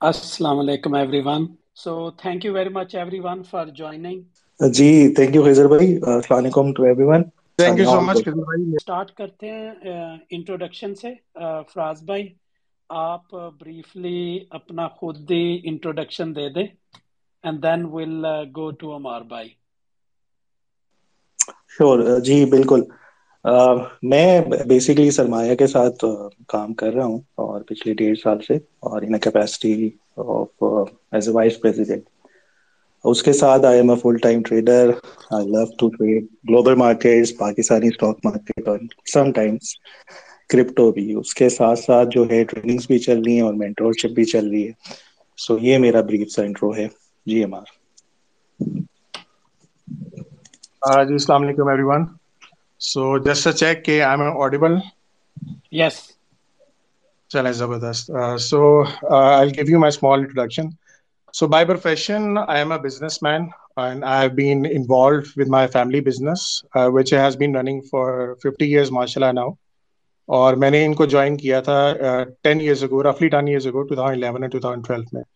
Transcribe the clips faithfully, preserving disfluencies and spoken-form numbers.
Assalamu alaikum everyone. So thank you very much everyone for joining. Ji, thank you Khizr bhai. Assalamu alaikum to everyone. Thank you so much Khizr bhai. Start کرتے ہیں introduction سے. فراز بھائی آپ briefly اپنا خود ہی introduction دے دیں and then we'll uh, go to Ammar bhai. Sure جی بالکل. میں بیسیکلی سرمایہ کے ساتھ کام کر رہا ہوں اور پچھلے ڈیڑھ سال سے اور in capacity of as a vice president. اس کے ساتھ I am a full time trader. I love to trade global markets, Pakistani stock market اور سم ٹائمس کرپٹو بھی. اس کے ساتھ ساتھ جو ہے ٹریننگس بھی چل رہی ہیں اور مینٹورشپ بھی چل رہی ہے. سو یہ میرا بریف سا انٹرو ہے جی. عمار جی السلام علیکم everyone. So just a check that I'm audible. Yes. Chale zabardast. Uh, so uh, I'll give you my small introduction. So by profession, I am a businessman and I've been involved with my family business, uh, which has been running for fifty years, mashallah now. Aur maine inko join kiya tha uh, ten years ago, roughly ten years ago, twenty eleven and twenty twelve mein.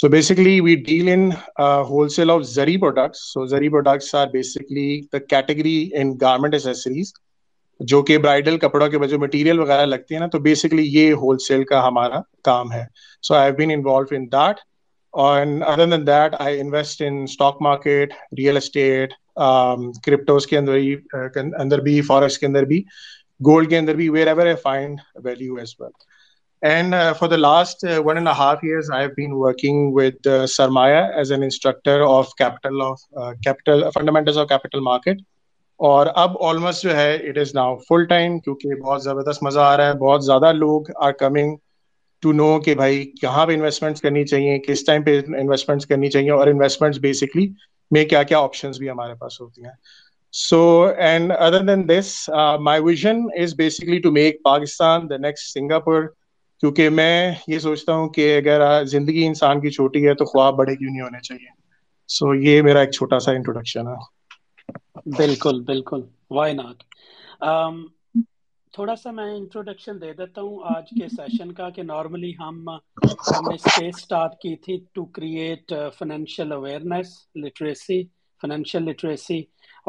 So basically we deal in uh, wholesale of zari products. So zari products are basically the category in garment accessories جو کہ bridal کپڑوں کے جو material وغیرہ لگتی ہے نا, تو بیسکلی یہ ہول سیل کا ہمارا کام ہے. So I have been involved in that and other than that I invest in stock market, real estate, cryptos کے اندر ہی اندر بھی فارکس کے اندر بھی, گولڈ کے اندر بھی, wherever I find value as well. And uh, for the last uh, one and a half years, I have been working with uh, Sarmaya as an instructor of capital of uh, capital fundamentals of capital market. اور اب almost جو ہے it is now full time کیونکہ بہت زبردست مزہ آ رہا ہے. بہت زیادہ لوگ are coming to know کہ بھائی کہاں پہ انویسٹمنٹس کرنی چاہیے, کس ٹائم پہ انویسٹمنٹس کرنی چاہیے اور انویسٹمنٹس بیسکلی میں کیا کیا آپشنس بھی ہمارے پاس ہوتی ہیں. So, and other than this, uh, my vision is basically to make Pakistan the next Singapore. کیونکہ میں یہ سوچتا ہوں کہ اگر زندگی انسان کی چھوٹی ہے تو خواب بڑے کیوں نہیں ہونے چاہیے. سو یہ میرا ایک چھوٹا سا انٹروڈکشن ہے. بالکل بالکل وائی ناٹ. تھوڑا سا میں انٹروڈکشن دے دیتا ہوں آج کے سیشن کا کہ نارملی ہم ہم نے اسپیس اسٹارٹ کی تھی to create financial awareness literacy, financial literacy,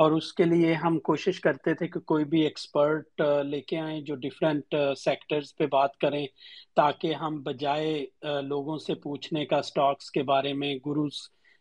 اور اس کے لیے ہم کوشش کرتے تھے کہ کوئی بھی ایکسپرٹ لے کے آئیں جو ڈیفرنٹ سیکٹرز پہ بات کریں تاکہ ہم بجائے لوگوں سے پوچھنے کا اسٹاکس کے بارے میں, گروز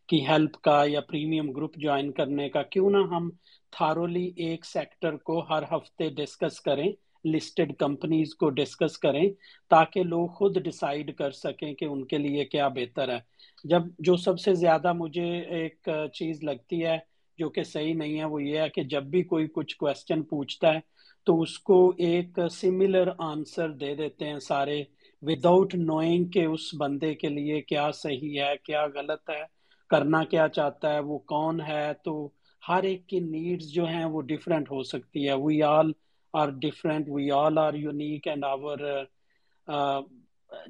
کی ہیلپ کا یا پریمیم گروپ جوائن کرنے کا, کیوں نہ ہم تھارولی ایک سیکٹر کو ہر ہفتے ڈسکس کریں, لسٹڈ کمپنیز کو ڈسکس کریں تاکہ لوگ خود ڈیسائیڈ کر سکیں کہ ان کے لیے کیا بہتر ہے. جب جو سب سے زیادہ مجھے ایک چیز لگتی ہے جو کہ صحیح نہیں ہے وہ یہ ہے کہ جب بھی کوئی کچھ کویسچن پوچھتا ہے تو اس کو ایک سملر آنسر دے دیتے ہیں سارے وداؤٹ نوئنگ کہ اس بندے کے لیے کیا صحیح ہے, کیا غلط ہے, کرنا کیا چاہتا ہے, وہ کون ہے. تو ہر ایک کی نیڈز جو ہیں وہ ڈیفرنٹ ہو سکتی ہے. We all are different, we all are unique and our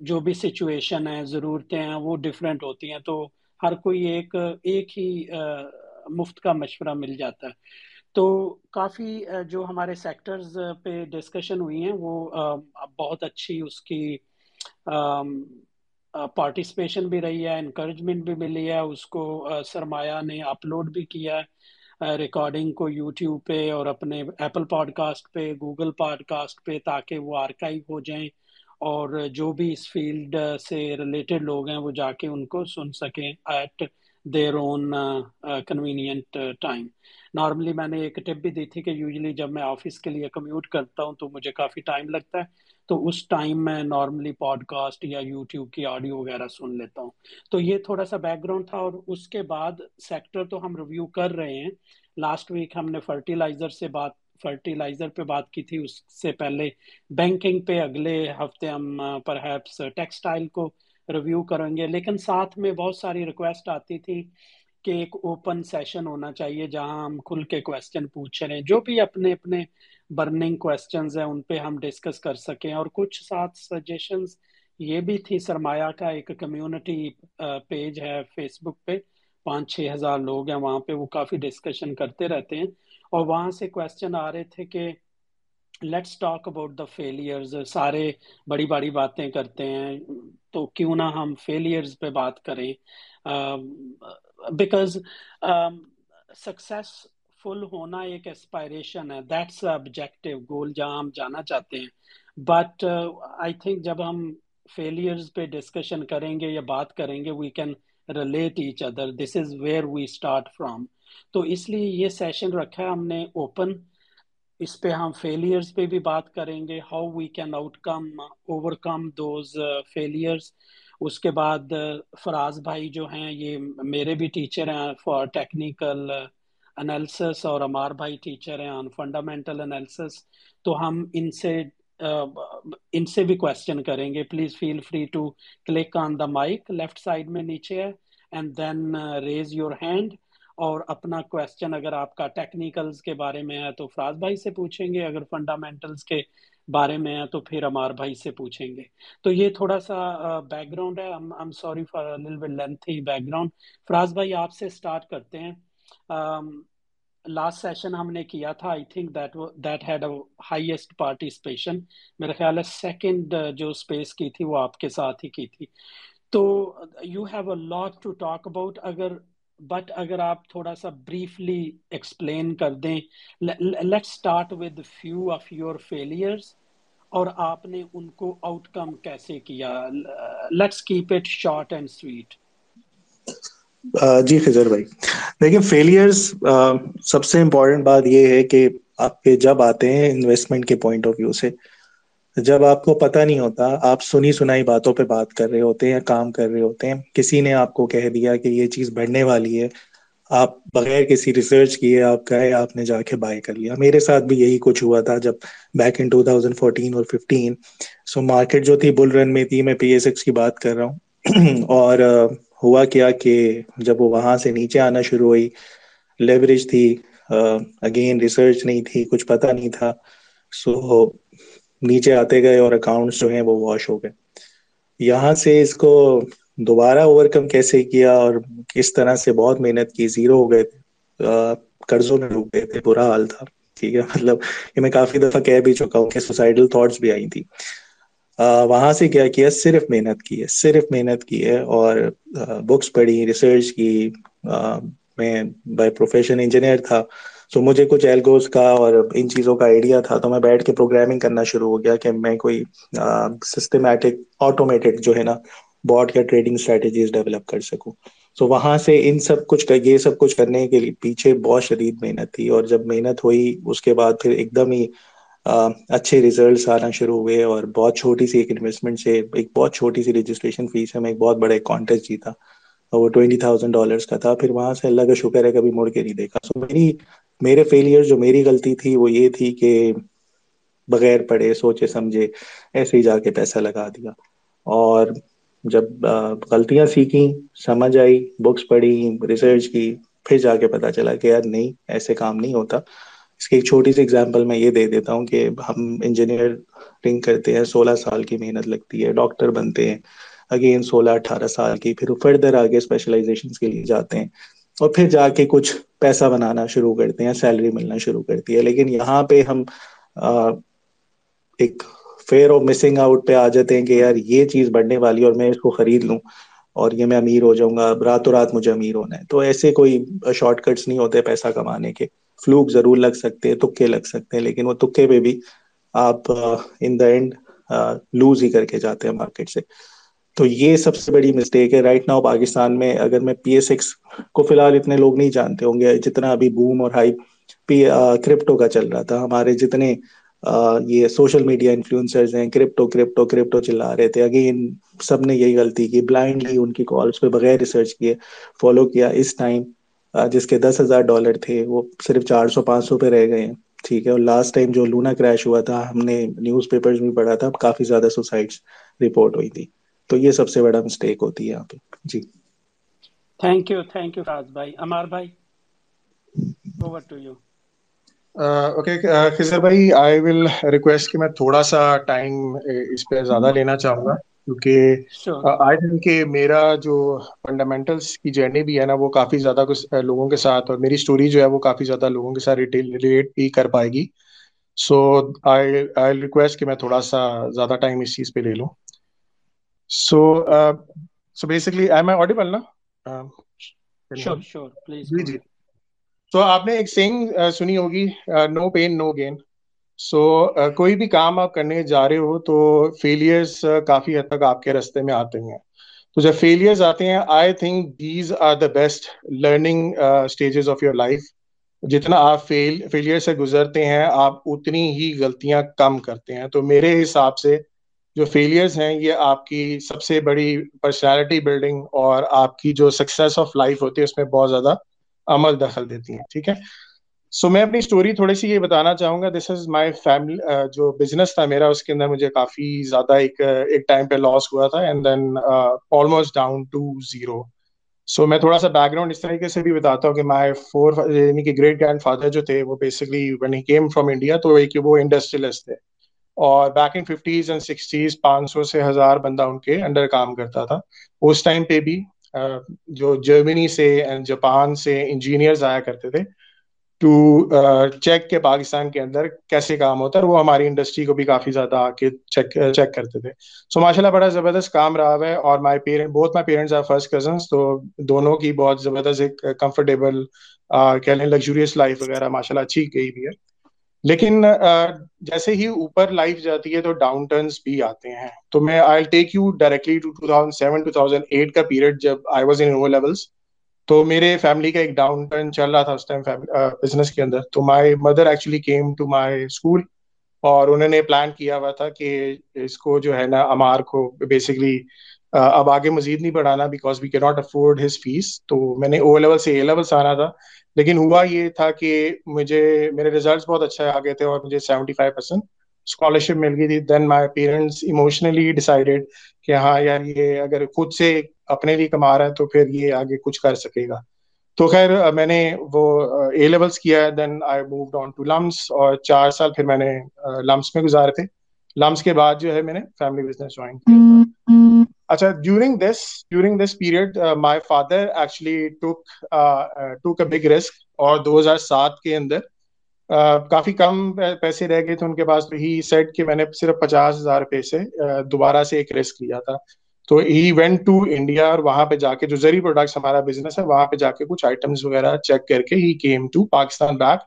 جو بھی سچویشن ہے, ضرورتیں ہیں, وہ ڈیفرنٹ ہوتی ہیں. تو ہر کوئی ایک ایک ہی uh, مفت کا مشورہ مل جاتا ہے. تو کافی جو ہمارے سیکٹرز پہ ڈسکشن ہوئی ہیں وہ بہت اچھی, اس کی پارٹیسپیشن بھی رہی ہے, انکریجمنٹ بھی ملی ہے. اس کو سرمایہ نے اپلوڈ بھی کیا ہے ریکارڈنگ کو یوٹیوب پہ اور اپنے ایپل پوڈ کاسٹ پہ, گوگل پوڈ کاسٹ پہ, تاکہ وہ آرکائیو ہو جائیں اور جو بھی اس فیلڈ سے ریلیٹڈ لوگ ہیں وہ جا کے ان کو سن سکیں at their own uh, uh, convenient uh, time. Normally میں نے ایک ٹپ بھی دی تھی کہ یوزلی جب میں آفس کے لیے کمیوٹ کرتا ہوں تو مجھے کافی ٹائم لگتا ہے, تو اس ٹائم میں نارملی پوڈ کاسٹ یا یوٹیوب کی آڈیو وغیرہ سن لیتا ہوں. تو یہ تھوڑا سا بیک گراؤنڈ تھا. اور اس کے بعد سیکٹر تو ہم ریویو کر رہے ہیں. لاسٹ ویک ہم نے فرٹیلائزر سے بات فرٹیلائزر پہ بات کی تھی. اس سے پہلے بینکنگ پہ, اگلے ہفتے ہم پرہیپس ٹیکسٹائل کو ریویو کریں گے. لیکن ساتھ میں بہت ساری ریکویسٹ آتی تھی کہ ایک اوپن سیشن ہونا چاہیے جہاں ہم کھل کے کویسچن پوچھ رہے ہیں, جو بھی اپنے اپنے برننگ کویسچنز ہیں ان پہ ہم ڈسکس کر سکیں. اور کچھ ساتھ سجیشنز یہ بھی تھی. سرمایہ کا ایک کمیونٹی پیج ہے فیس بک پہ, پانچ چھ ہزار لوگ ہیں وہاں پہ، وہ کافی ڈسکشن کرتے رہتے ہیں، اور وہاں سے کویسچن آ رہے تھے کہ let's talk about the failures, سارے بڑی بڑی باتیں کرتے ہیں تو کیوں نہ ہم فیلیئرز پہ بات کریں، بیکاز سکسیسفل ہونا ایک اسپائریشن ہے، دیٹس آبجیکٹو گول جہاں ہم جانا چاہتے ہیں، بٹ آئی تھنک جب ہم فیلیئرز پہ ڈسکشن کریں گے یا بات کریں گے we can relate each other, this is where we start from, تو اس لیے یہ سیشن رکھا ہے ہم نے اوپن، اس پہ ہم فیلیئرز پہ بھی بات کریں گے، how we can outcome overcome those failures. اس کے بعد فراز بھائی جو ہیں یہ میرے بھی ٹیچر ہیں فار ٹیکنیکل انالیسس، اور عمار بھائی ٹیچر ہیں آن فنڈامنٹل انالیسس، تو ہم ان سے ان سے بھی کویسچن کریں گے. Please feel free to click on the mic, left side میں نیچے ہے، and then raise your hand, اور اپنا کویسچن اگر آپ کا ٹیکنیکلز کے بارے میں ہے تو فراز بھائی سے پوچھیں گے، اگر فنڈامنٹلز کے بارے میں ہے تو پھر عمار بھائی سے پوچھیں گے. تو یہ تھوڑا سا بیک گراؤنڈ ہے، I M sorry for a little bit lengthy background. Faraz بھائی آپ سے اسٹارٹ کرتے ہیں. لاسٹ سیشن ہم نے کیا تھا، I think that that had a highest participation, میرا خیال ہے سیکنڈ جو اسپیس کی تھی وہ آپ کے ساتھ ہی کی تھی، تو you have a lot to talk about, اگر بٹ اگر آپ تھوڑا سا بریفلی ایکسپلین کر دیں، let start with few of your failures اور آپ نے ان کو آؤٹ کم کیسے کیا، let's keep it short and sweet. جی خضر بھائی دیکھیں، فیلیئرز سب سے امپورٹنٹ بات یہ ہے کہ آپ کے جب آتے ہیں انویسٹمنٹ کے پوائنٹ آف ویو سے، جب آپ کو پتہ نہیں ہوتا، آپ سنی سنائی باتوں پہ بات کر رہے ہوتے ہیں، کام کر رہے ہوتے ہیں، کسی نے آپ کو کہہ دیا کہ یہ چیز بڑھنے والی ہے، آپ بغیر کسی ریسرچ کیے آپ کہے، آپ نے جا کے بائی کر لیا. میرے ساتھ بھی یہی کچھ ہوا تھا جب back in two thousand fourteen اور ففٹین، سو مارکیٹ جو تھی بل رن میں تھی، میں پی ایس ایکس کی بات کر رہا ہوں، اور ہوا کیا کہ جب وہ وہاں سے نیچے آنا شروع ہوئی، لیوریج تھی اگین، ریسرچ نہیں تھی، کچھ پتہ نہیں تھا، سو نیچے آتے گئے اور اکاؤنٹس جو ہیں وہ واش ہو گئے. یہاں سے اس کو دوبارہ اوور کم کیسے کیا اور کس طرح سے، بہت محنت کی، زیرو ہو گئے تھے، قرضوں میں ڈوب گئے تھے، برا حال تھا، ٹھیک ہے، مطلب یہ میں کافی دفعہ کہہ بھی چکا ہوں کہ سوسائڈل تھاٹس بھی آئی تھی. وہاں سے کیا کیا، صرف محنت کی ہے، صرف محنت کی ہے اور بکس پڑھی، ریسرچ کی. میں بائی پروفیشن انجینئر تھا، سو مجھے کچھ ایلگوز کا اور ان چیزوں کا آئیڈیا تھا، تو میں بیٹھ کے پروگرامنگ کرنا شروع ہو گیا کہ میں کوئی سسٹمیٹک آٹومیٹڈ جو ہے نا باٹ یا ٹریڈنگ اسٹریٹجیز ڈیولپ کر سکوں. سو وہاں سے ان سب کچھ کا یہ سب کچھ کرنے کے پیچھے بہت شدید محنت تھی، اور جب محنت ہوئی اس کے بعد پھر ایک دم ہی اچھے ریزلٹس آنا شروع ہوئے، اور بہت چھوٹی سی ایک انویسٹمنٹ سے، ایک بہت چھوٹی سی رجسٹریشن فیس سے میں ایک بہت بڑا کانٹیسٹ جیتا، وہ ٹوئنٹی تھاؤزینڈ ڈالرس کا تھا. پھر وہاں سے اللہ کا شکر ہے کبھی مڑ کے نہیں دیکھا. سو میری میرے فیلیئر جو میری غلطی تھی وہ یہ تھی کہ بغیر پڑھے سوچے سمجھے ایسے ہی جا کے پیسہ لگا دیا، اور جب غلطیاں سیکھیں، سمجھ آئی، بکس پڑھی، ریسرچ کی، پھر جا کے پتہ چلا کہ یار نہیں، ایسے کام نہیں ہوتا. اس کی ایک چھوٹی سی ایگزامپل میں یہ دے دیتا ہوں کہ ہم انجینئرنگ کرتے ہیں، سولہ سال کی محنت لگتی ہے، ڈاکٹر بنتے ہیں اگین سولہ اٹھارہ سال کی، پھر فردر آگے اسپیشلائزیشنس کے لیے جاتے ہیں، اور پھر جا کے کچھ پیسہ بنانا شروع کرتے ہیں، سیلری ملنا شروع کرتی ہے. لیکن یہاں پہ ہم ایک فیئر آف مسنگ آؤٹ پہ آ جاتے ہیں کہ یار یہ چیز بڑھنے والی ہے اور میں اس کو خرید لوں اور یہ میں امیر ہو جاؤں گا، راتوں رات مجھے امیر ہونا ہے. تو ایسے کوئی شارٹ کٹس نہیں ہوتے پیسہ کمانے کے، فلوک ضرور لگ سکتے ہیں، تکے لگ سکتے ہیں، لیکن وہ تکے پہ بھی آپ ان دا اینڈ لوز ہی کر کے جاتے ہیں مارکیٹ سے. تو یہ سب سے بڑی مسٹیک ہے. رائٹ ناؤ پاکستان میں اگر میں پی ایس ایکس کو فی الحال اتنے لوگ نہیں جانتے ہوں گے جتنا ابھی بوم اور ہائپ پی کرپٹو کا چل رہا تھا. ہمارے جتنے یہ سوشل میڈیا انفلوئنسرز ہیں کرپٹو کرپٹو کرپٹو چلا رہے تھے، اگین سب نے یہی غلطی کی، بلائنڈلی ان کی کالس پہ بغیر ریسرچ کیے فالو کیا. اس ٹائم جس کے دس ہزار ڈالر تھے وہ صرف چار سو پانچ سو پہ رہ گئے ہیں، ٹھیک ہے. اور لاسٹ ٹائم جو لونا کریش ہوا تھا، ہم نے نیوز پیپرز میں پڑھا تھا، کافی زیادہ سوسائڈس رپورٹ ہوئی تھی. تو یہ سب سے بڑا مسٹیک ہوتی ہے یہاں پہ. جی thank you, thank you Faraz بھائی. عمار بھائی over to you. Okay Khizar بھائی، آئی ول ریکویسٹ کہ میں تھوڑا سا ٹائم اس پہ زیادہ لینا چاہوں گا، کیونکہ آئی تھنک کہ میرا جو فنڈامنٹلس کی جرنی بھی ہے نا وہ کافی زیادہ کچھ لوگوں کے ساتھ اور میری اسٹوری جو ہے وہ کافی زیادہ لوگوں کے ساتھ ریلیٹ بھی کر پائے گی. سو آئی آئی ریکویسٹ کہ میں تھوڑا سا زیادہ ٹائم اس چیز پہ لے لوں. So so basically I am audible نا؟ Sure sure please. جی جی. سو آپ نے ایک سینگ سنی ہوگی نو پین نو گین. سو کوئی بھی کام آپ کرنے جا رہے ہو تو فیلیئرز کافی حد تک آپ کے راستے میں آتے ہیں. تو جب فیلیئرز آتے ہیں I think these are the best learning stages of your life. جتنا آپ فیل فیلیئر سے گزرتے ہیں آپ اتنی ہی غلطیاں کم کرتے ہیں. تو میرے حساب سے جو فیلیئرز ہیں یہ آپ کی سب سے بڑی پرسنالٹی بلڈنگ اور آپ کی جو سکسیس آف لائف ہوتی ہے اس میں بہت زیادہ عمل دخل دیتی ہیں. ٹھیک ہے. سو میں اپنی اسٹوری تھوڑی سی یہ بتانا چاہوں گا. دس از مائی فیملی. جو بزنس تھا میرا اس کے اندر مجھے کافی زیادہ ایک ایک ٹائم پہ لاس ہوا تھا and then almost down to zero. So میں تھوڑا سا بیک گراؤنڈ اس طریقے سے بھی بتاتا ہوں کہ مائی فور یعنی کہ گریٹ گرینڈ فادر جو تھے وہ basically when he came from India تو ایک وہ انڈسٹریلسٹ تھے اور back in fifties and sixties پانچ سو سے ہزار بندہ ان کے انڈر کام کرتا تھا. اس ٹائم پہ بھی جو جرمنی سے اینڈ جاپان سے انجینئرز آیا کرتے تھے ٹو چیک کے پاکستان کے اندر کیسے کام ہوتا ہے. وہ ہماری انڈسٹری کو بھی کافی زیادہ آ کے چیک چیک کرتے تھے. سو ماشاء اللہ بڑا زبردست کام رہا ہے اور مائی پیرنٹ بہت my parents are first cousins تو دونوں کی بہت زبردست ایک کمفرٹیبل کہہ لیں لگژریس لائف وغیرہ ماشاء اللہ اچھی گئی بھی ہے. لیکن جیسے ہی اوپر لائف جاتی ہے تو ڈاؤن ٹرنس بھی آتے ہیں. تو میں I take you directly to two thousand seven two thousand eight کا پیریڈ جب I was in O levels. تو میرے فیملی کا ایک ڈاؤن ٹرن چل رہا تھا اس ٹائم بزنس کے اندر. تو my mother actually came to my school اور انہوں نے پلان کیا ہوا تھا کہ اس کو جو ہے نا عمار کو بیسکلی اب آگے مزید نہیں بڑھانا بیکاز وی کی ناٹ افورڈ ہز فیس. تو میں نے او لیول سے اے لیولس آنا تھا لیکن ہوا یہ تھا کہ مجھے میرے ریزلٹس بہت اچھے آ گئے تھے اور مجھے سیونٹی فائیو پرسینٹ اسکالرشپ مل گئی تھی. Then my parents emotionally decided کہ ہاں یار یہ اگر خود سے اپنے لیے کما رہا ہے تو پھر یہ آگے کچھ کر سکے گا. تو خیر میں نے وہ اے لیولس کیا ہے. دین آئی مووڈ آن ٹو لمس اور چار سال پھر میں نے لمس میں گزارے تھے. لمس کے بعد جو ہے میں نے فیملی بزنس جوائن کیا. اچھا during this during this period my father actually took took a big risk اور دو ہزار سات کے اندر کافی کم پیسے رہ گئے تھے ان کے پاس. تو ہی سیٹ کہ میں نے صرف پچاس ہزار روپے سے دوبارہ سے ایک رسک لیا تھا. تو ہی وینٹ ٹو انڈیا اور وہاں پہ جا کے جو زری پروڈکٹس ہمارا بزنس ہے وہاں پہ جا کے کچھ آئٹمس وغیرہ چیک کر کے ہی کیم ٹو پاکستان بیک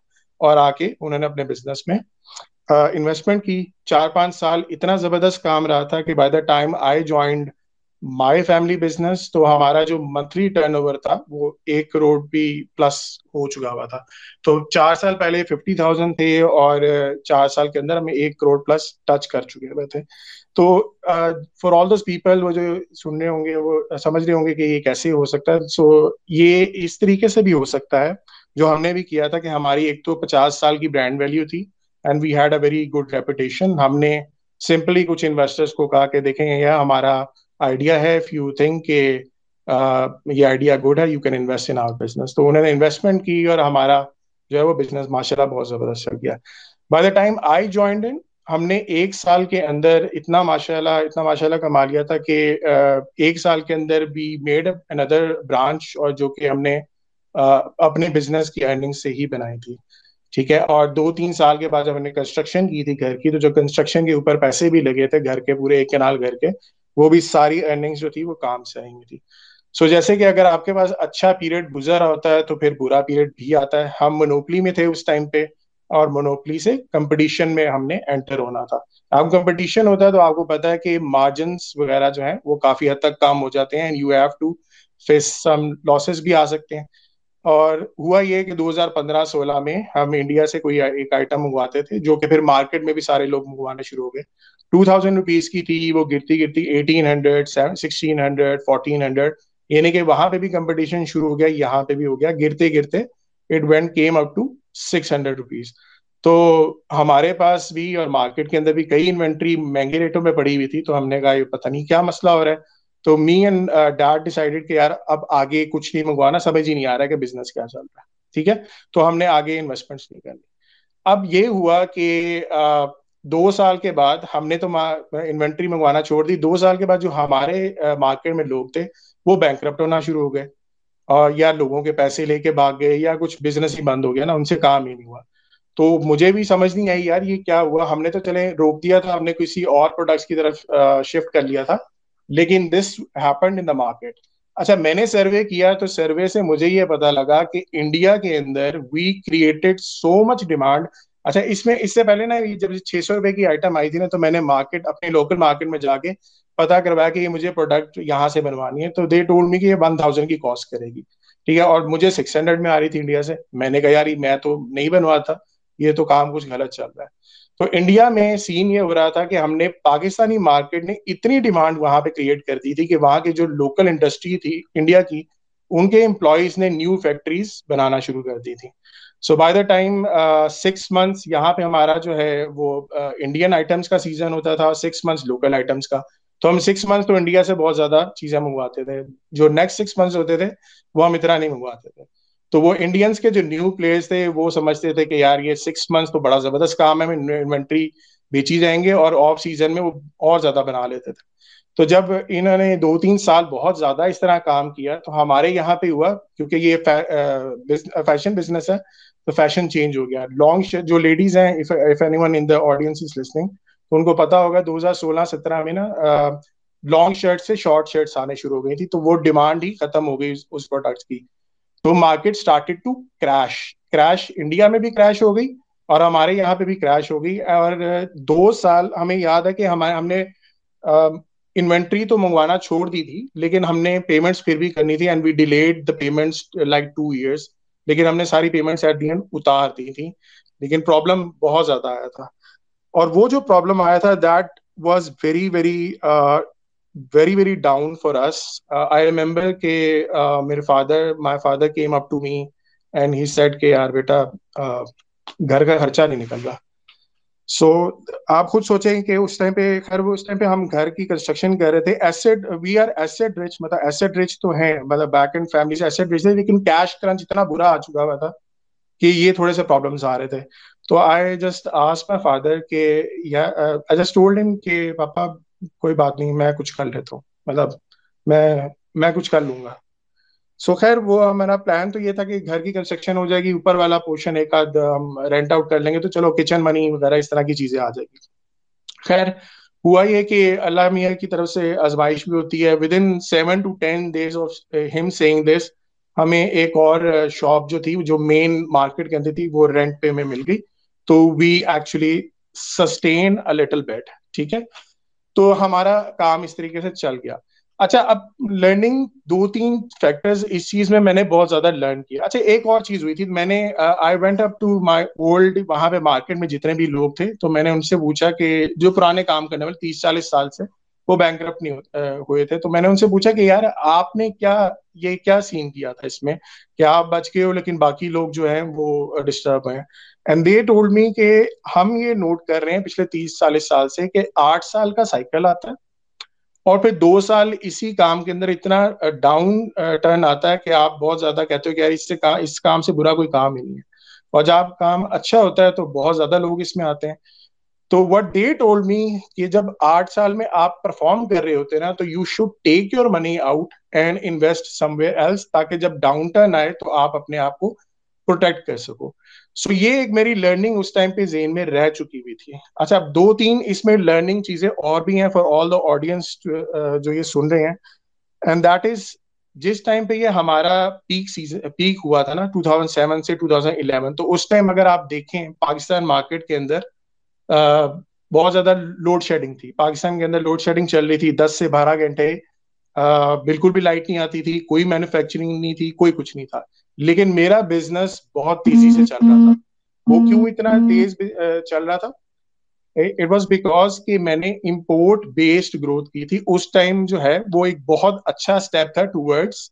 اور آ کے انہوں نے اپنے بزنس میں انویسٹمنٹ کی. چار پانچ سال اتنا زبردست کام رہا تھا کہ by the time I joined my family business تو ہمارا جو منتھلی ٹرن اوور تھا وہ ایک کروڑ بھی پلس ہو چکا ہوا تھا. تو چار سال پہلے ففٹی تھاؤزینڈ تھے اور چار سال کے اندر ہم ایک کروڑ پلس ٹچ کر چکے ہوئے تھے. تو فار آل دوز پیپل وہ جو سن رہے ہوں گے وہ سمجھ رہے ہوں گے کہ یہ کیسے ہو سکتا ہے. سو یہ اس طریقے سے بھی ہو سکتا ہے جو ہم نے بھی کیا تھا کہ ہماری ایک تو پچاس سال کی برانڈ ویلیو تھی and we had a very good reputation. ہم نے سمپلی کچھ انویسٹرس کو کہا کہ دیکھیں یہ ہمارا آئیڈیا ہے اف یو تھنک کہ یہ آئیڈیا گڈ ہے you can invest in our business. تو انہوں نے انویسٹمنٹ کی اور ہمارا جو ہے وہ بزنس ماشاء اللہ بہت زبردست چل گیا. By the time I joined in ہم نے ایک سال کے اندر اتنا ماشاء اللہ اتنا ماشاء اللہ کما لیا تھا کہ ایک سال کے اندر وی میڈ اندر برانچ اور جو کہ ہم نے اپنے بزنس کی ارننگ سے ہی بنائی تھی. ٹھیک ہے. اور دو تین سال کے بعد جب ہم نے کنسٹرکشن کی تھی گھر کی تو جو کنسٹرکشن کے اوپر پیسے بھی لگے تھے گھر کے پورے ایک کنال گھر کے وہ بھی ساری ارننگس جو تھی وہ کام سے آئی ہوئی تھی. سو جیسے کہ اگر آپ کے پاس اچھا پیریڈ گزرا ہوتا ہے تو پھر برا پیریڈ بھی آتا ہے. ہم مونوپلی میں تھے اس ٹائم پہ اور مونوپلی سے کمپٹیشن میں ہم نے انٹر ہونا تھا. اب کمپٹیشن ہوتا ہے تو آپ کو پتا ہے کہ مارجنس وغیرہ جو ہیں وہ کافی حد تک کم ہو جاتے ہیں and you have to face some losses بھی آ سکتے ہیں. اور ہوا یہ کہ دو ہزار پندرہ سولہ میں ہم انڈیا سے کوئی ایک آئٹم منگواتے تھے جو کہ پھر مارکیٹ میں بھی سارے لوگ منگوانے شروع ہو گئے. ٹو تھاؤزینڈ روپیز کی تھی وہ گرتی گرتی eighteen hundred sixteen hundred fourteen hundred یعنی کہ وہاں پہ بھی کمپٹیشن شروع ہو گیا یہاں پہ بھی ہو گیا. گرتے گرتے it went came up to six hundred rupees. تو ہمارے پاس بھی اور مارکیٹ کے اندر بھی کئی انوینٹری مہنگے ریٹوں میں پڑی ہوئی تھی. تو ہم نے کہا یہ پتہ نہیں کیا مسئلہ ہو رہا ہے. تو می اینڈ ڈیڈ ڈیسائیڈڈ کہ یار اب آگے کچھ نہیں منگوانا سمجھ ہی نہیں آ رہا ہے کہ بزنس کیا چل رہا ہے. ٹھیک ہے. تو ہم نے آگے انویسٹمنٹس نہیں کرنی. اب یہ ہوا کہ دو سال کے بعد ہم نے تو انوینٹری منگوانا چھوڑ دی. دو سال کے بعد جو ہمارے مارکیٹ میں لوگ تھے وہ بینک کرپٹ ہونا شروع ہو گئے, اور یا لوگوں کے پیسے لے کے بھاگ گئے, یا کچھ بزنس ہی بند ہو گیا نا, ان سے کام ہی نہیں ہوا. تو مجھے بھی سمجھ نہیں آئی یار یہ کیا ہوا. ہم نے تو چلے روک دیا تھا, ہم نے کسی اور پروڈکٹس کی طرف شفٹ کر لیا تھا, لیکن this happened in the market. اچھا میں نے سروے کیا تو سروے سے مجھے یہ پتا لگا کہ انڈیا کے اندر we created so much demand. اچھا اس میں اس سے پہلے نا جب چھ سو روپے کی آئٹم آئی تھی نا, تو میں نے مارکیٹ اپنے لوکل مارکیٹ میں جا کے پتا کروایا کہ یہ مجھے پروڈکٹ یہاں سے بنوانی ہے, تو دے ٹولڈ می کہ یہ ون تھاؤزینڈ کی کاسٹ کرے گی, ٹھیک ہے, اور مجھے سکس ہنڈریڈ میں آ رہی تھی انڈیا سے. میں نے کہا یار میں تو نہیں بنوا تھا, یہ تو کام کچھ غلط چل رہا ہے. تو انڈیا میں سین یہ ہو رہا تھا کہ ہم نے پاکستانی مارکیٹ نے اتنی ڈیمانڈ وہاں پہ کریٹ کر دی تھی کہ وہاں کی جو لوکل انڈسٹری تھی انڈیا کی, ان کے امپلائیز نے نیو فیکٹریز بنانا شروع کر دی تھی. So by the time six months یہاں پہ ہمارا جو ہے وہ انڈین آئٹمس کا سیزن ہوتا تھا, سکس منتھس لوکل آئٹمس کا, تو ہم سکس منتھس تو انڈیا سے بہت زیادہ چیزیں منگواتے تھے. جو نیکسٹ سکس منتھس ہوتے تھے وہ ہم اتنا نہیں منگواتے تھے. تو وہ انڈینس کے جو نیو پلیئرس تھے وہ سمجھتے تھے کہ یار یہ سکس منتھس تو بڑا زبردست کام ہے, انوینٹری بیچی جائیں گے, اور آف سیزن میں وہ اور زیادہ بنا لیتے تھے. تو جب انہوں نے دو تین سال بہت زیادہ اس طرح کام کیا تو ہمارے یہاں پہ ہوا, کیونکہ یہ فیشن بزنس ہے تو فیشن چینج ہو گیا. لانگ جو لیڈیز ہیں, if anyone in the audience is listening, ان کو پتا ہوگا دو ہزار سولہ سترہ میں نا لانگ شرٹ سے شارٹ شرٹس آنے شروع ہو گئی تھی, تو وہ ڈیمانڈ ہی ختم ہو گئی اس پروڈکٹ کی. تو market started to crash crash India میں بھی کریش ہو گئی اور ہمارے یہاں پہ بھی کریش ہو گئی. اور دو سال ہمیں یاد ہے کہ ہمارے ہم نے انوینٹری تو منگوانا چھوڑ دی تھی, لیکن ہم نے پیمنٹس پھر بھی کرنی تھی, and we delayed the payments like two years, لیکن ہم نے ساری پیمنٹس ایٹ دی اینڈ اتار دی تھی. لیکن پرابلم بہت زیادہ آیا تھا, اور وہ جو پرابلم آیا تھا that was very very very very down for us. I remember کہ میرے father my father came up to me and he said کہ یار بیٹا گھر کا خرچہ نہیں نکل رہا. سو آپ خود سوچیں کہ اس ٹائم پہ خیر وہ اس ٹائم پہ ہم گھر کی کنسٹرکشن کر رہے تھے, asset we are asset rich, مطلب ایسٹ رچ تو ہیں, مطلب بیک اینڈ فیملی سے ایسٹ رچ تھے, لیکن کیش کرنچ اتنا برا آ چکا ہوا تھا کہ یہ تھوڑے سے پرابلمس آ رہے تھے. تو I just ask my father کہ آئی جسٹ ٹولڈ ہم کہ پاپا کوئی بات نہیں, میں کچھ کر لیتا ہوں, مطلب میں میں کچھ کر لوں گا. سو خیر وہ ہمارا پلان تو یہ تھا کہ گھر کی کنسٹرکشن ہو جائے گی, اوپر والا پورشن ایک آدھ ہم رینٹ آؤٹ کر لیں گے, تو چلو کچن منی وغیرہ اس طرح کی چیزیں آ جائے گی. خیر ہوا یہ کہ اللہ میاں کی طرف سے آزمائش بھی ہوتی ہے. Within seven to ten days of ہم سیئنگ دس ہمیں ایک اور شاپ جو تھی جو مین مارکیٹ کے اندر تھی وہ رینٹ پہ ہمیں مل گئی, تو we actually sustain a little bit, ٹھیک ہے. تو ہمارا کام اس طریقے سے چل گیا. اچھا اب لرننگ دو تین فیکٹرز اس چیز میں میں نے بہت زیادہ لرن کیا. اچھا ایک اور چیز ہوئی تھی, میں نے I went up to my old, وہاں پہ مارکیٹ میں جتنے بھی لوگ تھے تو میں نے ان سے پوچھا کہ جو پرانے کام کرنے والے تیس چالیس سال سے وہ بینک کرپٹ نہیں ہوئے تھے, تو میں نے ان سے پوچھا کہ یار آپ نے کیا یہ کیا سین کیا تھا اس میں کہ آپ بچ گئے ہو لیکن باقی لوگ جو ہیں وہ ڈسٹرب ہیں. اینڈ دے ٹولڈ می کہ ہم یہ نوٹ کر رہے ہیں پچھلے تیس چالیس سال سے کہ آٹھ سال کا سائیکل آتا ہے اور پھر دو سال اسی کام کے اندر اتنا ڈاؤن ٹرن آتا ہے کہ آپ بہت زیادہ کہتے ہو کہ یار اس سے اس کام سے برا کوئی کام ہی نہیں ہے, اور جب کام اچھا ہوتا ہے تو بہت زیادہ لوگ اس میں آتے ہیں. تو وٹ دے ٹولڈ می کہ جب آٹھ سال میں آپ پرفارم کر رہے ہوتے نا تو you should take your money out and invest somewhere else, تاکہ جب ڈاؤن ٹرن آئے تو آپ اپنے آپ کو پروٹیکٹ کر سکو. سو so, یہ ایک میری لرننگ اس ٹائم پہ ذہن میں رہ چکی ہوئی تھی. اچھا اب دو تین اس میں لرننگ چیزیں اور بھی ہیں فار آل دا آڈینس جو یہ سن رہے ہیں, اینڈ دیٹ از جس ٹائم پہ یہ ہمارا پیک سیزن پیک ہوا تھا نا ٹو تھاؤزینڈ سیون سے ٹو تھاؤزینڈ الیون, تو اس ٹائم اگر آپ دیکھیں پاکستان مارکیٹ کے اندر uh, بہت زیادہ لوڈ شیڈنگ تھی. پاکستان کے اندر لوڈ شیڈنگ چل رہی تھی دس سے بارہ گھنٹے, uh, بالکل بھی لائٹ نہیں آتی تھی, کوئی مینوفیکچرنگ نہیں تھی, کوئی کچھ نہیں تھا, لیکن میرا بزنس بہت تیزی سے چل رہا تھا. وہ کیوں اتنا تیز چل رہا تھا, اٹ واز بیکاز کہ میں نے امپورٹ بیسڈ گروتھ کی تھی اس ٹائم. جو ہے وہ ایک بہت اچھا اسٹیپ تھا towards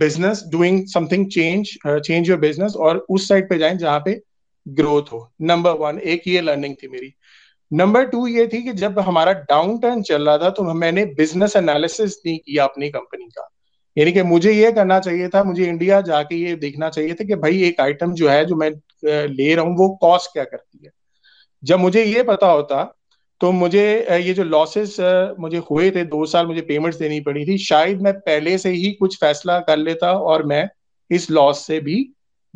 business doing something change change your business, اور اس سائڈ پہ جائیں جہاں پہ گروتھ ہو. نمبر ون ایک یہ لرننگ تھی میری. نمبر ٹو یہ تھی کہ جب ہمارا ڈاؤن ٹرن چل رہا تھا تو میں نے بزنس انالیسس نہیں کیا اپنی کمپنی کا, یعنی کہ مجھے یہ کرنا چاہیے تھا, مجھے انڈیا جا کے یہ دیکھنا چاہیے تھا کہ بھائی ایک آئٹم جو ہے جو میں لے رہا ہوں وہ کاسٹ کیا کرتی ہے. جب مجھے یہ پتا ہوتا تو مجھے یہ جو لاسز مجھے ہوئے تھے دو سال مجھے پیمنٹس دینی پڑی تھی، شاید میں پہلے سے ہی کچھ فیصلہ کر لیتا اور میں اس لاس سے بھی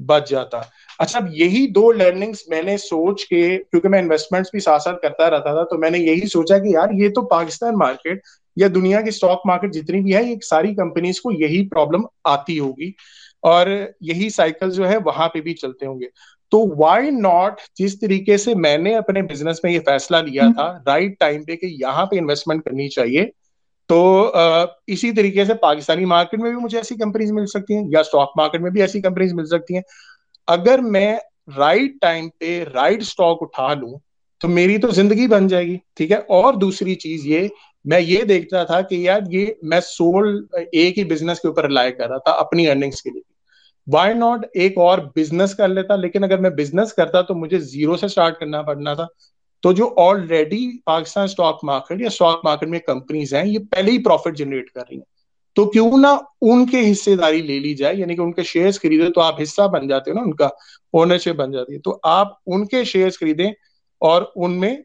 بچ جاتا. اچھا اب یہی دو لرننگز میں نے سوچ کے، کیونکہ میں انویسٹمنٹس بھی ساتھ ساتھ کرتا رہتا تھا، تو میں نے یہی سوچا کہ یار یہ تو پاکستان مارکیٹ یا دنیا کی سٹاک مارکیٹ جتنی بھی ہے یہ ساری کمپنیز کو یہی پرابلم آتی ہوگی اور یہی سائیکل جو ہے وہاں پہ بھی چلتے ہوں گے. تو وائی ناٹ جس طریقے سے میں نے اپنے بزنس میں یہ فیصلہ لیا تھا رائٹ ٹائم پہ کہ یہاں پہ انویسٹمنٹ کرنی چاہیے، تو اسی طریقے سے پاکستانی مارکیٹ میں بھی مجھے ایسی کمپنیز مل سکتی ہیں یا اسٹاک مارکیٹ میں بھی ایسی کمپنیز مل سکتی ہیں. اگر میں رائٹ ٹائم پہ رائٹ اسٹاک اٹھا لوں تو میری تو زندگی بن جائے گی، ٹھیک ہے. اور دوسری چیز یہ میں یہ دیکھتا تھا کہ یار یہ میں سول ایک ہی بزنس کے اوپر رائے کر رہا تھا اپنی ارننگس کے لیے، وائی ناٹ ایک اور بزنس کر لیتا. لیکن اگر میں بزنس کرتا تو مجھے زیرو سے اسٹارٹ کرنا پڑنا تھا، تو جو آلریڈی پاکستان اسٹاک مارکیٹ یا اسٹاک مارکیٹ میں کمپنیز ہیں یہ پہلے ہی پروفٹ جنریٹ کر رہی ہیں، تو کیوں نہ ان کے حصے داری لے لی جائے، یعنی کہ ان کے شیئرز خریدے تو آپ حصہ بن جاتے ہو نا، ان کا اونرشپ بن جاتی ہے. تو آپ ان کے شیئرز خریدیں اور ان میں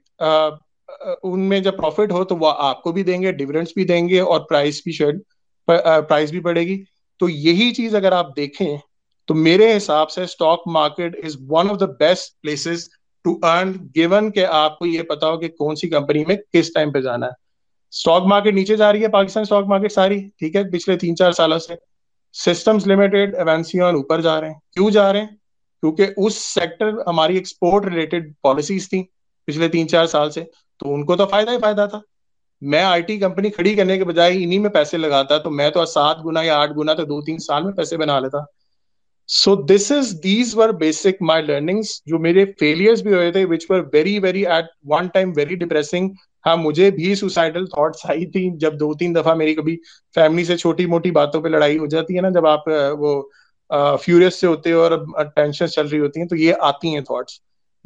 ان میں جب پروفٹ ہو تو وہ آپ کو بھی دیں گے، ڈیویڈنڈس بھی دیں گے اور پرائز بھی شیئر پرائز بھی بڑھے گی. تو یہی چیز اگر آپ دیکھیں تو میرے حساب سے stock market is one of the best places to earn, given کہ آپ کو یہ پتا ہو کہ کون سی کمپنی میں کس ٹائم پہ جانا ہے. اسٹاک مارکیٹ نیچے جا رہی ہے، پاکستان اسٹاک مارکیٹ ساری، ٹھیک ہے، پچھلے تین چار سالوں سے. سسٹمز لمیٹڈ، ایونسیون اوپر جا رہے ہیں. کیوں جا رہے ہیں؟ کیونکہ اس سیکٹر ہماری ایکسپورٹ ریلیٹڈ پالیسیز تھیں پچھلے تین چار سال سے، تو ان کو تو فائدہ ہی فائدہ تھا. میں آئی ٹی کمپنی کھڑی کرنے کے بجائے انہی میں پیسے لگاتا تو میں تو سات گنا یا آٹھ گنا تو دو تین سال میں پیسے بنا لیتا. So this is these were basic my learnings. جو میرے فیلیئرز بھی ہوئے تھے which were very very at one time very depressing. ہاں مجھے بھی سوسائڈل تھاٹس آئی تھی جب دو تین دفعہ میری کبھی فیملی سے چھوٹی موٹی باتوں پہ لڑائی ہو جاتی ہے نا، جب آپ وہ فیوریس سے ہوتے ہو اور ٹینشن چل رہی ہوتی ہیں تو یہ آتی ہیں تھاٹس.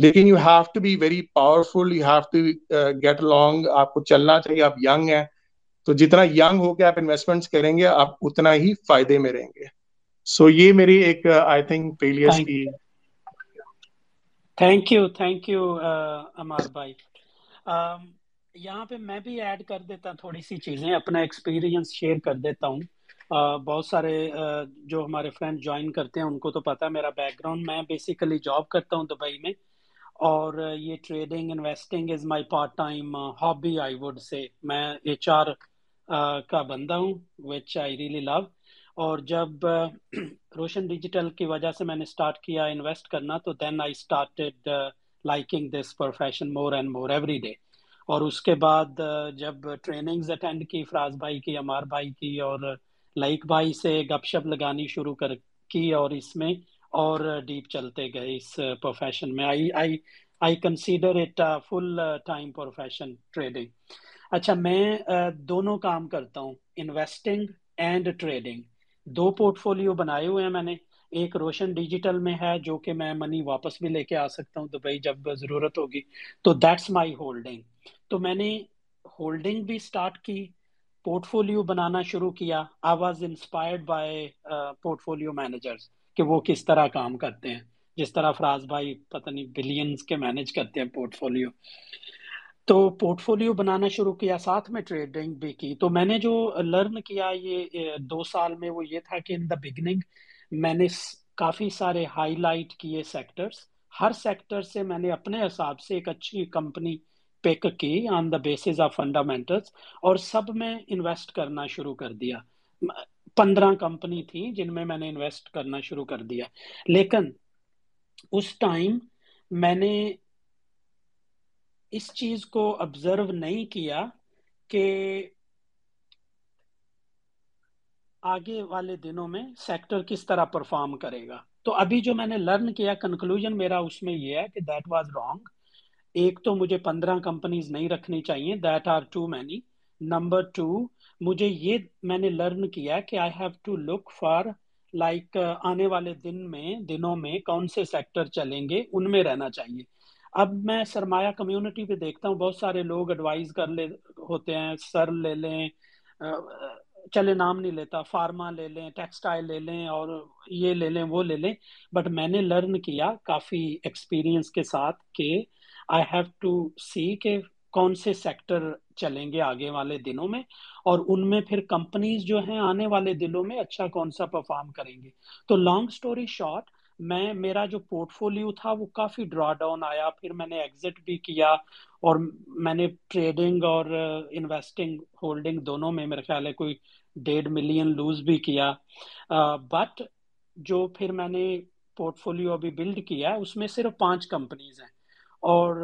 لیکن you have to be very powerful, you have to get along, آپ کو چلنا چاہیے. آپ ینگ ہیں تو جتنا ینگ ہو کے آپ انویسٹمنٹس کریں گے آپ اتنا ہی فائدے میں رہیں گے. سو یہ میری ایک آئی تھنک فیلیئرز کی. Thank you thank you Ammar بھائی. یہاں پہ میں بھی ایڈ کر دیتا ہوں تھوڑی سی چیزیں، اپنا ایکسپیرینس شیئر کر دیتا ہوں. بہت سارے جو ہمارے فرینڈ جوائن کرتے ہیں ان کو تو پتہ ہے میرا بیک گراؤنڈ، میں بیسیکلی جاب کرتا ہوں دبئی میں، اور یہ trading investing is my part time hobby I would say. میں ایچ آر کا بندہ ہوں وچ آئی ریئلی لو، اور جب روشن ڈیجیٹل کی وجہ سے میں نے اسٹارٹ کیا انویسٹ کرنا تو then I started liking this profession more and more every day. اور اس کے بعد جب ٹریننگز اٹینڈ کی فراز بھائی کی، عمار بھائی کی اور لائک بھائی سے، گپ شپ لگانی شروع کر کی اور اس میں اور ڈیپ چلتے گئے اس پروفیشن میں. I I I consider it full time profession trading. اچھا میں دونوں کام کرتا ہوں، انویسٹنگ اینڈ ٹریڈنگ. دو پورٹ فولیو بنائے ہوئے ہیں میں نے. ایک روشن ڈیجیٹل میں ہے جو کہ میں منی واپس بھی لے کے آ سکتا ہوں دبئی جب ضرورت ہوگی، تو دیٹس مائی ہولڈنگ. تو میں نے ہولڈنگ بھی اسٹارٹ کی، پورٹ فولیو بنانا شروع کیا. I was inspired by portfolio managers کہ وہ کس طرح کام کرتے ہیں، جس طرح فراز بھائی پتہ نہیں بلینز کے مینج کرتے ہیں پورٹ فولیو. تو پورٹ فولیو بنانا شروع کیا، ساتھ میں ٹریڈنگ بھی کی. تو میں نے جو لرن کیا یہ دو سال میں وہ یہ تھا کہ ان دا بگننگ میں نے کافی سارے ہائی لائٹ کیے سیکٹرز. ہر سیکٹر سے میں نے اپنے حساب سے ایک اچھی کمپنی پک کی on the basis of fundamentals, اور سب میں انویسٹ کرنا شروع کر دیا. پندرہ کمپنی تھی جن میں میں نے انویسٹ کرنا شروع کر دیا. لیکن اس ٹائم میں نے اس چیز کو آبزرو نہیں کیا کہ آگے والے دنوں میں سیکٹر کس طرح پرفارم کرے گا. تو ابھی جو میں نے لرن کیا، کنکلوژن میرا اس میں یہ ہے کہ دیٹ واز رانگ. ایک تو مجھے پندرہ کمپنیز نہیں رکھنی چاہیے، that are too many. Number two, مجھے یہ میں نے لرن کیا کہ I have to look for like آنے والے دن میں دنوں میں کون سے سیکٹر چلیں گے، ان میں رہنا چاہیے. اب میں سرمایہ کمیونٹی پہ دیکھتا ہوں بہت سارے لوگ ایڈوائز کر لے ہوتے ہیں، سر لے لیں، چلے نام نہیں لیتا، فارما لے لیں، ٹیکسٹائل لے لیں اور یہ لے لیں وہ لے لیں. بٹ میں نے لرن کیا کافی ایکسپیرینس کے ساتھ کہ آئی ہیو ٹو سی کہ کون سے سیکٹر چلیں گے آگے والے دنوں میں, اور ان میں پھر کمپنیز جو ہیں آنے والے دنوں میں اچھا کون سا پرفارم کریں گے. تو لانگ سٹوری شارٹ, میں میرا جو پورٹ فولیو تھا وہ کافی ڈرا ڈاؤن آیا, پھر میں نے ایگزٹ بھی کیا, اور میں نے ٹریڈنگ اور انویسٹنگ ہولڈنگ دونوں میں میرا خیال ہے کوئی ڈیڑھ ملین لوز بھی کیا. بٹ جو پھر میں نے پورٹ فولیو ابھی بلڈ کیا اس میں صرف پانچ کمپنیز ہیں, اور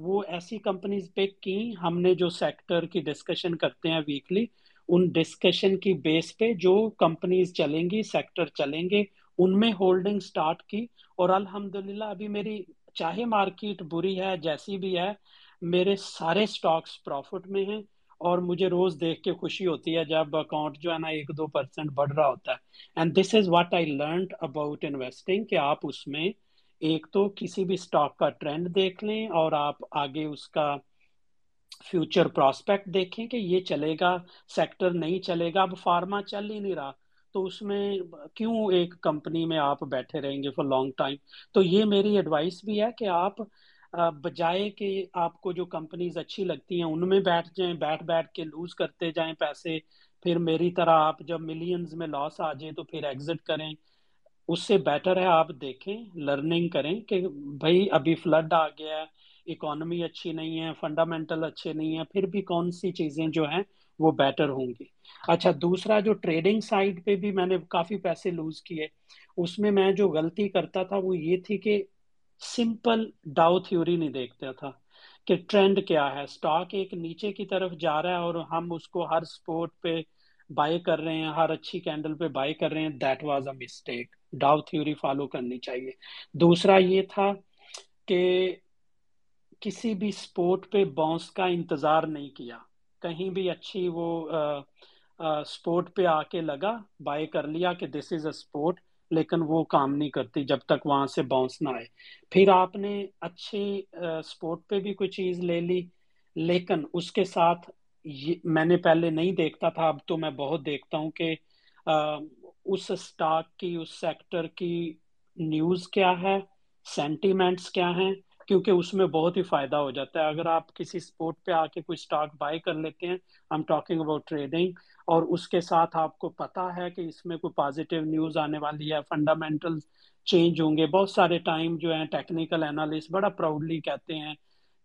وہ ایسی کمپنیز پک کی ہم نے جو سیکٹر کی ڈسکشن کرتے ہیں ویکلی, ان ڈسکشن کی بیس پہ جو کمپنیز چلیں گی سیکٹر چلیں گے ان میں ہولڈنگ سٹارٹ کی. اور الحمدللہ ابھی میری چاہے مارکیٹ بری ہے جیسی بھی ہے, میرے سارے سٹاکس پروفٹ میں ہیں, اور مجھے روز دیکھ کے خوشی ہوتی ہے جب اکاؤنٹ جو ہے نا ایک دو پرسنٹ بڑھ رہا ہوتا ہے. And this is what I learned about investing, کہ آپ اس میں ایک تو کسی بھی سٹاک کا ٹرینڈ دیکھ لیں, اور آپ آگے اس کا فیوچر پراسپیکٹ دیکھیں کہ یہ چلے گا سیکٹر نہیں چلے گا. اب فارما چل ہی نہیں رہا تو اس میں کیوں ایک کمپنی میں آپ بیٹھے رہیں گے فار لانگ ٹائم. تو یہ میری ایڈوائس بھی ہے کہ آپ بجائے کہ آپ کو جو کمپنیز اچھی لگتی ہیں ان میں بیٹھ جائیں, بیٹھ بیٹھ کے لوز کرتے جائیں پیسے, پھر میری طرح آپ جب ملینز میں لاس آ جائیں تو پھر ایگزٹ کریں, اس سے بیٹر ہے آپ دیکھیں لرننگ کریں کہ بھائی ابھی فلڈ آ گیا ہے, اکانومی اچھی نہیں ہے, فنڈامنٹل اچھے نہیں ہیں, پھر بھی کون سی چیزیں جو ہیں وہ بیٹر ہوں گی. اچھا, دوسرا جو ٹریڈنگ سائٹ پہ بھی میں نے کافی پیسے لوز کیے, اس میں میں جو غلطی کرتا تھا وہ یہ تھی کہ سمپل ڈاؤ تھیوری نہیں دیکھتا تھا کہ ٹرینڈ کیا ہے, سٹاک ایک نیچے کی طرف جا رہا ہے اور ہم اس کو ہر سپورٹ پہ بائی کر رہے ہیں, ہر اچھی کینڈل پہ بائی کر رہے ہیں. That was a mistake, Dow theory follow کرنی چاہیے. دوسرا یہ تھا کہ کسی بھی سپورٹ پہ باؤنس کا انتظار نہیں کیا, کہیں بھی اچھی وہ سپورٹ پہ آ کے لگا بائی کر لیا کہ دس از اے سپورٹ, لیکن وہ کام نہیں کرتی جب تک وہاں سے باؤنس نہ آئے. پھر آپ نے اچھی سپورٹ پہ بھی کوئی چیز لے لی, لیکن اس کے ساتھ میں نے پہلے نہیں دیکھتا تھا, اب تو میں بہت دیکھتا ہوں کہ اس سٹاک کی اس سیکٹر کی نیوز کیا ہے, سینٹیمنٹس کیا ہیں, کیونکہ اس میں بہت ہی فائدہ ہو جاتا ہے. اگر آپ کسی سپورٹ پہ آ کے کوئی سٹاک بائی کر لیتے ہیں, I am talking about trading, اور اس کے ساتھ آپ کو پتہ ہے کہ اس میں کوئی پازیٹیو نیوز آنے والی ہے, فنڈامنٹل چینج ہوں گے. بہت سارے ٹائم جو ہیں ٹیکنیکل اینالسٹ بڑا پراؤڈلی کہتے ہیں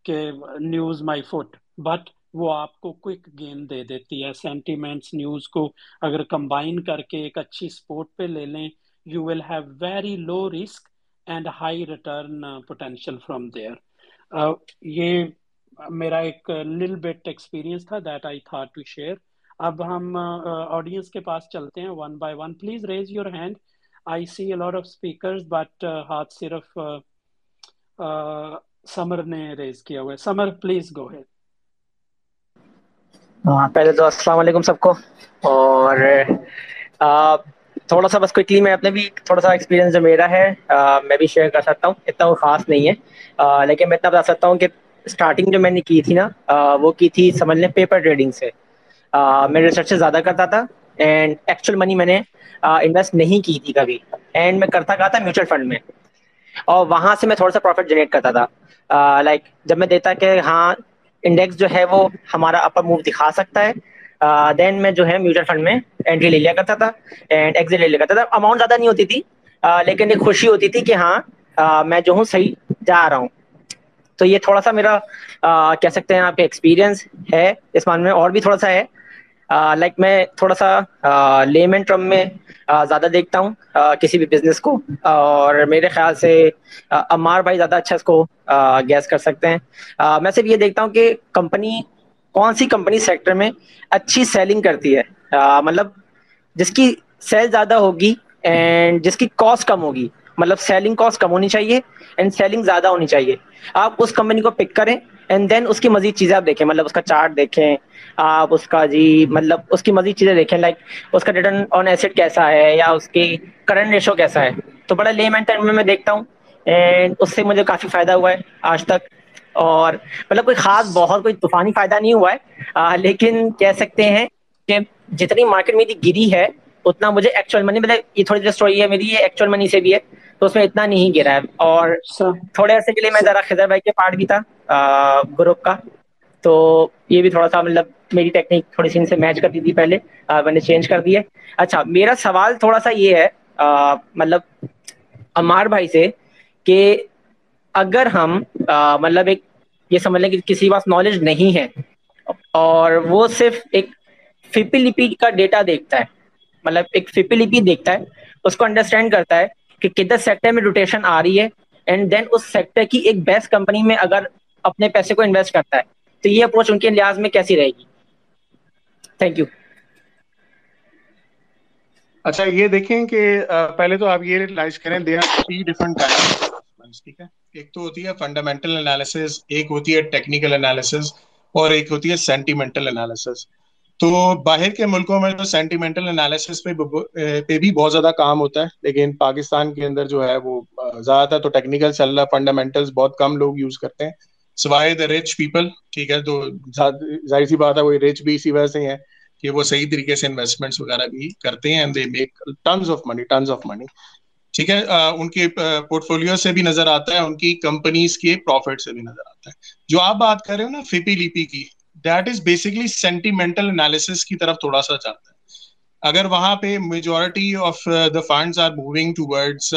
کہ نیوز مائی فٹ, بٹ وہ آپ کو کوئک گین دے دیتی ہے. سینٹیمنٹس نیوز کو اگر کمبائن کر کے ایک اچھی سپورٹ پہ لے لیں, you will have very low risk and high return uh, potential from there. Uh, یہ میرا ایک little bit experience تھا that I thought to share. اب ہم audience کے پاس چلتے ہیں one by one. Please raise your hand. I see a lot of speakers but uh, ہاتھ صرف uh, uh, Samar نے raise کیا ہوا ہے. Samar, please go ahead. پہلے تو السلام علیکم سب کو, اور تھوڑا سا بس کوئکلی میں اپنے بھی تھوڑا سا ایکسپیرینس جو میرا ہے میں بھی شیئر کر سکتا ہوں, اتنا وہ خاص نہیں ہے لیکن میں اتنا بتا سکتا ہوں کہ اسٹارٹنگ جو میں نے کی تھی نا وہ کی تھی سمجھ لیں پیپر ٹریڈنگ سے. میں ریسرچ سے زیادہ کرتا تھا اینڈ ایکچوئل منی میں نے انویسٹ نہیں کی تھی کبھی, اینڈ میں کرتا کہا تھا میوچل فنڈ میں, اور وہاں سے میں تھوڑا سا پروفٹ جنریٹ کرتا تھا. لائک جب میں دیکھتا کہ ہاں انڈیکس جو ہے وہ ہمارا اپر موو دکھا سکتا ہے, دین میں جو ہے میوچل فنڈ میں انٹری لے لیا کرتا تھا اینڈ ایگزٹ لے لیا کرتا تھا. اماؤنٹ زیادہ نہیں ہوتی تھی لیکن ایک خوشی ہوتی تھی کہ ہاں میں جو ہوں صحیح جا رہا ہوں. تو یہ تھوڑا سا میرا کہہ سکتے ہیں آپ کا ایکسپیرینس ہے اس مان میں, اور بھی تھوڑا سا ہے لائک میں تھوڑا سا لیمن ٹرم میں زیادہ دیکھتا ہوں کسی بھی بزنس کو, اور میرے خیال سے عمار بھائی زیادہ اچھا اس کو گیس کر سکتے ہیں. میں صرف یہ دیکھتا ہوں کہ کمپنی کون سی کمپنی سیکٹر میں اچھی سیلنگ کرتی ہے, مطلب جس کی سیل زیادہ ہوگی اینڈ جس کی کاسٹ کم ہوگی, مطلب سیلنگ کاسٹ کم ہونی چاہیے اینڈ سیلنگ زیادہ ہونی چاہیے. آپ اس کمپنی کو پک کریں اینڈ دین اس کی مزید چیزیں آپ دیکھیں, مطلب اس کا چارٹ دیکھیں آپ, اس کا جی مطلب اس کی مزید چیزیں دیکھیں, لائک اس کا ریٹرن آن ایسٹ کیسا ہے یا اس کی کرنٹ ریشو کیسا ہے. تو بڑا لیم اینڈ ٹرم میں میں دیکھتا ہوں اینڈ اس سے مجھے کافی فائدہ ہوا ہے آج تک, اور مطلب کوئی خاص بہت کوئی طوفانی فائدہ نہیں ہوا ہے لیکن کہہ سکتے ہیں کہ جتنی مارکیٹ میری گری ہے اتنا مجھے ایکچوئل منی, مطلب یہ تھوڑی جو اسٹوری ہے میری یہ ایکچوئل منی سے بھی ہے تو اس میں اتنا نہیں گرا ہے. اور تھوڑے عرصے کے لیے میں ذرا خضر بھائی کے پارٹ بھی تھا گروپ کا, تو یہ بھی تھوڑا سا مطلب میری ٹیکنیک تھوڑی سی ان سے میچ کرتی تھی, پہلے میں نے چینج کر دی ہے. اچھا میرا سوال تھوڑا سا یہ ہے مطلب عمار بھائی سے کہ اگر ہم مطلب ایک یہ سمجھ لیں کہ کسی پاس نالج نہیں ہے اور وہ صرف ایک فیپی لپی کا ڈیٹا دیکھتا ہے, مطلب ایک فیپی لپی دیکھتا ہے, اس کو انڈرسٹینڈ کرتا ہے کہ کدھر سیکٹر میں روٹیشن آ رہی ہے, اینڈ دین اس سیکٹر کی ایک بیسٹ کمپنی میں اگر اپنے پیسے کو انویسٹ کرتا ہے, تو یہ اپروچ ان کے لحاظ میں کیسی رہے گی؟ Thank you. اچھا یہ دیکھیں کہ پہلے تو آپ یہ ریلائز کریں they are three different types, ٹھیک ہے. ایک تو ہوتی ہے فنڈامنٹل انالیسس, ایک ہوتی ہے ٹیکنیکل انالیسس, اور ایک ہوتی ہے سینٹیمنٹل انالیسس. تو باہر کے ملکوں میں جو سینٹیمنٹل انالیسس پہ پہ بھی بہت زیادہ کام ہوتا ہے, لیکن پاکستان کے اندر جو ہے وہ زیادہ تر تو ٹیکنیکل چل رہا ہے, فنڈامنٹلز بہت کم لوگ یوز کرتے ہیں سوائے دا رچ پیپل, ٹھیک ہے. تو ظاہر سی بات ہے وہ رچ بھی اسی وجہ سے ہیں کہ وہ صحیح طریقے سے انویسٹمنٹس وغیرہ بھی کرتے ہیں, they make tons of money tons of money ٹھیک ہے. ان کے پورٹ فولیو سے بھی نظر آتا ہے, ان کی کمپنیز کے پروفٹ سے بھی نظر آتا ہے. جو آپ بات کر رہے ہو نا فیپی لیپی کی, that is basically sentimental analysis کی طرف تھوڑا سا جاتا ہے. اگر وہاں پہ majority of the funds are moving towards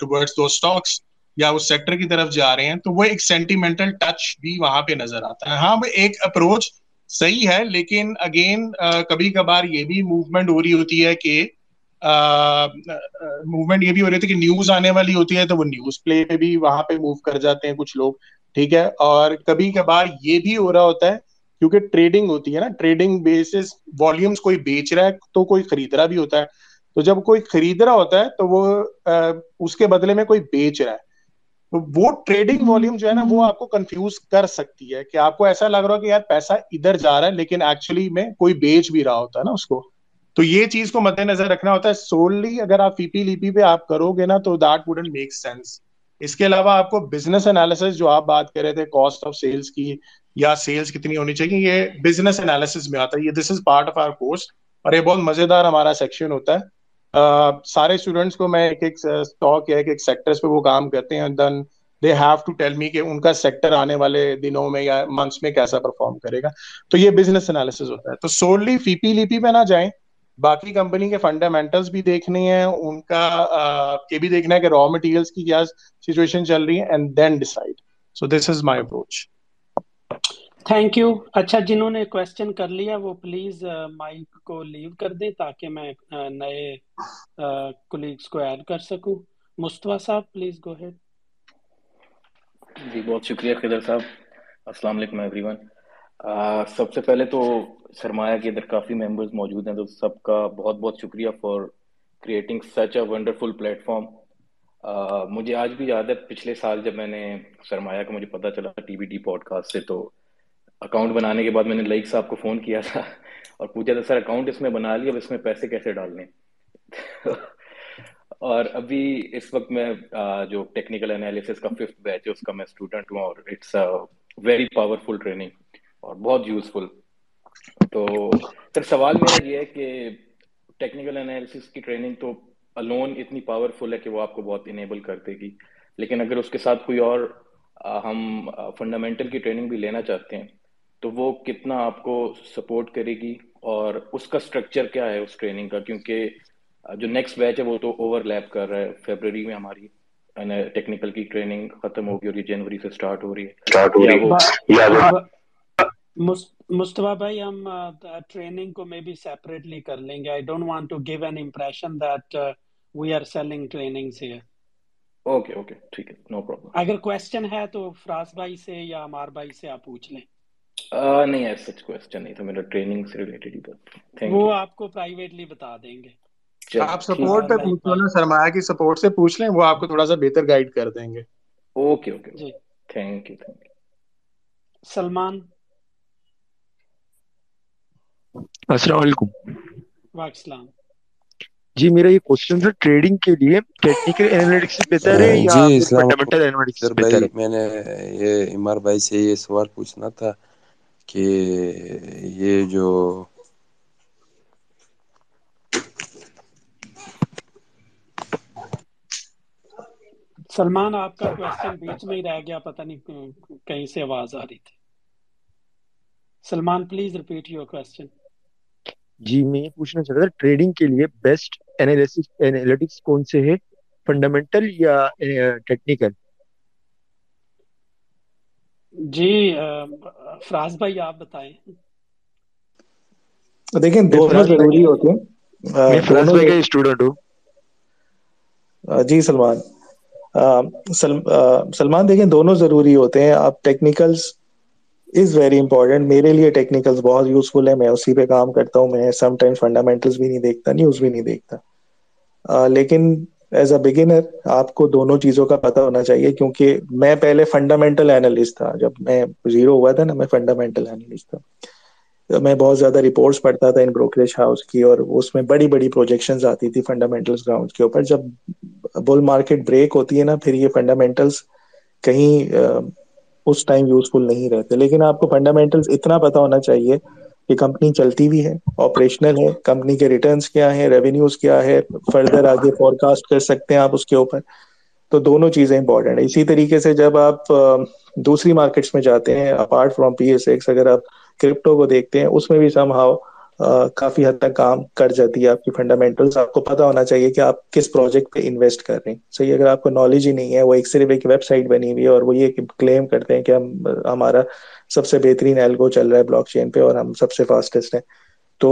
towards those stocks یا اس سیکٹر کی طرف جا رہے ہیں, تو وہ ایک سینٹیمنٹل ٹچ بھی وہاں پہ نظر آتا ہے. ہاں ایک اپروچ صحیح ہے, لیکن اگین کبھی کبھار یہ بھی موومنٹ ہو رہی ہوتی ہے کہ موومنٹ یہ بھی ہو رہی ہوتی ہے کہ نیوز آنے والی ہوتی ہے, تو وہ نیوز پلے پہ بھی وہاں پہ موو کر جاتے ہیں کچھ لوگ, ٹھیک ہے. اور کبھی کبھار یہ بھی ہو رہا ہوتا ہے کیونکہ ٹریڈنگ ہوتی ہے نا, ٹریڈنگ بیسس والیومز, کوئی بیچ رہا ہے تو کوئی خرید رہا بھی ہوتا ہے. تو جب کوئی خرید رہا ہوتا ہے تو وہ اس کے بدلے میں کوئی بیچ رہا ہے, وہ ٹریڈنگ والیوم جو ہے نا وہ آپ کو کنفیوز کر سکتی ہے کہ آپ کو ایسا لگ رہا ہو کہ یار پیسہ ادھر جا رہا ہے, لیکن ایکچولی میں کوئی بیچ بھی رہا ہوتا ہے نا اس کو. تو یہ چیز کو مد نظر رکھنا ہوتا ہے. سوللی اگر آپ فی پی لیپی پہ آپ کرو گے نا تو دیٹ وڈنٹ میک سینس. اس کے علاوہ آپ کو بزنس انالیسس جو آپ بات کر رہے تھے کاسٹ آف سیلس کی یا سیلس کتنی ہونی چاہیے, یہ بزنس انالیسس میں آتا ہے, یہ this is part of our course. اور یہ بہت مزیدار ہمارا سیکشن ہوتا ہے, سارے اسٹوڈنٹس کو میں ایک ایک اسٹاک یا ایک ایک سیکٹرس پہ وہ کام کرتے ہیں, then they have to tell me کہ ان کا سیکٹر آنے والے دنوں میں یا منتھس میں کیسا پرفارم کرے گا. تو یہ بزنس انالیسس ہوتا ہے. تو سوللی فی پی لیپی پہ نہ جائیں, باقی کمپنی کے فنڈامنٹلس بھی دیکھنے ہیں, ان کا یہ بھی دیکھنا ہے کہ را مٹیریلس کی کیا سچویشن چل رہی ہے, and then decide. So this is my approach. Thank you. اچھا جنہوں نے کویسچن کر لیا وہ پلیز مائک کو لیو کر دیں تاکہ میں نئے کولیگز کو ایڈ کر سکوں. مصطفیٰ صاحب پلیز گو ہیڈ. جی بہت شکریہ خضر صاحب. السلام علیکم ایوری ون. سب سے پہلے تو سرمایہ کے ادھر کافی ممبرز موجود ہیں, تو سب کا بہت بہت شکریہ for creating such a wonderful platform. مجھے آج بھی یاد ہے پچھلے سال جب میں نے سرمایہ کا مجھے پتہ چلا T B T podcast سے, تو اکاؤنٹ بنانے کے بعد میں نے لائک صاحب کو فون کیا تھا اور پوچھا تھا سر اکاؤنٹ اس میں بنا لیا, اب اس میں پیسے کیسے ڈالنے. اور ابھی اس وقت میں جو ٹیکنیکل انالیسس کا ففتھ بیچ ہے اس کا میں اسٹوڈنٹ ہوں, اور اٹس ویری پاورفل ٹریننگ اور بہت یوزفل. تو سر سوال میرا یہ ہے کہ ٹیکنیکل انالیسس کی ٹریننگ تو الون اتنی پاورفل ہے کہ وہ آپ کو بہت انیبل کر دے گی, لیکن اگر اس کے ساتھ کوئی اور ہم فنڈامنٹل کی ٹریننگ بھی لینا چاہتے ہیں تو وہ کتنا آپ کو سپورٹ کرے گی, اور اس کا اسٹرکچر کیا ہے اس ٹریننگ کا, کیونکہ جو نیکسٹ بیچ ہے وہ تو اوور لیپ کر رہا ہے. فیبرری میں ہماری ٹیکنیکل کی ٹریننگ ختم ہوگی اور یہ جنوری سے سٹارٹ ہو رہی ہے. مصطفیٰ بھائی ہم ٹریننگ کو مے بی سیپریٹلی کر لیں گے. I don't want to give an impression that we are selling trainings here. Okay okay ٹھیک ہے, نو پرابلم. اگر کویسچن ہے تو فراز بھائی سے یا عمار بھائی سے آپ پوچھ لیں. نہیں ہے سچ کویسچن نہیں تھا میرا, ٹریننگ سے ریلیٹڈ ہی تھا, وہ آپ کو پرائیویٹلی بتا دیں گے. آپ سپورٹ پہ پوچھو نا, سرمایہ کی سپورٹ سے پوچھ لیں, وہ آپ کو تھوڑا سا بہتر گائیڈ کر دیں گے. اوکے اوکے جی thank you thank you. Salman. السلام علیکم. وعلیکم السلام. جی میرا یہ کوشچن تھا ٹریڈنگ کے لیے ٹیکنیکل انالیٹکس بہتر ہے یا فنڈامنٹل انالیٹکس بہتر ہے؟ میں نے یہ عمار بھائی سے یہ سوال پوچھنا تھا کہ یہ جو سلمان آپ کا کوشچن بیچ میں ہی رہ گیا, پتہ نہیں کہیں سے آواز آ رہی تھی. Salman please repeat your question. جی میں یہ پوچھنا چاہ رہا تھا ٹریڈنگ کے لیے بیسٹ انالیسس انالیٹکس کون سے ہے, فنڈامنٹل یا ٹیکنیکل؟ جی فراز بھائی آپ بتائیں. دیکھیں دونوں ضروری ہوتے ہیں. میں فراز بھائی کا اسٹوڈنٹ ہوں. جی سلمان سلمان دیکھیں دونوں ضروری ہوتے ہیں. آپ ٹیکنیکلز از ویری امپورٹنٹ. میرے لیے ٹیکنیکلز بہت یوزفل ہے, میں اسی پہ کام کرتا ہوں. میں سم ٹائم فنڈامنٹلز بھی نہیں دیکھتا, نیوز بھی نہیں دیکھتا, لیکن ایز اے بگنر آپ کو دونوں چیزوں کا پتہ ہونا چاہیے. کیونکہ میں پہلے فنڈامنٹل اینالسٹ تھا. جب میں زیرو ہوا تھا نا, میں فنڈامنٹل اینالسٹ تھا. میں بہت زیادہ رپورٹس پڑھتا تھا ان بروکریج ہاؤس کی, اور اس میں بڑی بڑی پروجیکشنز آتی تھی فنڈامنٹلز گراؤنڈ کے اوپر. جب بل مارکیٹ بریک ہوتی ہے نا, پھر یہ فنڈامنٹلز کہیں اس ٹائم یوزفل نہیں رہتے. لیکن آپ کو فنڈامنٹلز اتنا پتہ ہونا چاہیے کہ کمپنی چلتی بھی ہے, آپریشنل ہے, کمپنی کے ریٹرنس کیا ہیں, ریونیوز کیا ہے, فردر آگے فور کاسٹ کر سکتے ہیں آپ اس کے اوپر. تو دونوں چیزیں امپورٹنٹ ہیں. اسی طریقے سے جب آپ دوسری مارکیٹس میں جاتے ہیں apart from P S X, اگر آپ کرپٹو کو دیکھتے ہیں اس میں بھی سم ہاؤ کافی حد تک کام کر جاتی ہے آپ کی فنڈامنٹلس. آپ کو پتہ ہونا چاہیے کہ آپ کس پروجیکٹ پہ انویسٹ کر رہے ہیں. صحیح, اگر آپ کو نالج ہی نہیں ہے, وہ ایک صرف ایک ویب سائٹ بنی ہوئی ہے اور وہ یہ کلیم کرتے ہیں کہ ہم ہمارا سب سے بہترین ایلگو چل رہا ہے بلاک چین پہ اور ہم سب سے فاسٹیسٹ ہیں, تو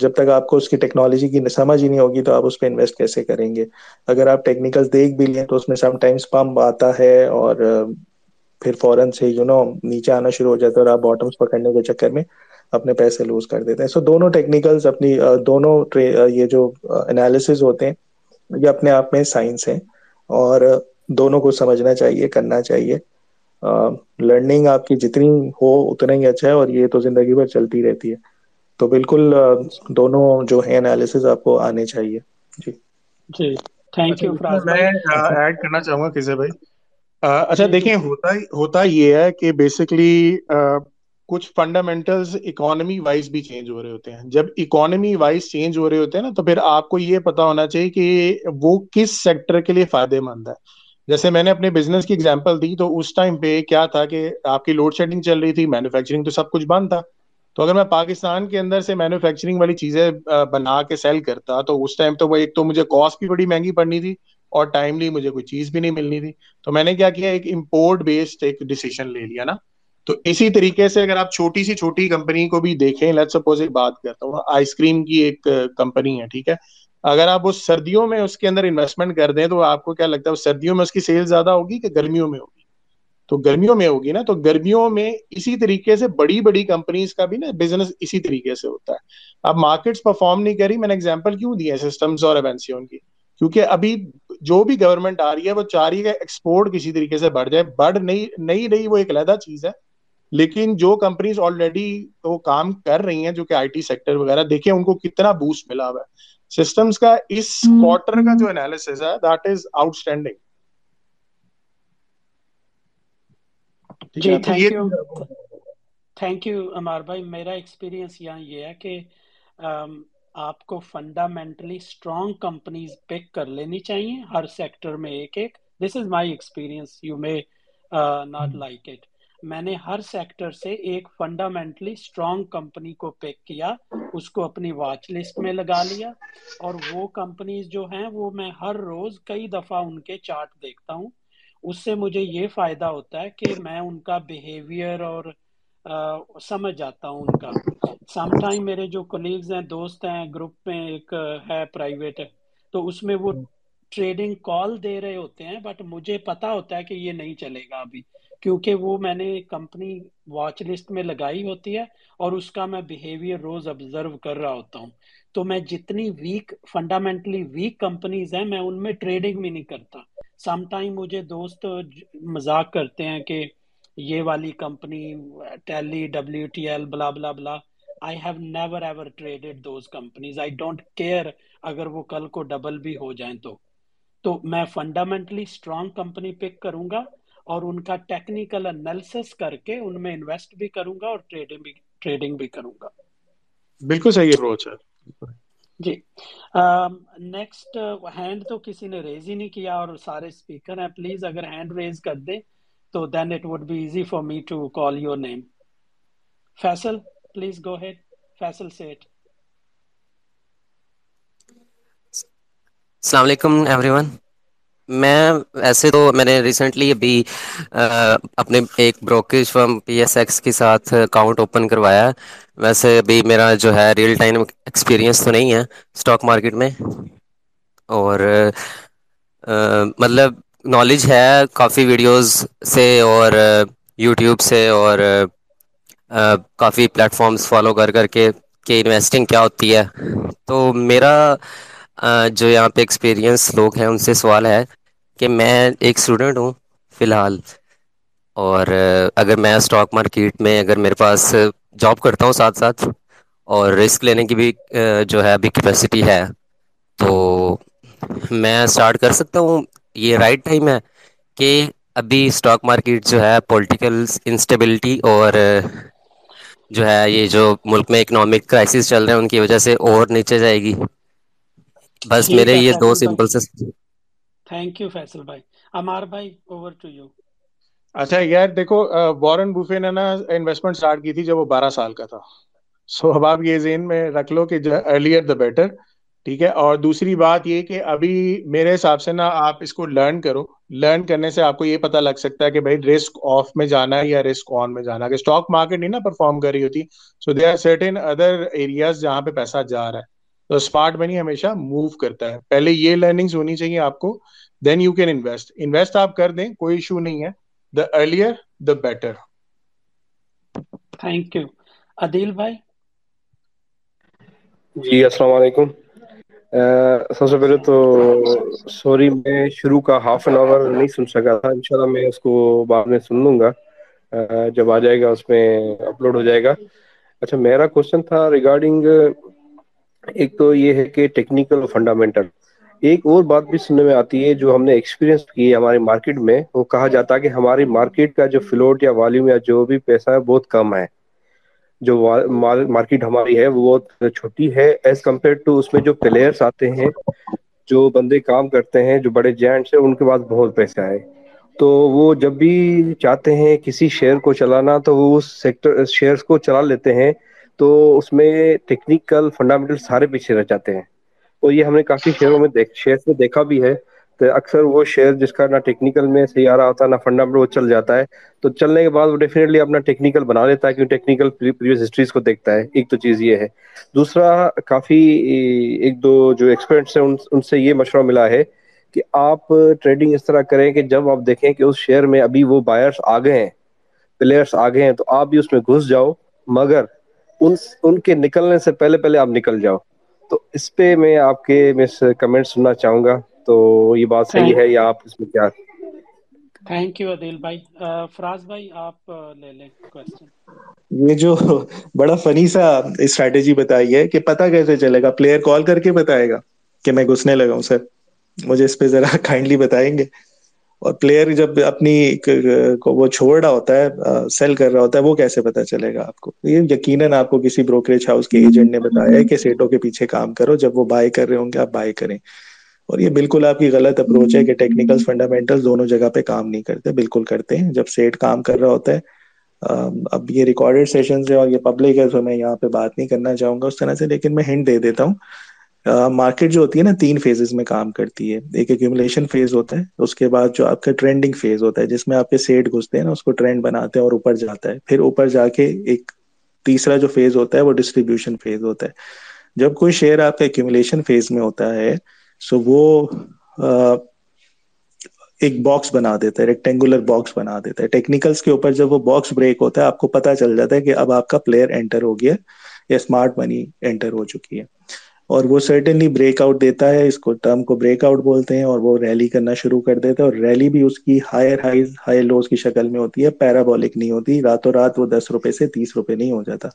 جب تک آپ کو اس کی ٹیکنالوجی کی سمجھ ہی نہیں ہوگی تو آپ اس پہ انویسٹ کیسے کریں گے. اگر آپ ٹیکنیکلز دیکھ بھی لیں تو اس میں سم ٹائمس پمپ آتا ہے اور پھر فوراً سے یو نو نیچے آنا شروع ہو جاتا ہے اور آپ باٹمس پکڑنے کے چکر میں اپنے پیسے لوز کر دیتے ہیں. سو دونوں ٹیکنیکلز اپنی دونوں یہ جو انالیسز ہوتے ہیں یہ اپنے آپ میں سائنس ہیں اور دونوں کو سمجھنا چاہیے, کرنا چاہیے. لرننگ آپ کی جتنی ہو اتنا ہی اچھا ہے اور یہ تو زندگی بھر چلتی رہتی ہے. تو بالکل دونوں جو ہیں انالیسز آپ کو آنے چاہیے. جی جی تھینک یو. میں ایڈ کرنا چاہوں گا کسی بھائی. اچھا دیکھیں ہوتا ہوتا یہ ہے کہ بیسیکلی کچھ فنڈامنٹلز اکانومی وائز بھی چینج ہو رہے ہوتے ہیں. جب اکانومی وائز چینج ہو رہے ہوتے ہیں نا, تو پھر آپ کو یہ پتا ہونا چاہیے کہ وہ کس سیکٹر کے لیے فائدے مند ہے. جیسے میں نے اپنے بزنس کی ایگزامپل دی, تو اس ٹائم پہ کیا تھا کہ آپ کی لوڈ شیڈنگ چل رہی تھی, مینوفیکچرنگ تو سب کچھ بند تھا. تو اگر میں پاکستان کے اندر سے مینوفیکچرنگ والی چیزیں بنا کے سیل کرتا تو اس ٹائم تو وہ ایک تو مجھے کاسٹ بھی بڑی مہنگی پڑنی تھی اور ٹائملی مجھے کوئی چیز بھی نہیں ملنی تھی. تو میں نے کیا کیا, ایک امپورٹ بیسڈ ایک ڈیسیشن لے لیا نا. تو اسی طریقے سے اگر آپ چھوٹی سی چھوٹی کمپنی کو بھی دیکھیں, لیٹس سپوز ایک بات کرتا ہوں, آئس کریم کی ایک کمپنی ہے, ٹھیک ہے. اگر آپ اس سردیوں میں اس کے اندر انویسٹمنٹ کر دیں تو آپ کو کیا لگتا ہے سردیوں میں اس کی سیل زیادہ ہوگی کہ گرمیوں میں ہوگی؟ تو گرمیوں میں ہوگی نا. تو گرمیوں میں اسی طریقے سے بڑی بڑی کمپنیز کا بھی نا بزنس اسی طریقے سے ہوتا ہے. اب مارکیٹس پرفارم نہیں کری, میں نے ایگزامپل کیوں دی ہے سسٹمز اور ایونسیون کی, کیونکہ ابھی جو بھی گورنمنٹ آ رہی ہے وہ چاہ رہی ہے ایکسپورٹ کسی طریقے سے بڑھ جائے. بڑھ نہیں نہیں رہی, وہ ایک علیحدہ چیز ہے. لیکن جو کمپنیز آلریڈی وہ کام کر رہی ہیں جو کہ آئی ٹی سیکٹر وغیرہ, دیکھیں ان کو کتنا بوسٹ ملا ہوا ہے. سسٹمز کا اس کوارٹر کا جو انالیسس ہے دیٹ از آؤٹ اسٹینڈنگ. جی thank you thank you Ammar بھائی. میرا ایکسپیرئنس یہاں یہ ہے کہ آپ کو فنڈامنٹلی اسٹرانگ کمپنیز پک کر لینی چاہیے ہر سیکٹر میں ایک ایک. This is my experience, you may not like it. میں نے ہر سیکٹر سے ایک فنڈامنٹلی اسٹرانگ کمپنی کو پک کیا, اس کو اپنی واچ لسٹ میں لگا لیا, اور وہ کمپنیز جو ہیں وہ میں ہر روز کئی دفعہ ان کے چارٹ دیکھتا ہوں. اس سے مجھے یہ فائدہ ہوتا ہے کہ میں ان کا بیہیویئر اور Uh, سمجھ جاتا ہوں ان کا. سم ٹائم میرے جو کولیگز ہیں, دوست ہیں, گروپ میں ایک ہے پرائیویٹ, تو اس میں وہ ٹریڈنگ کال دے رہے ہوتے ہیں, بٹ مجھے پتا ہوتا ہے کہ یہ نہیں چلے گا ابھی, کیونکہ وہ میں نے کمپنی واچ لسٹ میں لگائی ہوتی ہے اور اس کا میں بیہیویئر روز آبزرو کر رہا ہوتا ہوں. تو میں جتنی ویک فنڈامنٹلی ویک کمپنیز ہیں میں ان میں ٹریڈنگ بھی نہیں کرتا. سم ٹائم مجھے دوست مذاق کرتے ہیں کہ یہ والی company tele W T L blah blah blah. I have never ever traded those companies. I don't care اگر وہ کل کو ڈبل بھی ہو جائیں. تو تو میں فنڈامنٹلی اسٹرانگ کمپنی پک کروں گا اور ان کا ٹیکنیکل انالیسس کر کے ان میں انویسٹ بھی کروں گا اور ٹریڈنگ بھی ٹریڈنگ بھی کروں گا. بالکل صحیح اپروچ ہے. جی نیکسٹ ہینڈ تو کسی نے ریز ہی نہیں کیا اور سارے اسپیکر ہیں. پلیز اگر ہینڈ ریز کر دیں تو then it would be easy for me to call your name. Faisal please go ahead. Faisal سیٹ. السلام علیکم ایوری ون. میں ایسے تو میں نے ریسنٹلی ابھی اپنے ایک brokerage firm P S X کے ساتھ اکاؤنٹ اوپن کروایا ہے. ویسے ابھی میرا جو ہے ریئل ٹائم ایکسپیرینس تو نہیں ہے اسٹاک مارکیٹ میں, اور مطلب نالج ہے کافی ویڈیوز سے اور یوٹیوب سے اور کافی پلیٹ فارمز فالو کر کر کے کہ انویسٹنگ کیا ہوتی ہے. تو میرا جو یہاں پہ ایکسپیرینس لوگ ہیں ان سے سوال ہے کہ میں ایک اسٹوڈنٹ ہوں فی الحال, اور اگر میں اسٹاک مارکیٹ میں اگر میرے پاس جاب کرتا ہوں ساتھ ساتھ اور رسک لینے کی بھی جو ہے ابھی کیپیسٹی ہے, تو میں اسٹارٹ کر سکتا ہوں؟ یہ رائٹ ٹائم ہے کہ ابھی اسٹاک مارکیٹ جو ہے پولیٹیکل انسٹیبلٹی اور جو ہے یہ جو ملک میں اکنامک کرائسس چل رہے ہیں ان کی وجہ سے اور نیچے جائے گی؟ بس میرے یہ دو سمپل سے. تھینک یو فیصل بھائی. عمار بھائی اوور ٹو یو. اچھا یار دیکھو, وارن بوفے نے نا انویسٹمنٹ سٹارٹ کی تھی جب وہ بارہ سال کا تھا. سو اب آپ یہ ذہن میں رکھ لو کہ ارلیئر دی بیٹر, ٹھیک ہے. اور دوسری بات یہ کہ ابھی میرے حساب سے نا آپ اس کو لرن کرو. لرن کرنے سے آپ کو یہ پتہ لگ سکتا ہے کہ بھائی رسک آف میں جانا ہے یا رسک آن میں جانا, کہ اسٹاک مارکیٹ نہیں نا پرفارم کر رہی ہوتی. So they are certain other areas جہاں پہ پیسہ جا رہا ہے. تو اسمارٹ منی ہمیشہ موو کرتا ہے. پہلے یہ لرننگز ہونی چاہیے آپ کو, then you can invest. Invest آپ کر دیں, کوئی ایشو نہیں ہے. The earlier the better. Thank you. Adil bhai. جی السلام علیکم. سب سے پہلے تو سوری, میں شروع کا ہاف این آور نہیں سن سکا تھا. ان شاء اللہ میں اس کو بعد میں سن لوں گا, جب آ جائے گا اس میں اپلوڈ ہو جائے گا. اچھا میرا کوشچن تھا ریگارڈنگ, ایک تو یہ ہے کہ ٹیکنیکل فنڈامنٹل. ایک اور بات بھی سننے میں آتی ہے جو ہم نے ایکسپیرینس کی ہے ہماری مارکیٹ میں, وہ کہا جاتا ہے کہ ہماری مارکیٹ کا جو فلوٹ یا والیوم یا جو بھی پیسہ ہے بہت کم ہے, جو مارکیٹ ہماری ہے وہ بہت چھوٹی ہے ایز کمپیئر ٹو اس میں جو پلیئرس آتے ہیں, جو بندے کام کرتے ہیں, جو بڑے جینٹس ہیں, ان کے پاس بہت پیسہ ہے. تو وہ جب بھی چاہتے ہیں کسی شیئر کو چلانا تو وہ اس سیکٹر شیئرس کو چلا لیتے ہیں, تو اس میں ٹیکنیکل فنڈامنٹل سارے پیچھے رہ جاتے ہیں. اور یہ ہم نے کافی شیئروں میں دیکھ شیئرس میں دیکھا بھی ہے. تو اکثر وہ شیئر جس کا نہ ٹیکنیکل میں صحیح آ رہا ہوتا ہے نہ فنڈامنٹل, وہ چل جاتا ہے. تو چلنے کے بعد وہ ڈیفینیٹلی اپنا ٹیکنیکل بنا لیتا ہے کیونکہ ٹیکنیکل پریویس ہسٹریز کو دیکھتا ہے. ایک تو چیز یہ ہے. دوسرا, کافی ایک دو جو ایکسپرٹس ہیں ان سے یہ مشورہ ملا ہے کہ آپ ٹریڈنگ اس طرح کریں کہ جب آپ دیکھیں کہ اس شیئر میں ابھی وہ بائرس آ گئے ہیں, پلیئرس آ گئے ہیں, تو آپ بھی اس میں گھس جاؤ, مگر ان ان کے نکلنے سے پہلے پہلے آپ نکل جاؤ. تو اس پہ میں آپ کے کمنٹ سننا چاہوں گا, تو یہ بات صحیح ہے یا آپ اس میں کیا؟ تھینک یو عادل بھائی. فراز بھائی آپ لے لیں کوسچن. یہ جو بڑا فنی سا اسٹریٹجی بتائی ہے کہ پتہ کیسے چلے گا, پلیئر کال کر کے بتائے گا کہ میں گھسنے لگا ہوں سر, مجھے اس پہ ذرا کائنڈلی بتائیں گے. اور پلیئر جب اپنی وہ چھوڑ رہا ہوتا ہے, سیل کر رہا ہوتا ہے, وہ کیسے پتا چلے گا آپ کو؟ یہ یقیناً آپ کو کسی بروکریج ہاؤس کے ایجنٹ نے بتایا ہے کہ سیٹوں کے پیچھے کام کرو, جب وہ بائی کر رہے ہوں گے آپ بائی کریں. اور یہ بالکل آپ کی غلط اپروچ ہے کہ ٹیکنیکل فنڈامنٹل دونوں جگہ پہ کام نہیں کرتے. بالکل کرتے ہیں. جب سیٹ کام کر رہا ہوتا ہے, اب یہ ریکارڈیڈ سیشنز ہیں اور یہ پبلک ہے تو میں یہاں پہ بات نہیں کرنا چاہوں گا اس طرح سے, لیکن میں ہنٹ دے دیتا ہوں. مارکیٹ جو ہوتی ہے نا تین فیزز میں کام کرتی ہے. ایک ایکیومولیشن فیز ہوتا ہے, اس کے بعد جو آپ کا ٹرینڈنگ فیز ہوتا ہے جس میں آپ کے سیٹ گھستے ہیں نا, اس کو ٹرینڈ بناتے ہیں اور اوپر جاتا ہے. پھر اوپر جا کے ایک تیسرا جو فیز ہوتا ہے وہ ڈسٹریبیوشن فیز ہوتا ہے. جب کوئی شیئر آپ کا ایکیومولیشن فیز میں ہوتا ہے سو وہ ایک باکس بنا دیتا ہے, ریکٹینگولر باکس بنا دیتا ہے. ٹیکنیکلس کے اوپر جب وہ باکس بریک ہوتا ہے آپ کو پتہ چل جاتا ہے کہ اب آپ کا پلیئر انٹر ہو گیا یا اسمارٹ منی انٹر ہو چکی ہے, اور وہ سرٹنلی بریک آؤٹ دیتا ہے. اس کو ٹرم کو بریک آؤٹ بولتے ہیں, اور وہ ریلی کرنا شروع کر دیتا ہے. اور ریلی بھی اس کی ہائر ہائیز ہائر لوز کی شکل میں ہوتی ہے, پیرابولک نہیں ہوتی. راتوں رات وہ دس روپے سے تیس روپے نہیں ہو جاتا,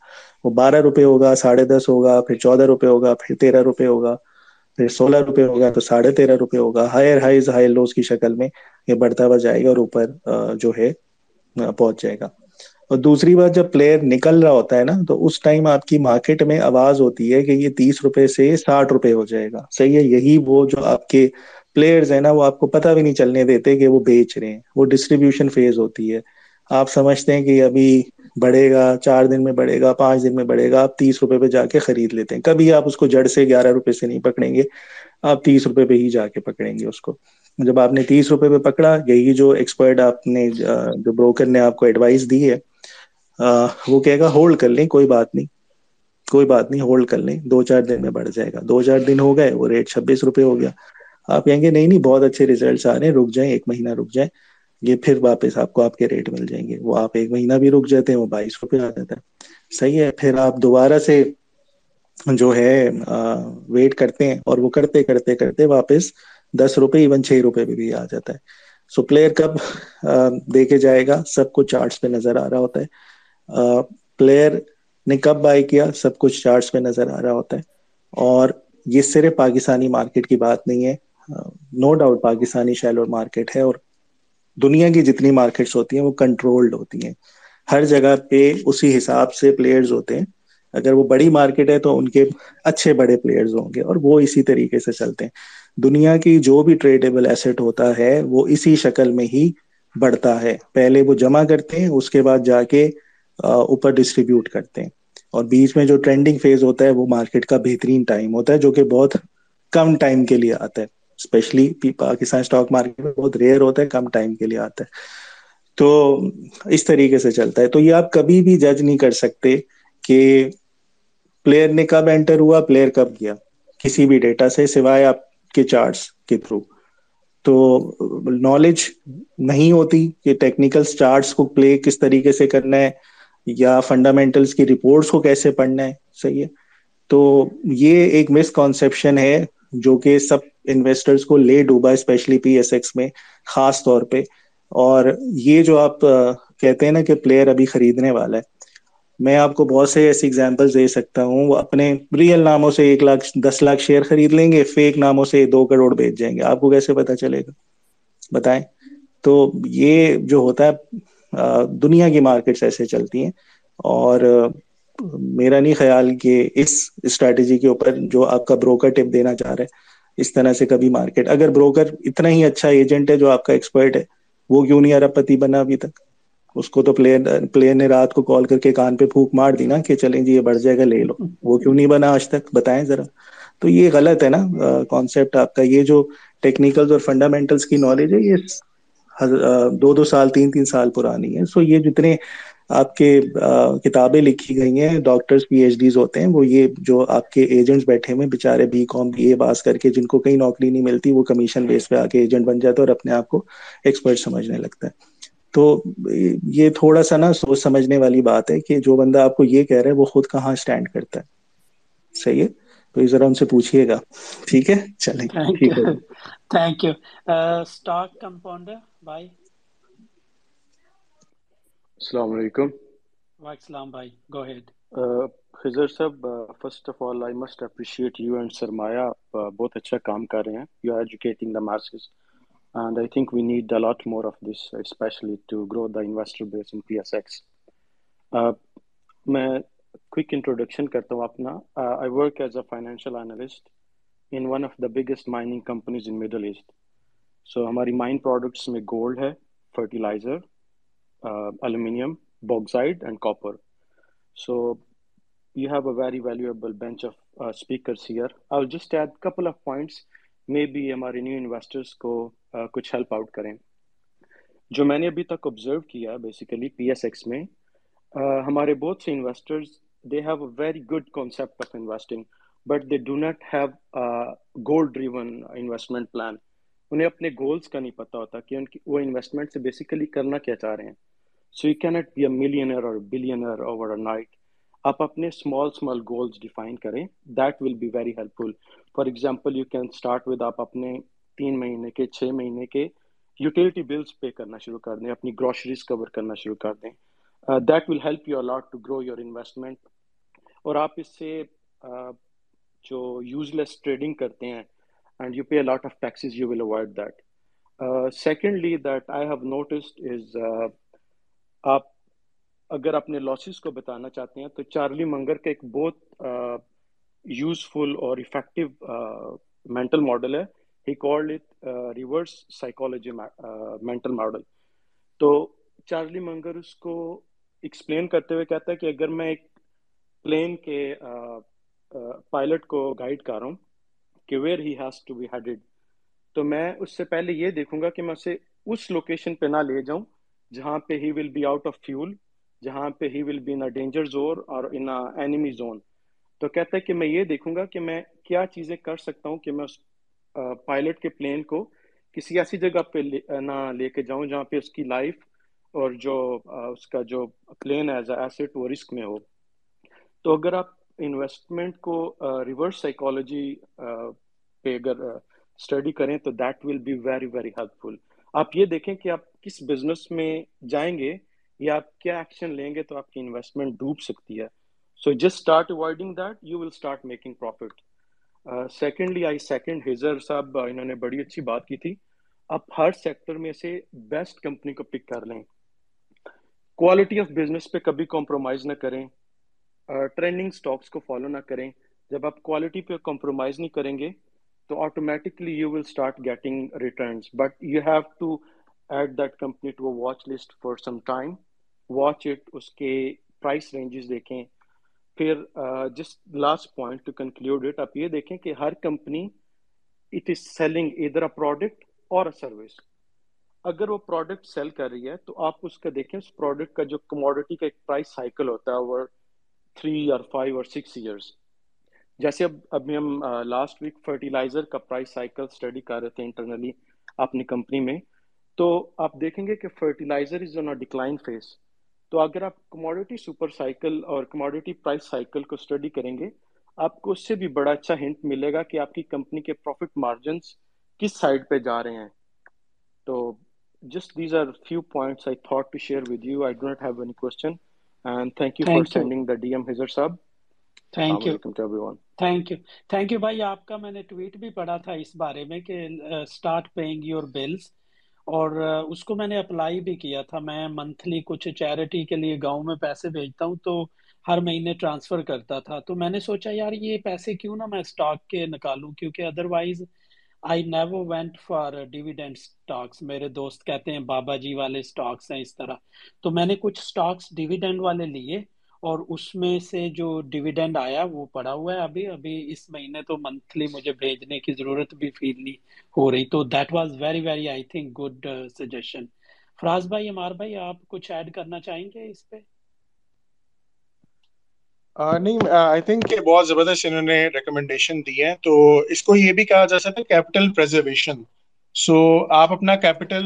وہ بارہ روپے ہوگا, ساڑھے دس ہوگا, پھر چودہ روپے ہوگا, پھر تیرہ روپے ہوگا, پھر سولہ روپے ہوگا, تو ساڑھے تیرہ روپے ہوگا. ہائر ہائیز ہائر لوز کی شکل میں یہ بڑھتا ہوا جائے گا اور اوپر جو ہے پہنچ جائے گا. اور دوسری بات جب پلیئر نکل رہا ہوتا ہے نا تو اس ٹائم آپ کی مارکیٹ میں آواز ہوتی ہے کہ یہ تیس روپے سے ساٹھ روپے ہو جائے گا. صحیح ہے. یہی وہ جو آپ کے پلیئرز ہیں نا وہ آپ کو پتہ بھی نہیں چلنے دیتے کہ وہ بیچ رہے ہیں. وہ ڈسٹریبیوشن فیز ہوتی ہے. آپ سمجھتے ہیں کہ ابھی بڑھے گا, چار دن میں بڑھے گا, پانچ دن میں بڑھے گا, آپ تیس روپے پہ جا کے خرید لیتے ہیں. کبھی آپ اس کو جڑ سے گیارہ روپے سے نہیں پکڑیں گے, آپ تیس روپے پہ ہی جا کے پکڑیں گے اس کو. جب آپ نے تیس روپے پہ پکڑا, یہی جو ایکسپرٹ آپ نے جو بروکر نے آپ کو ایڈوائس دی ہے وہ کہے گا ہولڈ کر لیں, کوئی بات نہیں کوئی بات نہیں ہولڈ کر لیں, دو چار دن میں بڑھ جائے گا. دو چار دن ہو گئے, وہ ریٹ چھبیس روپے ہو گیا. آپ کہیں گے نہیں نہیں بہت اچھے ریزلٹس آ رہے ہیں, رک جائیں, ایک مہینہ رک جائیں, یہ پھر واپس آپ کو آپ کے ریٹ مل جائیں گے. وہ آپ ایک مہینہ بھی رک جاتے ہیں, وہ بائیس روپے آ جاتا ہے. صحیح ہے. پھر آپ دوبارہ سے جو ہے ویٹ کرتے ہیں اور وہ کرتے کرتے کرتے واپس دس روپے ایون چھ روپے پہ بھی آ جاتا ہے. سو پلیئر کب دے کے جائے گا, سب کچھ چارٹس پہ نظر آ رہا ہوتا ہے. پلیئر نے کب بائی کیا, سب کچھ چارٹس پہ نظر آ رہا ہوتا ہے. اور یہ صرف پاکستانی مارکیٹ کی بات نہیں ہے, no doubt Pakistani shallow market ہے اور دنیا کی جتنی مارکیٹس ہوتی ہیں وہ کنٹرولڈ ہوتی ہیں. ہر جگہ پہ اسی حساب سے پلیئرز ہوتے ہیں. اگر وہ بڑی مارکیٹ ہے تو ان کے اچھے بڑے پلیئرز ہوں گے اور وہ اسی طریقے سے چلتے ہیں. دنیا کی جو بھی ٹریڈیبل ایسٹ ہوتا ہے وہ اسی شکل میں ہی بڑھتا ہے. پہلے وہ جمع کرتے ہیں, اس کے بعد جا کے اوپر ڈسٹریبیوٹ کرتے ہیں, اور بیچ میں جو ٹرینڈنگ فیز ہوتا ہے وہ مارکیٹ کا بہترین ٹائم ہوتا ہے جو کہ بہت کم ٹائم کے لیے آتا ہے. اسپیشلی پاکستان اسٹاک مارکیٹ میں بہت ریئر ہوتا ہے, کم ٹائم کے لیے آتا ہے. تو اس طریقے سے چلتا ہے. تو یہ آپ کبھی بھی جج نہیں کر سکتے کہ پلیئر نے کب انٹر ہوا, پلیئر کب گیا, کسی بھی ڈیٹا سے سوائے آپ کے چارٹس کے تھرو. تو نالج نہیں ہوتی کہ ٹیکنیکل چارٹس کو پلے کس طریقے سے کرنا ہے یا فنڈامنٹلس کی رپورٹس کو کیسے پڑھنا ہے. صحیح ہے. تو یہ ایک مس کانسیپشن ہے جو کہ سب انویسٹرز کو لے ڈوبا, اسپیشلی پی ایس ایکس میں خاص طور پہ. اور یہ جو آپ کہتے ہیں نا کہ پلیئر ابھی خریدنے والا ہے, میں آپ کو بہت سے ایسی ایگزامپلز دے سکتا ہوں. وہ اپنے ریئل ناموں سے ایک لاکھ دس لاکھ شیئر خرید لیں گے, فیک ناموں سے دو کروڑ بیچ جائیں گے. آپ کو کیسے پتا چلے گا, بتائیں؟ تو یہ جو ہوتا ہے, دنیا کی مارکیٹس ایسے چلتی ہیں. اور میرا نہیں خیال کہ اس اسٹریٹجی کے اوپر جو آپ کا بروکر ٹپ دینا چاہ رہا ہے, اس طرح سے کبھی مارکیٹ, اگر بروکر اتنا ہی اچھا ایجنٹ ہے جو آپ کا ایکسپرٹ ہے, وہ کیوں نہیں ارب پتی بنا ابھی تک؟ اس کو تو پلیئر پلیئر نے رات کو کال کر کے کان پہ پھونک مار دی نا کہ چلیں جی یہ بڑھ جائے گا لے لو, وہ کیوں نہیں بنا آج تک, بتائیں ذرا؟ تو یہ غلط ہے نا کانسیپٹ آپ کا. یہ جو ٹیکنیکلز اور فنڈامنٹلز کی نالج ہے یہ دو دو سال تین تین سال پرانی ہے. سو یہ جتنے آپ کے کتابیں لکھی گئی ہیں, ڈاکٹرز پی ایچ ڈیز ہوتے ہیں وہ, یہ جو آپ کے ایجنٹس بیٹھے ہوئے بےچارے بی کام بی اے پاس کر کے جن کو کہیں نوکری نہیں ملتی, وہ کمیشن بیس پہ آ کے ایجنٹ بن جاتا ہے اور اپنے آپ کو ایکسپرٹ سمجھنے لگتا ہے. تو یہ تھوڑا سا نا سوچ سمجھنے والی بات ہے کہ جو بندہ آپ کو یہ کہہ رہا ہے وہ خود کہاں اسٹینڈ کرتا ہے. صحیح ہے. تو یہ ذرا ان سے پوچھیے گا. ٹھیک ہے, چلیں. Thank you. اسٹاک کمپاؤنڈر بھائی, السلام علیکم. وعلیکم السلام بھائی, گو ہیڈ. خضر صاحب, first of all I must appreciate you and Sarmaya. بہت اچھا کام کر رہے ہیں. You are educating the masses. And I think we need a lot more of this, especially to grow the investor base in P S X. Uh, main quick introduction karta hu apna. Uh, I work as a financial analyst in one of the biggest mining companies in Middle East. So hamari mine products mein gold hai, fertilizer, uh, aluminium, bauxite and copper. So you have a very valuable bench of uh, speakers here. I'll just add a couple of points. Maybe ہمارے new investors کو uh, کچھ help out کریں. جو میں نے ابھی تک observe کیا بیسیکلی پی ایس ایکس میں, uh, ہمارے بہت سے investors they have a very good concept of investing, but they do not have goal driven investment plan. انہیں اپنے گولس کا نہیں پتہ ہوتا کہ ان کی وہ انویسٹمنٹ سے بیسیکلی کرنا کیا چاہ رہے ہیں. So you can not be a millionaire اور بلینئر اوور اے نائٹ. آپ اپنے اسمال اسمال گولس ڈیفائن کریں, that will be very helpful. For example you can start with, آپ اپنے تین مہینے کے چھ مہینے کے یوٹیلیٹی بلس پے کرنا شروع کر دیں, اپنی گروسریز کور کرنا شروع کر دیں. That will help you a lot to grow your investment. اور آپ اس سے uh, جو یوز لیس ٹریڈنگ کرتے ہیں and you pay a lot of taxes, you will avoid that. Secondly that I have noticed is آپ اگر اپنے لاسز کو بتانا چاہتے ہیں تو چارلی منگر کا ایک بہت یوزفل اور افیکٹو مینٹل ماڈل ہے. He called it reverse psychology mental model. تو چارلی منگر اس کو ایکسپلین کرتے ہوئے کہتا ہے کہ اگر میں ایک پلین کے پائلٹ کو گائیڈ کر رہا ہوں کہ where he has to be headed, تو میں اس سے پہلے یہ دیکھوں گا کہ میں اسے اس لوکیشن پہ نہ لے جاؤں جہاں پہ he will be out of fuel, جہاں پہ he will be in a danger zone اور ان اے اینیمی زون. تو کہتا ہے کہ میں یہ دیکھوں گا کہ میں کیا چیزیں کر سکتا ہوں کہ میں اس پائلٹ کے پلین کو کسی ایسی جگہ پہ نہ لے کے جاؤں جہاں پہ اس کی لائف اور جو اس کا جو پلین ایز اے ایسٹ وہ رسک میں ہو. تو اگر آپ انویسٹمنٹ کو ریورس سائیکالوجی پہ اگر اسٹڈی کریں تو that will be very very helpful. آپ یہ دیکھیں کہ آپ کس بزنس میں جائیں گے یا آپ کیا ایکشن لیں گے تو آپ کی انویسٹمنٹ ڈوب سکتی ہے. So just start avoiding that, you will start making profit. Secondly I second Khizar صاحب، انہوں نے بڑی اچھی بات کی تھی. آپ ہر سیکٹر میں سے بیسٹ کمپنی کو پک کر لیں، کوالٹی آف بزنس پہ کبھی کمپرومائز نہ کریں، ٹرینڈنگ اسٹاکس کو فالو نہ کریں. جب آپ کوالٹی پہ کمپرومائز نہیں کریں گے تو automatically you will start getting returns, but you have to add that company to a watch list for some time. Watch it, اس کے پرائس رینجز دیکھیں. پھر just last point to conclude it, آپ یہ دیکھیں کہ ہر کمپنی اٹ از سیلنگ ادھر اے پروڈکٹ اور اے سروس. اگر وہ پروڈکٹ سیل کر رہی ہے تو آپ اس کا دیکھیں، اس پروڈکٹ کا جو کموڈیٹی کا ایک پرائس سائیکل ہوتا ہے اوور تھری اور فائیو اور سکس ایئرس. جیسے اب ابھی ہم لاسٹ ویک فرٹیلائزر کا پرائس سائیکل اسٹڈی کر رہے تھے انٹرنلی اپنی کمپنی میں، تو آپ دیکھیں گے کہ fertilizer is on a decline phase. تو اگر آپ کموڈیٹی سپر سائیکل اور کموڈیٹی پرائس سائیکل کو اسٹڈی کریں گے آپ کو اس سے بھی بڑا اچھا ہنٹ ملے گا کہ آپ کی کمپنی کے پروفٹ مارجنس کس سائڈ پہ جا رہے ہیں. تو just these are few points I thought to share with you. I do not have any question and thank you for sending the D M Khizar Sahib. Thank you thank you thank you بھائی. آپ کا میں نے tweet بھی پڑھا تھا اس بارے میں کہ اسٹارٹ پیئنگ یور بلز، اور اس کو میں نے اپلائی بھی کیا تھا. میں منتھلی کچھ چیریٹی کے لیے گاؤں میں پیسے بھیجتا ہوں تو ہر مہینے ٹرانسفر کرتا تھا، تو میں نے سوچا یار یہ پیسے کیوں نہ میں اسٹاک کے نکالوں، کیونکہ otherwise I never went for dividend stocks. میرے دوست کہتے ہیں بابا جی والے اسٹاکس ہیں اس طرح، تو میں نے کچھ اسٹاکس ڈیویڈینڈ والے لیے اور اس میں سے جو ڈیویڈینڈ آیا وہ پڑا ہوا ہے ابھی ابھی اس مہینے، تو منتھلی مجھے بھیجنے کی ضرورت بھی فیل نہیں ہو رہی. تو that was very very I think good suggestion. Faraz بھائی، عمار بھائی، آپ کچھ ایڈ کرنا چاہیں گے اس پہ؟ نہیں، آئی تھنک بہت زبردست انہوں نے ریکمنڈیشن دی ہے. تو اس کو یہ بھی کہا جا سکتا ہے کیپٹل پریزرویشن. سو آپ اپنا کیپٹل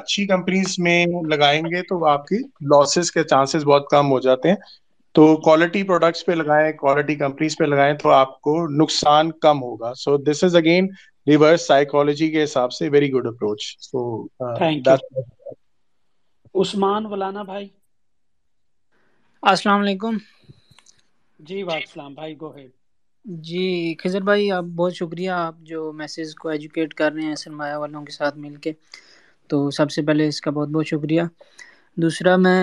اچھی کمپنیز میں لگائیں گے تو آپ کی لاسز کے چانسز بہت کم ہو جاتے ہیں. تو کوالٹی پروڈکٹس پہ لگائیں، کوالٹی کمپنیز پہ لگائیں تو آپ کو نقصان کم ہوگا. So this is again reverse psychology کے حساب سے very good approach. So thank you. Usman ولانا بھائی، السلام علیکم. جی وعلیکم السلام بھائی، گو ہیڈ. جی خضر بھائی، آپ بہت شکریہ، آپ جو میسیج کو ایجوکیٹ کر رہے ہیں سرمایہ والوں کے ساتھ مل کے، تو سب سے پہلے اس کا بہت بہت شکریہ. دوسرا، میں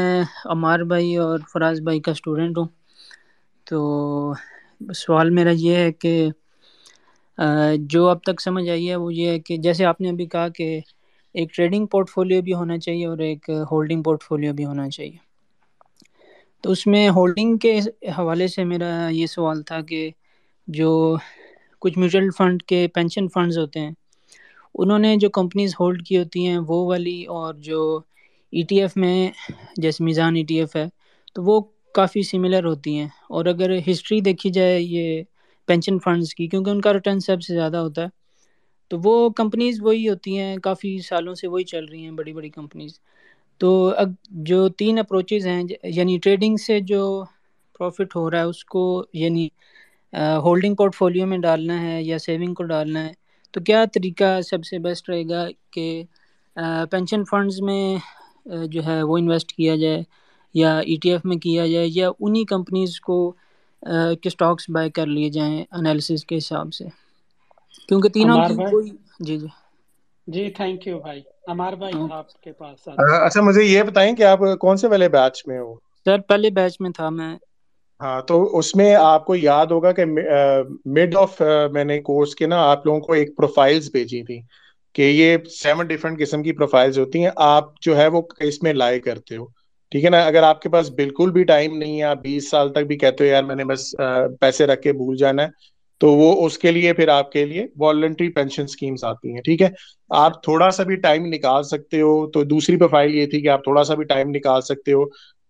عمار بھائی اور فراز بھائی کا اسٹوڈنٹ ہوں، تو سوال میرا یہ ہے کہ جو اب تک سمجھ آئی ہے وہ یہ ہے کہ جیسے آپ نے ابھی کہا کہ ایک ٹریڈنگ پورٹ فولیو بھی ہونا چاہیے اور ایک ہولڈنگ پورٹ فولیو بھی ہونا چاہیے. تو اس میں ہولڈنگ کے حوالے سے میرا یہ سوال تھا کہ جو کچھ میوچل فنڈ کے پینشن فنڈز ہوتے ہیں انہوں نے جو کمپنیز ہولڈ کی ہوتی ہیں وہ والی، اور جو ای ٹی ایف میں جیسے میزان ای ٹی ایف ہے تو وہ کافی سملر ہوتی ہیں. اور اگر ہسٹری دیکھی جائے یہ پینشن فنڈز کی، کیونکہ ان کا ریٹرن سب سے زیادہ ہوتا ہے، تو وہ کمپنیز وہی ہوتی ہیں، کافی سالوں سے وہی چل رہی ہیں بڑی بڑی کمپنیز. تو اب جو تین اپروچز ہیں، یعنی ٹریڈنگ سے جو پروفٹ ہو رہا ہے اس کو یعنی ہولڈنگ پورٹ فولیو میں ڈالنا ہے یا سیونگ کو ڈالنا ہے، تو کیا طریقہ سب سے بیسٹ رہے گا کہ پینشن فنڈز میں جو ہے وہ انویسٹ کیا جائے یا ای ٹی ایف میں کیا جائے یا انہی کمپنیز کو کے اسٹاکس بائی کر لیے جائیں انالیسس کے حساب سے، کیونکہ تینوں کی کوئی. جی جی جی تھینک یو بھائی. عمار بھائی آپ کے پاس. اچھا مجھے یہ بتائیں کہ آپ کون سے والے بیچ میں ہو؟ سر پہلے بیچ میں تھا میں. ہاں تو اس میں آپ کو یاد ہوگا کہ مڈ آف میں نے کورس کے نا آپ لوگوں کو ایک پروفائلز بھیجی تھی کہ یہ سیون ڈفرینٹ قسم کی پروفائلز ہوتی ہیں, آپ جو ہے وہ اس میں لائے کرتے ہو, ٹھیک ہے نا. اگر آپ کے پاس بالکل بھی ٹائم نہیں ہے, آپ بیس سال تک بھی کہتے ہو یار میں نے بس پیسے رکھ کے بھول جانا ہے, تو وہ اس کے لیے پھر آپ کے لیے والنٹری پینشن اسکیمس آتی ہیں, ٹھیک ہے. آپ تھوڑا سا بھی ٹائم نکال سکتے ہو. تو دوسری پروفائل یہ تھی کہ آپ تھوڑا سا بھی ٹائم نکال سکتے ہو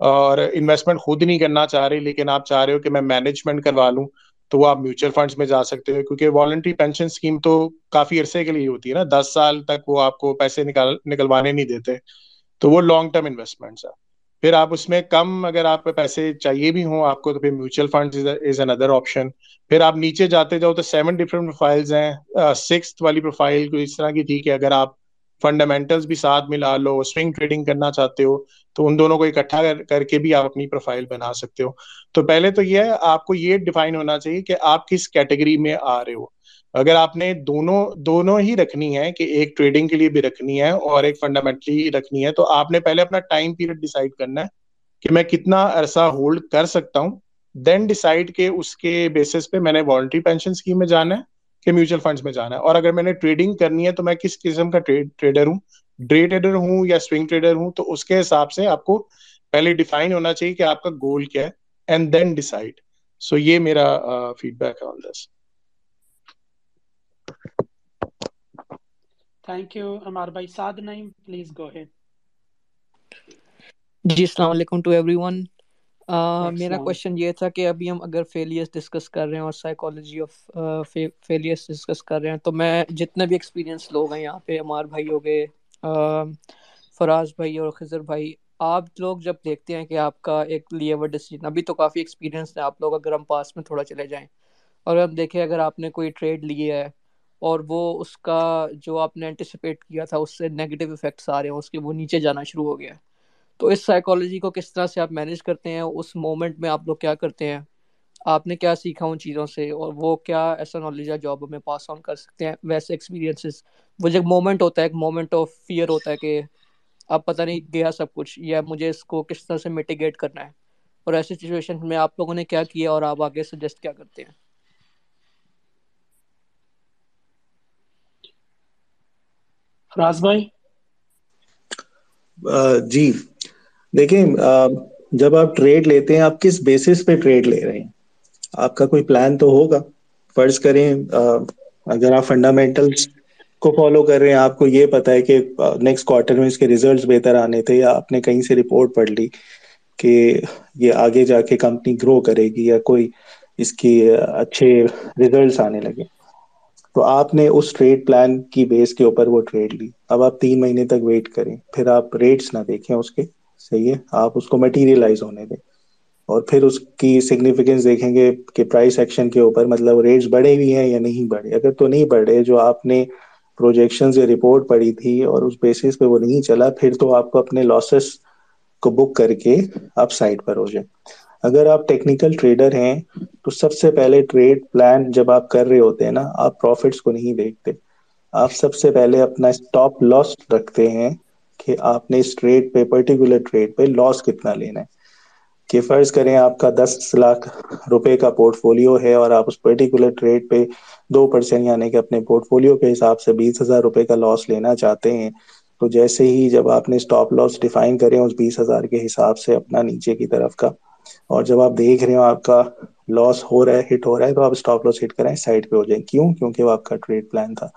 اور انویسٹمنٹ خود نہیں کرنا چاہ رہے لیکن آپ چاہ رہے ہو کہ میں مینجمنٹ کروا لوں, تو وہ آپ میوچل فنڈس میں جا سکتے ہو, کیونکہ والنٹری پینشن اسکیم تو کافی عرصے کے لیے ہوتی ہے نا, دس سال تک وہ آپ کو پیسے نکال نکلوانے نہیں دیتے, تو وہ لانگ ٹرم انویسٹمنٹس ہے. پھر آپ اس میں کم اگر آپ کو پیسے چاہیے بھی ہوں آپ کو, تو پھر میوچل فنڈ از اندر آپشن. پھر آپ نیچے جاتے جاؤ تو سیون ڈفرینٹ پروفائلز ہیں. سکس والی پروفائل کوئی اس طرح کی تھی کہ اگر آپ فنڈامنٹلز بھی ساتھ ملا لو, سوئنگ ٹریڈنگ کرنا چاہتے ہو, تو ان دونوں کو اکٹھا کر کے بھی آپ اپنی پروفائل بنا سکتے ہو. تو پہلے تو یہ ہے آپ کو یہ ڈیفائن ہونا چاہیے کہ آپ کس کیٹیگری میں آ رہے ہو. اگر آپ نے دونوں دونوں ہی رکھنی ہے, کہ ایک ٹریڈنگ کے لیے بھی رکھنی ہے اور ایک فنڈامنٹلی رکھنی ہے, تو آپ نے پہلے اپنا ٹائم پیریڈ ڈیسائیڈ کرنا ہے کہ میں کتنا عرصہ ہولڈ کر سکتا ہوں, دین ڈیسائیڈ کہ اس کے بیسس پہ میں نے والنٹری پینشن اسکیم میں جانا ہے کہ میوچل فنڈس میں جانا ہے, اور اگر میں نے ٹریڈنگ کرنی ہے تو میں کس قسم کا ٹریڈر ہوں, ڈے ٹریڈر ہوں یا سوئنگ ٹریڈر ہوں. تو اس کے حساب سے آپ کو پہلے ڈیفائن ہونا چاہیے کہ آپ کا گول کیا ہے, اینڈ دین ڈیسائیڈ. سو یہ میرا فیڈ بیک ہے on this. Thank you Ammar بھائی. Saad Naeem please go ahead. جی السلام علیکم ٹو ایوری ون. میرا کوشچن یہ تھا کہ ابھی ہم اگر فیلیئرز ڈسکس کر رہے ہیں اور سائیکالوجی آف فیلیئرز ڈسکس کر رہے ہیں, تو میں جتنے بھی ایکسپیرینس لوگ ہیں یہاں پہ, عمار بھائی ہو گئے, فراز بھائی اور خضر بھائی, آپ لوگ جب دیکھتے ہیں کہ آپ کا ایک لیے ہوا ڈیسیجن, ابھی تو کافی ایکسپیرینس ہے آپ لوگ, اگر ہم پاس میں تھوڑا چلے جائیں اور ہم دیکھیں اگر آپ نے کوئی ٹریڈ لیا ہے اور وہ اس کا جو آپ نے اینٹیسپیٹ کیا تھا اس سے نیگیٹو افیکٹس آ رہے ہیں, اس کے وہ نیچے جانا شروع ہو گیا, تو اس سائیکالوجی کو کس طرح سے آپ مینیج کرتے ہیں؟ اس مومنٹ میں آپ لوگ کیا کرتے ہیں؟ آپ نے کیا سیکھا ان چیزوں سے, اور وہ کیا ایسا نالج ہے جو آپ ہمیں پاس آن کر سکتے ہیں؟ ویسے ایکسپیرینسز, وہ جو مومنٹ ہوتا ہے, ایک مومنٹ آف فیئر ہوتا ہے کہ اب پتہ نہیں گیا سب کچھ, یا مجھے اس کو کس طرح سے میٹیگیٹ کرنا ہے, اور ایسی سچویشن میں آپ لوگوں نے کیا کیا اور آپ آگے سجیسٹ کیا کرتے ہیں؟ فراز بھائی. جی دیکھیں, جب آپ ٹریڈ لیتے ہیں آپ کس بیسس پہ ٹریڈ لے رہے ہیں, آپ کا کوئی پلان تو ہوگا. فرض کریں اگر آپ فنڈامنٹلس کو فالو کر رہے ہیں, آپ کو یہ پتا ہے کہ نیکسٹ کوارٹر میں اس کے ریزلٹس بہتر آنے تھے, یا آپ نے کہیں سے رپورٹ پڑھ لی کہ یہ آگے جا کے کمپنی گرو کرے گی یا کوئی اس کی اچھے ریزلٹس آنے لگے, تو آپ نے اس ٹریڈ پلان کی بیس کے اوپر وہ ٹریڈ لی. اب آپ تین مہینے تک ویٹ کریں, پھر آپ ریٹس نہ دیکھیں اس کے, صحیح ہے, آپ اس کو مٹیریلائز ہونے دیں اور پھر اس کی سگنیفیکنس دیکھیں گے کہ پرائس ایکشن کے اوپر, مطلب ریٹس بڑھے ہوئی ہیں یا نہیں بڑھے. اگر تو نہیں بڑھے, جو آپ نے پروجیکشنز یا رپورٹ پڑھی تھی اور اس بیسس پہ وہ نہیں چلا, پھر تو آپ کو اپنے لاسز کو بک کر کے آپ سائڈ پر ہو جائیں. اگر آپ ٹیکنیکل ٹریڈر ہیں تو سب سے پہلے ٹریڈ پلان جب آپ کر رہے ہوتے ہیں نا, آپ پروفٹس کو نہیں دیکھتے, آپ سب سے پہلے اپنا اسٹاپ لاس رکھتے ہیں کہ آپ نے اس ٹریڈ پہ, پرٹیکولر ٹریڈ پہ لاس کتنا لینا ہے. کہ فرض کریں آپ کا دس لاکھ روپے کا پورٹ فولیو ہے اور آپ اس پرٹیکولر ٹریڈ پہ دو پرسینٹ یعنی کہ اپنے پورٹ فولیو کے حساب سے بیس ہزار روپے کا لاس لینا چاہتے ہیں, تو جیسے ہی جب آپ نے اسٹاپ لاس ڈیفائن کریں اس بیس ہزار کے حساب سے اپنا نیچے کی طرف کا, اور جب آپ دیکھ رہے ہو آپ کا لاس ہو رہا ہے, ہٹ ہو رہا ہے, تو آپ اسٹاپ لاس ہٹ کریں, سائڈ پہ ہو جائیں. کیوں؟ کیونکہ وہ آپ کا ٹریڈ پلان تھا.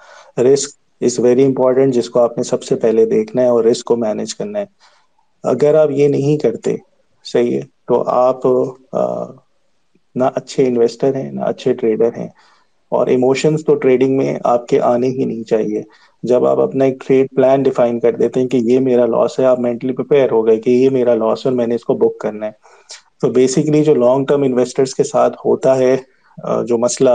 رسک از ویری امپورٹنٹ, جس کو آپ نے سب سے پہلے دیکھنا ہے اور رسک کو مینیج کرنا ہے. اگر آپ یہ نہیں کرتے, صحیح ہے, تو آپ نہ اچھے انویسٹر ہیں نہ اچھے ٹریڈر ہیں, اور ایموشنز تو ٹریڈنگ میں آپ کے آنے ہی نہیں چاہیے. جب آپ اپنا ایک ٹریڈ پلان ڈیفائن کر دیتے ہیں کہ یہ میرا لاس ہے, آپ مینٹلی پریپیئر ہو گئے کہ یہ میرا لاس ہے اور میں نے اس کو بک کرنا ہے. تو بیسیکلی جو لانگ ٹرم انویسٹرس کے ساتھ ہوتا ہے جو مسئلہ,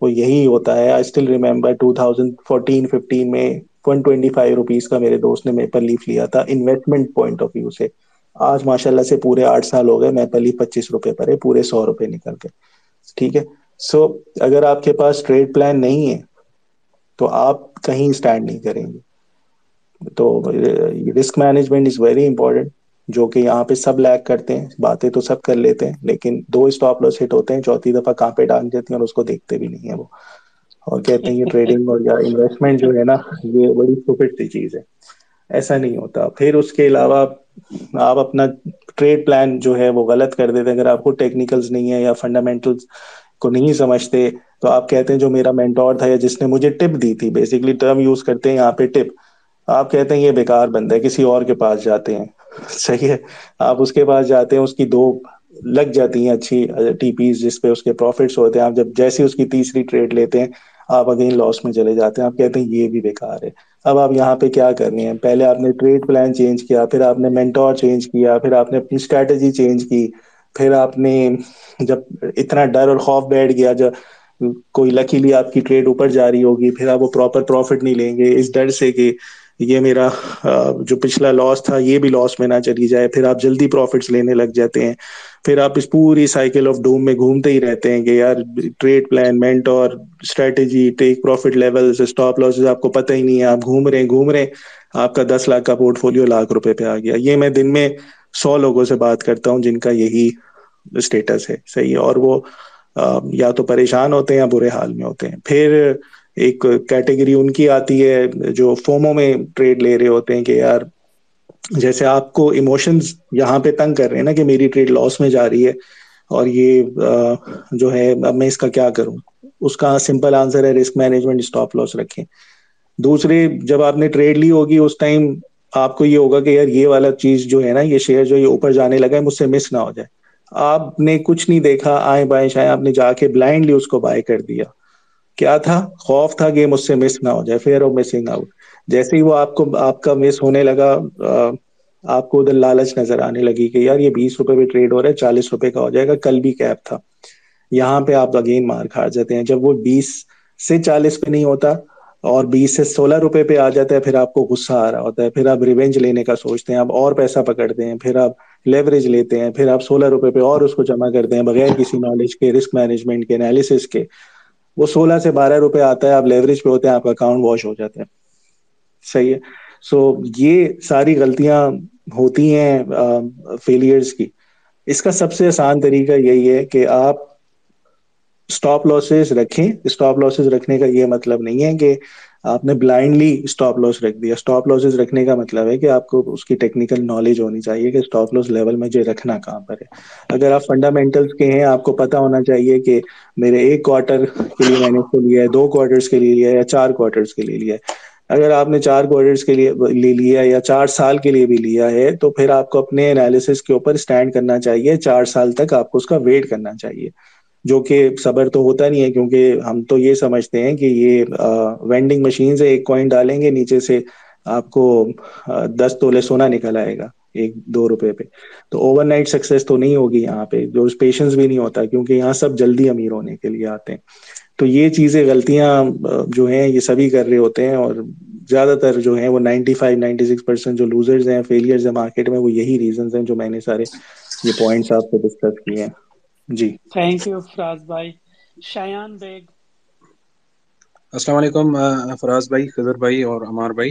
وہ یہی ہوتا ہے. I still remember two thousand fourteen fifteen میں ون ٹوینٹی فائیو روپیز کا میرے دوست نے میپل لیف لیا تھا انویسٹمنٹ پوائنٹ آف ویو سے. آج ماشاء اللہ سے پورے آٹھ سال ہو گئے, میپل لیف پچیس روپے پر ہے, پورے سو روپے نکل گئے, ٹھیک ہے. سو اگر آپ کے پاس ٹریڈ پلان نہیں ہے تو آپ کہیں اسٹینڈ نہیں کریں گے. تو risk management is very important. جو کہ یہاں پہ سب لیگ کرتے ہیں, باتیں تو سب کر لیتے ہیں لیکن دو اسٹاپ لاس ہٹ ہوتے ہیں, چوتھی دفعہ کہاں پہ ڈال دیتے ہیں اور اس کو دیکھتے بھی نہیں ہیں وہ, اور کہتے ہیں یہ ٹریڈنگ اور یا انویسٹمنٹ جو ہے نا یہ بڑی اسٹوپڈ سی چیز ہے. ایسا نہیں ہوتا. پھر اس کے علاوہ آپ اپنا ٹریڈ پلان جو ہے وہ غلط کر دیتے ہیں. اگر آپ کو ٹیکنیکلز نہیں ہے یا فنڈامنٹلز کو نہیں سمجھتے تو آپ کہتے ہیں جو میرا مینٹور تھا یا جس نے مجھے ٹپ دی تھی, بیسیکلی ٹرم یوز کرتے ہیں یہاں پہ ٹپ, آپ کہتے ہیں یہ بیکار بندہ ہے, کسی اور کے پاس جاتے ہیں. صحیح ہے, آپ اس کے پاس جاتے ہیں, اس کی دو لگ جاتی ہیں اچھی ٹی پیز جس پہ اس کے پروفٹس ہوتے ہیں. آپ جب جیسے اس کی تیسری ٹریڈ لیتے ہیں آپ اگین لاس میں چلے جاتے ہیں, آپ کہتے ہیں یہ بھی بیکار ہے. اب آپ یہاں پہ کیا کر رہے ہیں, پہلے آپ نے ٹریڈ پلان چینج کیا, پھر آپ نے مینٹور چینج کیا, پھر آپ نے اپنی اسٹریٹجی چینج کی, پھر آپ نے جب اتنا ڈر اور خوف بیٹھ گیا جب کوئی لکیلی آپ کی ٹریڈ اوپر جا رہی ہوگی, پھر آپ وہ پراپر پروفٹ نہیں لیں گے اس ڈر سے کہ یہ میرا جو پچھلا لاس تھا یہ بھی لاس میں نہ چلی جائے, پھر آپ جلدی پروفٹس لینے لگ جاتے ہیں. پھر آپ اس پوری سائیکل آف ڈوم میں گھومتے ہی رہتے ہیں کہ یار trade plan, mentor, strategy, take profit levels, stop losses آپ کو پتہ ہی نہیں ہے. آپ گھوم رہے ہیں گھوم رہے ہیں آپ کا دس لاکھ کا پورٹ فولیو لاکھ روپے پہ آ گیا. یہ میں دن میں سو لوگوں سے بات کرتا ہوں جن کا یہی اسٹیٹس ہے. صحیح ہے, اور وہ یا تو پریشان ہوتے ہیں یا برے حال میں ہوتے ہیں. پھر ایک کیٹیگری ان کی آتی ہے جو فومو میں ٹریڈ لے رہے ہوتے ہیں کہ یار جیسے آپ کو ایموشنز یہاں پہ تنگ کر رہے ہیں نا کہ میری ٹریڈ لاس میں جا رہی ہے اور یہ جو ہے اب میں اس کا کیا کروں. اس کا سمپل آنسر ہے رسک مینجمنٹ, اسٹاپ لاس رکھیں. دوسرے, جب آپ نے ٹریڈ لی ہوگی اس ٹائم آپ کو یہ ہوگا کہ یار یہ والا چیز جو ہے نا یہ شیئر جو یہ اوپر جانے لگا ہے مجھ سے مس نہ ہو جائے. آپ نے کچھ نہیں دیکھا, آئیں بائیں شائیں آپ نے جا کے بلائنڈلی اس کو بائی کر دیا. کیا تھا, خوف تھا کہ مجھ سے مس نہ ہو جائے, فیئر آف مسنگ آؤٹ. جیسے ہی وہ آپ کو آپ کا مس ہونے لگا آپ کو ادھر لالچ نظر آنے لگی کہ یار یہ بیس روپے پہ ٹریڈ ہو رہا ہے چالیس روپے کا ہو جائے گا, کل بھی کیپ تھا. یہاں پہ آپ اگین مار کھا جاتے ہیں. جب وہ بیس سے چالیس پہ نہیں ہوتا اور بیس سے سولہ روپے پہ آ جاتا ہے پھر آپ کو غصہ آ رہا ہوتا ہے, پھر آپ ریونج لینے کا سوچتے ہیں, آپ اور پیسہ پکڑتے ہیں, پھر آپ لیوریج لیتے ہیں, پھر آپ سولہ روپے پہ اور اس کو جمع کرتے ہیں بغیر کسی نالج کے, رسک مینجمنٹ کے, انالیسس کے. وہ سولہ سے بارہ روپے آتا ہے, آپ لیوریج پہ ہوتے ہیں, آپ کا اکاؤنٹ واش ہو جاتے ہیں. صحیح ہے. سو یہ ساری غلطیاں ہوتی ہیں فیلیئرز کی. اس کا سب سے آسان طریقہ یہی ہے کہ آپ اسٹاپ لاسز رکھیں. اسٹاپ لاسز رکھنے کا یہ مطلب نہیں ہے کہ آپ نے بلائنڈلی اسٹاپ لاس رکھ دیا. اسٹاپ لاسز رکھنے کا مطلب ہے کہ آپ کو اس کی ٹیکنیکل نالج ہونی چاہیے کہ اسٹاپ لاس لیول میں جو رکھنا کہاں پر ہے. اگر آپ فنڈامنٹلس کے ہیں آپ کو پتہ ہونا چاہیے کہ میرے ایک کوارٹر کے لیے میں نے اس کو لیا ہے, دو کوارٹرس کے لیے لیا ہے یا چار کوارٹرس کے لیے لیا ہے. اگر آپ نے چار کوارٹرس کے لیے لے لیا یا چار سال کے لیے بھی لیا ہے تو پھر آپ کو اپنے انالیسس کے اوپر اسٹینڈ کرنا چاہیے. چار سال تک آپ کو اس کا ویٹ کرنا چاہیے, جو کہ صبر تو ہوتا نہیں ہے کیونکہ ہم تو یہ سمجھتے ہیں کہ یہ وینڈنگ مشینز ہے, ایک کوائن ڈالیں گے نیچے سے آپ کو دس تولے سونا نکل آئے گا ایک دو روپے پہ. تو اوور نائٹ سکسیس تو نہیں ہوگی یہاں پہ, جو پیشنس بھی نہیں ہوتا کیونکہ یہاں سب جلدی امیر ہونے کے لیے آتے ہیں. تو یہ چیزیں غلطیاں جو ہیں یہ سبھی کر رہے ہوتے ہیں اور زیادہ تر جو ہیں وہ ninety five ninety six percent جو لوزرز ہیں, فیلئرز ہیں مارکیٹ میں, وہ یہی ریزنز ہیں جو میں نے سارے یہ پوائنٹس آپ سے ڈسکس کیے ہیں. جی تھینک یو فراز بھائی. شایان بیگ, السلام علیکم فراز بھائی, خضر بھائی اور عمار بھائی.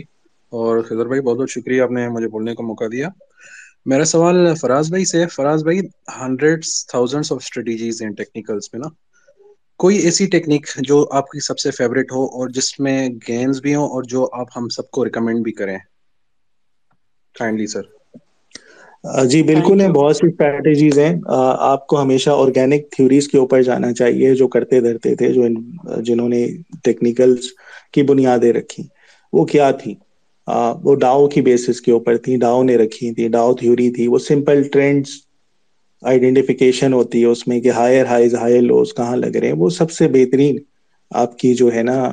اور خضر بھائی بہت بہت شکریہ آپ نے مجھے بولنے کا موقع دیا. میرا سوال فراز بھائی سے, فراز بھائی ہنڈریڈس تھاؤزینڈس آف اسٹریٹجیز ہیں ٹیکنیکلس میں نا, کوئی ایسی ٹیکنیک جو آپ کی سب سے فیوریٹ ہو اور جس میں گینز بھی ہوں اور جو آپ ہم سب کو ریکمینڈ بھی کریں کائنڈلی سر. جی بالکل ہیں, بہت سی اسٹریٹجیز ہیں. آپ کو ہمیشہ آرگینک تھیوریز کے اوپر جانا چاہیے جو کرتے دھرتے تھے, جو جنہوں نے ٹیکنیکلز کی بنیادیں رکھی وہ کیا تھی, وہ ڈاؤ کی بیسس کے اوپر تھی, ڈاؤ نے رکھی تھی, ڈاؤ تھیوری تھی. وہ سمپل ٹرینڈز آئیڈینٹیفیکیشن ہوتی ہے اس میں کہ ہائر ہائیز ہائر لوز کہاں لگ رہے ہیں. وہ سب سے بہترین آپ کی جو ہے نا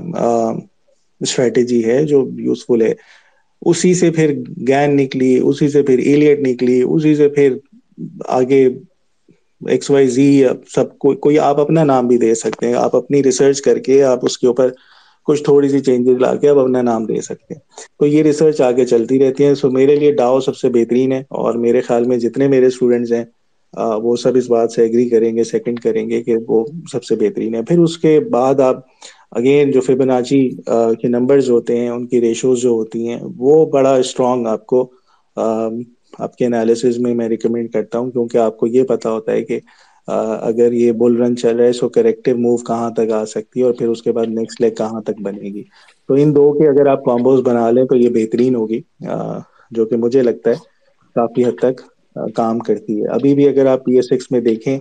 اسٹریٹجی ہے جو یوزفل ہے. اسی سے پھر گین نکلی, اسی سے پھر ایلیٹ نکلی, اسی سے پھر آگے ایکس وائی زی, سب کو کوئی آپ اپنا نام بھی دے سکتے ہیں. آپ اپنی ریسرچ کر کے آپ اس کے اوپر کچھ تھوڑی سی چینجز لا کے آپ اپنا نام دے سکتے ہیں. تو یہ ریسرچ آگے چلتی رہتی ہے. سو میرے لیے ڈاؤ سب سے بہترین ہے اور میرے خیال میں جتنے میرے اسٹوڈنٹس ہیں وہ سب اس بات سے ایگری کریں گے, سیکنڈ کریں گے کہ وہ سب سے بہترین ہے. پھر اس کے بعد آپ اگین جو فیبوناچی کے نمبرز ہوتے ہیں ان کی ریشوز جو ہوتی ہیں وہ بڑا اسٹرانگ آپ کو آپ کے انالیسز میں میں ریکمینڈ کرتا ہوں، کیونکہ آپ کو یہ پتا ہوتا ہے کہ اگر یہ بول رن چل رہا ہے سو کریکٹیو موو کہاں تک آ سکتی ہے اور پھر اس کے بعد نیکسٹ لیگ کہاں تک بنے گی. تو ان دو کے اگر آپ کامبوز بنا لیں تو یہ بہترین ہوگی، جو کہ مجھے لگتا ہے کافی حد تک کام کرتی ہے. ابھی بھی اگر آپ پی ایس ایکس میں دیکھیں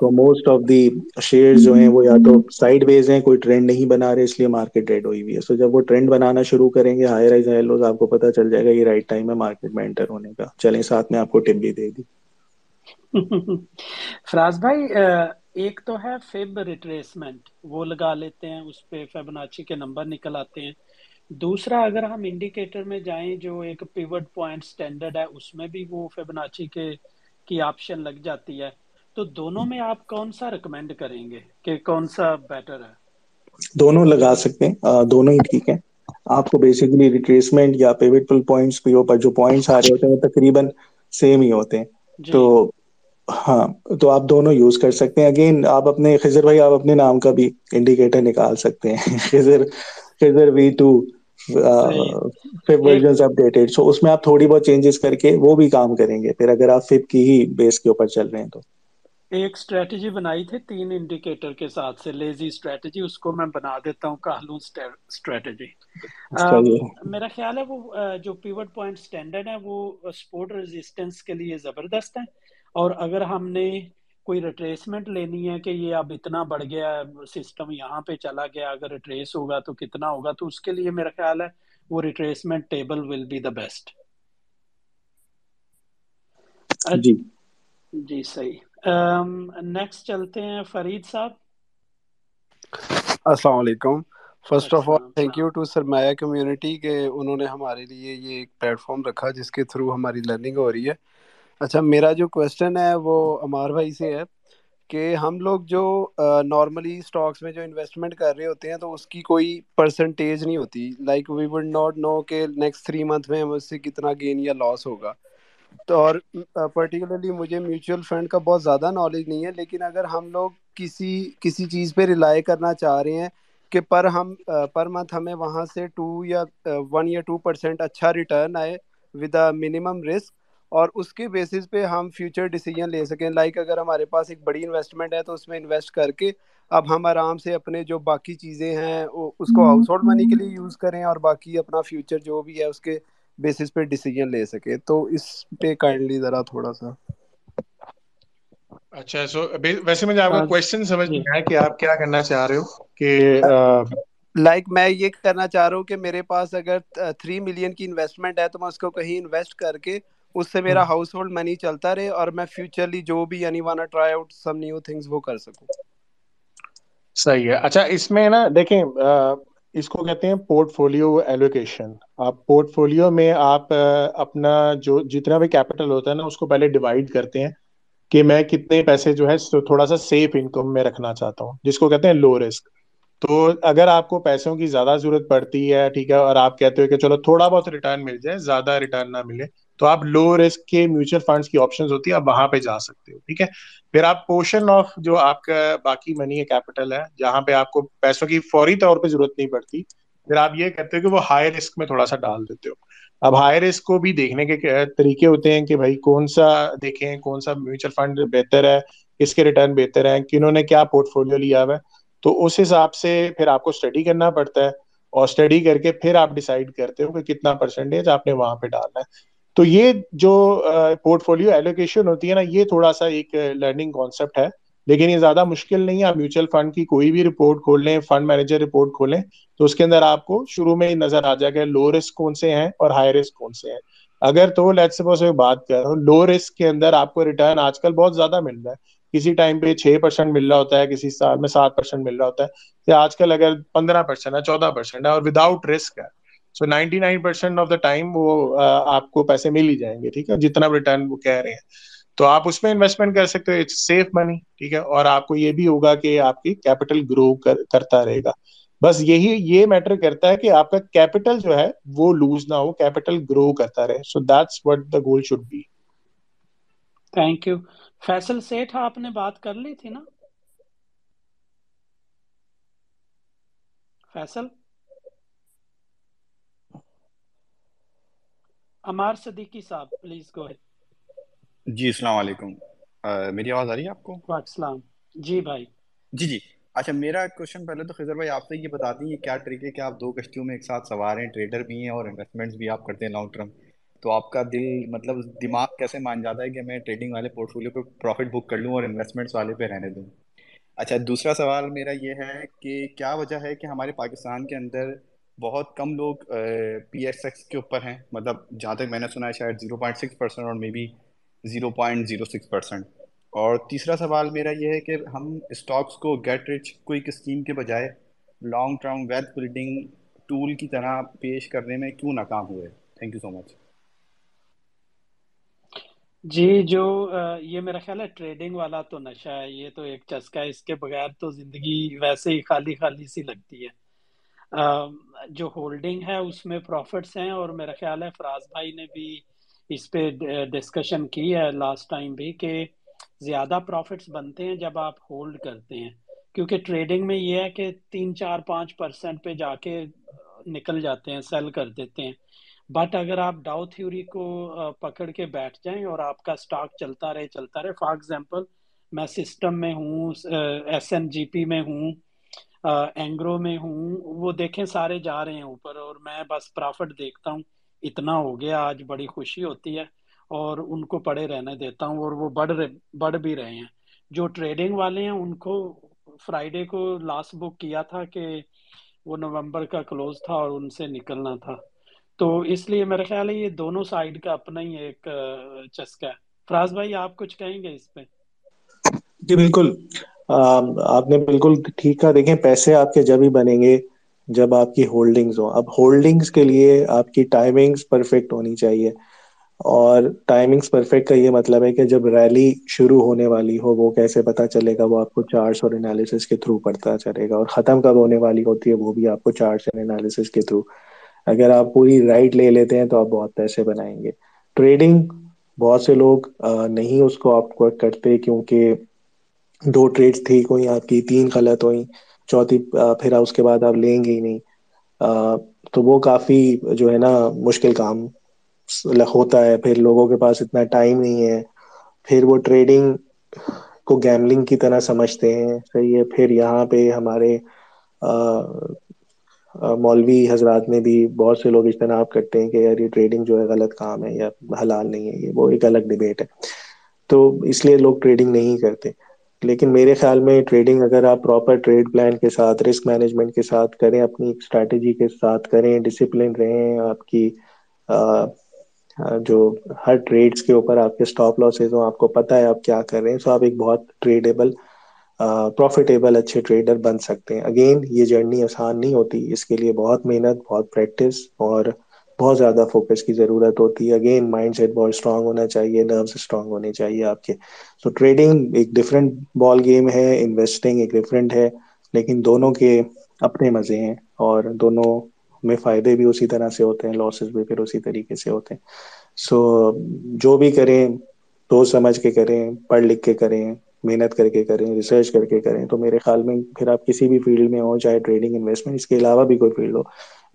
تو موسٹ آف دی شیئرز جو ہیں وہ یا تو سائیڈ ویز ہیں، کوئی ٹرینڈ نہیں بنا رہے، اس لیے مارکیٹ ڈیڈ ہوئی ہوئی ہے. سو جب وہ ٹرینڈ بنانا شروع کریں گے ہائی رائز ہائی لوز، آپ کو پتہ چل جائے گا یہ رائٹ ٹائم ہے مارکیٹ میں انٹر ہونے کا. چلیں ساتھ میں آپ کو ٹپ بھی دے دی. فراز بھائی، ایک تو ہے فیب ریٹریسمنٹ، وہ لگا لیتے ہیں، اس پہ فیبوناچی کے نمبر نکل آتے ہیں. دوسرا اگر ہم انڈیکیٹر میں جائیں جو ایک پیوٹ پوائنٹ سٹینڈرڈ ہے، اس میں بھی وہ فیبوناچی کے کی آپشن لگ جاتی ہے. تو دونوں میں آپ کون سا ریکمینڈ کریں گے کہ کون سا بیٹر ہے؟ دونوں لگا سکتے ہیں، دونوں ہی ٹھیک ہیں. آپ کو بیسیکلی ریٹریسمنٹ یا پیوٹ پوائنٹس کے اوپر جو پوائنٹس آ رہے ہوتے ہیں وہ تقریباً سیم ہی ہوتے ہیں، تو ہاں تو آپ دونوں یوز کر سکتے ہیں. اگین آپ اپنے خضر بھائی آپ اپنے نام کا بھی انڈیکیٹر نکال سکتے ہیں، Khizar Khizar V two fib versions updated, so اس میں آپ تھوڑی بہت چینجز کر کے وہ بھی کام کریں گے پھر، اگر آپ فیب کی ہی بیس کے اوپر چل رہے ہیں. تو ایک اسٹریٹجی بنائی تھی تین انڈیکیٹر کے ساتھ سے، لیزی اسٹریٹجی، اس کو میں بنا دیتا ہوں کہلوں اسٹریٹجی. میرا خیال ہے وہ جو پیوٹ پوائنٹ اسٹینڈرڈ ہے وہ سپورٹ ریزسٹنس کے لیے زبردست ہے، اور اگر ہم نے کوئی ریٹریسمنٹ لینی ہے کہ یہ اب اتنا بڑھ گیا سسٹم، یہاں پہ چلا گیا، اگر ریٹریس ہوگا تو کتنا ہوگا، تو اس کے لیے میرا خیال ہے وہ retracement table will be the best. جی جی صحیح. نیکسٹ چلتے ہیں فرید صاحب. السلام علیکم. First of all thank you to Sarmaya community کہ انہوں نے ہمارے لیے یہ ایک پلیٹ فارم رکھا جس کے تھرو ہماری لرننگ ہو رہی ہے. اچھا، میرا جو کویسچن ہے وہ عمار بھائی سے ہے کہ ہم لوگ جو نارملی اسٹاکس میں جو انویسٹمنٹ کر رہے ہوتے ہیں تو اس کی کوئی پرسنٹیج نہیں ہوتی، like we would not know کہ نیکسٹ تھری منتھ میں ہم اس سے کتنا گین یا لاس ہوگا. تو اور پرٹیکولرلی مجھے میوچول فنڈ کا بہت زیادہ نالج نہیں ہے، لیکن اگر ہم لوگ کسی کسی چیز پہ ریلائی کرنا چاہ رہے ہیں کہ پر ہم پر منتھ ہمیں وہاں سے ٹو یا ون یا ٹو پرسینٹ اچھا ریٹرن آئے ود اے منیمم رسک، اور اس کے بیسس پہ ہم فیوچر ڈیسیجن لے سکیں. لائک اگر ہمارے پاس ایک بڑی انویسٹمنٹ ہے تو اس میں انویسٹ کر کے اب ہم آرام سے اپنے جو باقی چیزیں ہیں اس کو ہاؤس ہولڈ منی کے لیے یوز کریں اور باقی اپنا فیوچر جو بھی ہے اس کے بیسس پہ ڈیسیجن لے سکیں. تو اس پہ کائنڈلی ذرا تھوڑا سا. اچھا، سو ویسے مجھے آپ کا کویسچن سمجھ میں آیا کہ آپ کیا کرنا چاہ رہے ہو کہ لائک میں یہ کرنا چاہ رہا ہوں کہ میرے پاس اگر تھری ملین کی انویسٹمنٹ ہے تو میں اس کو کہیں انویسٹ کر کے اس سے میرا ہاؤس ہولڈ منی چلتا رہے اور میں فیوچرلی جو بھی یعنی wanna try out some new things وہ کر سکوں. صحیح ہے. اچھا، اس میں نا دیکھیں اس کو کہتے ہیں پورٹ فولیو ایلوکیشن. آپ پورٹ فولیو میں آپ اپنا جو جتنا بھی کیپٹل ہوتا ہے نا اس کو پہلے ڈیوائڈ کرتے ہیں کہ میں کتنے پیسے جو ہے تھوڑا سا سیف انکم میں رکھنا چاہتا ہوں جس کو کہتے ہیں لو رسک. تو اگر آپ کو پیسوں کی زیادہ ضرورت پڑتی ہے، ٹھیک ہے، اور آپ کہتے ہو کہ چلو تھوڑا بہت ریٹرن مل جائے، زیادہ ریٹرن نہ ملے، تو آپ لو رسک کے میوچل فنڈس کی آپشنز ہوتی ہے، آپ وہاں پہ جا سکتے ہو. ٹھیک ہے، پھر آپ پورشن آف جو آپ کا باقی منی ہے، کیپٹل ہے، جہاں پہ آپ کو پیسوں کی فوری طور پہ ضرورت نہیں پڑتی، پھر آپ یہ کہتے ہو کہ وہ ہائی رسک میں تھوڑا سا ڈال دیتے ہو. اب ہائی رسک کو بھی دیکھنے کے طریقے ہوتے ہیں کہ بھائی کون سا دیکھیں، کون سا میوچل فنڈ بہتر ہے، کس کے ریٹرن بہتر ہیں، کنہوں نے کیا پورٹ فولیو لیا ہوا ہے. تو اس حساب سے پھر آپ کو اسٹڈی کرنا پڑتا ہے اور اسٹڈی کر کے پھر آپ ڈیسائڈ کرتے ہو کہ کتنا پرسنٹیج آپ نے وہاں پہ ڈالنا ہے. تو یہ جو پورٹ فولیو ایلوکیشن ہوتی ہے نا، یہ تھوڑا سا ایک لرننگ کانسیپٹ ہے، لیکن یہ زیادہ مشکل نہیں ہے. آپ میوچل فنڈ کی کوئی بھی رپورٹ کھول لیں، فنڈ مینیجر رپورٹ کھولیں، تو اس کے اندر آپ کو شروع میں ہی نظر آ جائے گا لو رسک کون سے ہیں اور ہائی رسک کون سے ہیں. اگر تو لیٹس سپوز میں بات کر رہا ہوں، لو رسک کے اندر آپ کو ریٹرن آج کل بہت زیادہ مل رہا ہے، کسی ٹائم پہ چھ پرسینٹ مل رہا ہوتا ہے، کسی سال میں سات پرسینٹ مل رہا ہوتا ہے، یا آج کل اگر پندرہ پرسینٹ ہے، چودہ پرسینٹ ہے، اور وداؤٹ رسک ہے. So ninety nine percent of the time وہ آپ کو پیسے مل ہی جائیں گے، ٹھیک ہے، جتنا ریٹرن وہ کہہ رہے ہیں. تو آپ اس میں انویسٹمنٹ کر سکتے ہو، اٹس سیف منی، ٹھیک ہے، اور آپ کو یہ بھی ہوگا کہ آپ کی کیپٹل گرو کرتا رہے گا. بس یہی یہ میٹر کرتا ہے کہ آپ کا کیپٹل جو ہے وہ لوز نہ ہو، کیپٹل گرو کرتا رہے. So that's what the goal should be. Thank you. Faisal Seth آپ نے بات کر لی تھی نا فیصل؟ عمار صدیقی صاحب پلیز گو اہیڈ. جی السلام علیکم, میری آواز آ رہی ہے آپ کو؟ وعلیکم السلام. جی بھائی. جی جی اچھا, میرا کوشچن پہلے تو خضر بھائی آپ سے یہ بتا دیں کیا ٹریک ہے کہ آپ دو کشتیوں میں ایک ساتھ سوار ہیں, ٹریڈر بھی ہیں اور انویسٹمنٹس بھی آپ کرتے ہیں لانگ ٹرم, تو آپ کا دل مطلب دماغ کیسے مان جاتا ہے کہ میں ٹریڈنگ والے پورٹ فولیو پہ پروفٹ بک کر لوں اور انویسٹمنٹس والے پہ رہنے دوں؟ اچھا دوسرا سوال میرا یہ ہے کہ کیا وجہ ہے کہ ہمارے پاکستان کے اندر بہت کم لوگ پی ایس ایکس کے اوپر ہیں, مطلب جہاں تک میں نے سنا ہے شاید زیرو پوائنٹ سکس پرسینٹ اور maybe zero point zero six percent. اور تیسرا سوال میرا یہ ہے کہ ہم اسٹاکس کو گیٹ رچ کوئک اسکیم کے بجائے long term wealth building tool کی طرح پیش کرنے میں کیوں ناکام ہوئے؟ تھینک یو سو مچ. جی جو یہ میرا خیال ہے ٹریڈنگ والا تو نشہ ہے, یہ تو ایک چسکا ہے, اس کے بغیر تو زندگی ویسے ہی خالی خالی سی لگتی ہے. جو ہولڈنگ ہے اس میں پروفٹس ہیں, اور میرا خیال ہے فراز بھائی نے بھی اس پہ ڈسکشن کی ہے لاسٹ ٹائم بھی کہ زیادہ پروفٹس بنتے ہیں جب آپ ہولڈ کرتے ہیں, کیونکہ ٹریڈنگ میں یہ ہے کہ تین چار پانچ پرسینٹ پہ جا کے نکل جاتے ہیں, سیل کر دیتے ہیں. بٹ اگر آپ ڈاؤ تھیوری کو پکڑ کے بیٹھ جائیں اور آپ کا اسٹاک چلتا رہے چلتا رہے فار ایگزامپل میں سسٹم میں ہوں, ایس این جی پی میں ہوں, اینگرو میں ہوں, وہ دیکھیں سارے جا رہے ہیں اوپر اور میں بس پرافٹ دیکھتا ہوں اتنا ہو گیا آج, بڑی خوشی ہوتی ہے اور ان کو پڑے رہنے دیتا ہوں اور وہ بڑھ بڑھ بھی رہے ہیں. جو ٹریڈنگ والے ہیں ان کو فرائیڈے کو لاسٹ بک کیا تھا کہ وہ نومبر کا کلوز تھا اور ان سے نکلنا تھا, تو اس لیے میرا خیال ہے یہ دونوں سائیڈ کا اپنا ہی ایک چسکا ہے. فراز بھائی آپ کچھ کہیں گے اس پہ؟ جی بالکل, آپ نے بالکل ٹھیک کہا. دیکھیں پیسے آپ کے جب ہی بنیں گے جب آپ کی ہولڈنگز ہوں. اب ہولڈنگز کے لیے آپ کی ٹائمنگز پرفیکٹ ہونی چاہیے, اور ٹائمنگز پرفیکٹ کا یہ مطلب ہے کہ جب ریلی شروع ہونے والی ہو وہ کیسے پتہ چلے گا, وہ آپ کو چارٹس اور انالیسس کے تھرو پتہ چلے گا, اور ختم کب ہونے والی ہوتی ہے وہ بھی آپ کو چارٹس اور انالیسس کے تھرو. اگر آپ پوری رائٹ لے لیتے ہیں تو آپ بہت پیسے بنائیں گے. ٹریڈنگ بہت سے لوگ نہیں اس کو آپ کو کرتے کیونکہ دو ٹریڈ ٹھیک ہوئیں آپ کی, تین غلط ہوئیں, چوتھی پھر اس کے بعد آپ لیں گے ہی نہیں, تو وہ کافی جو ہے نا مشکل کام ہوتا ہے. پھر لوگوں کے پاس اتنا ٹائم نہیں ہے, پھر وہ ٹریڈنگ کو گیملنگ کی طرح سمجھتے ہیں. صحیح ہے. پھر یہاں پہ ہمارے مولوی حضرات میں بھی بہت سے لوگ اجتناب کرتے ہیں کہ یار یہ ٹریڈنگ جو ہے غلط کام ہے یا حلال نہیں ہے, یہ وہ ایک الگ ڈبیٹ ہے, تو اس لیے لوگ ٹریڈنگ نہیں کرتے. لیکن میرے خیال میں ٹریڈنگ اگر آپ پراپر ٹریڈ پلان کے ساتھ, رسک مینجمنٹ کے ساتھ کریں, اپنی اسٹریٹجی کے ساتھ کریں, ڈسپلن رہیں, آپ کی جو ہر ٹریڈس کے اوپر آپ کے سٹاپ لاسز ہوں, آپ کو پتہ ہے آپ کیا کر رہے ہیں, سو آپ ایک بہت ٹریڈیبل پروفیٹیبل اچھے ٹریڈر بن سکتے ہیں. اگین یہ جرنی آسان نہیں ہوتی, اس کے لیے بہت محنت, بہت پریکٹس اور بہت زیادہ فوکس کی ضرورت ہوتی ہے. اگین مائنڈ سیٹ بہت اسٹرانگ ہونا چاہیے, نروز اسٹرانگ ہونے چاہیے آپ کے. سو ٹریڈنگ ایک ڈفرینٹ بال گیم ہے, انویسٹنگ ایک ڈفرینٹ ہے, لیکن دونوں کے اپنے مزے ہیں اور دونوں میں فائدے بھی اسی طرح سے ہوتے ہیں, لاسز بھی پھر اسی طریقے سے ہوتے ہیں. سو جو بھی کریں تو سمجھ کے کریں, پڑھ لکھ کے کریں, محنت کر کے کریں, ریسرچ کر کے کریں, تو میرے خیال میں پھر آپ کسی بھی فیلڈ میں ہوں, چاہے ٹریڈنگ انویسٹمنٹ اس کے علاوہ بھی کوئی فیلڈ ہو,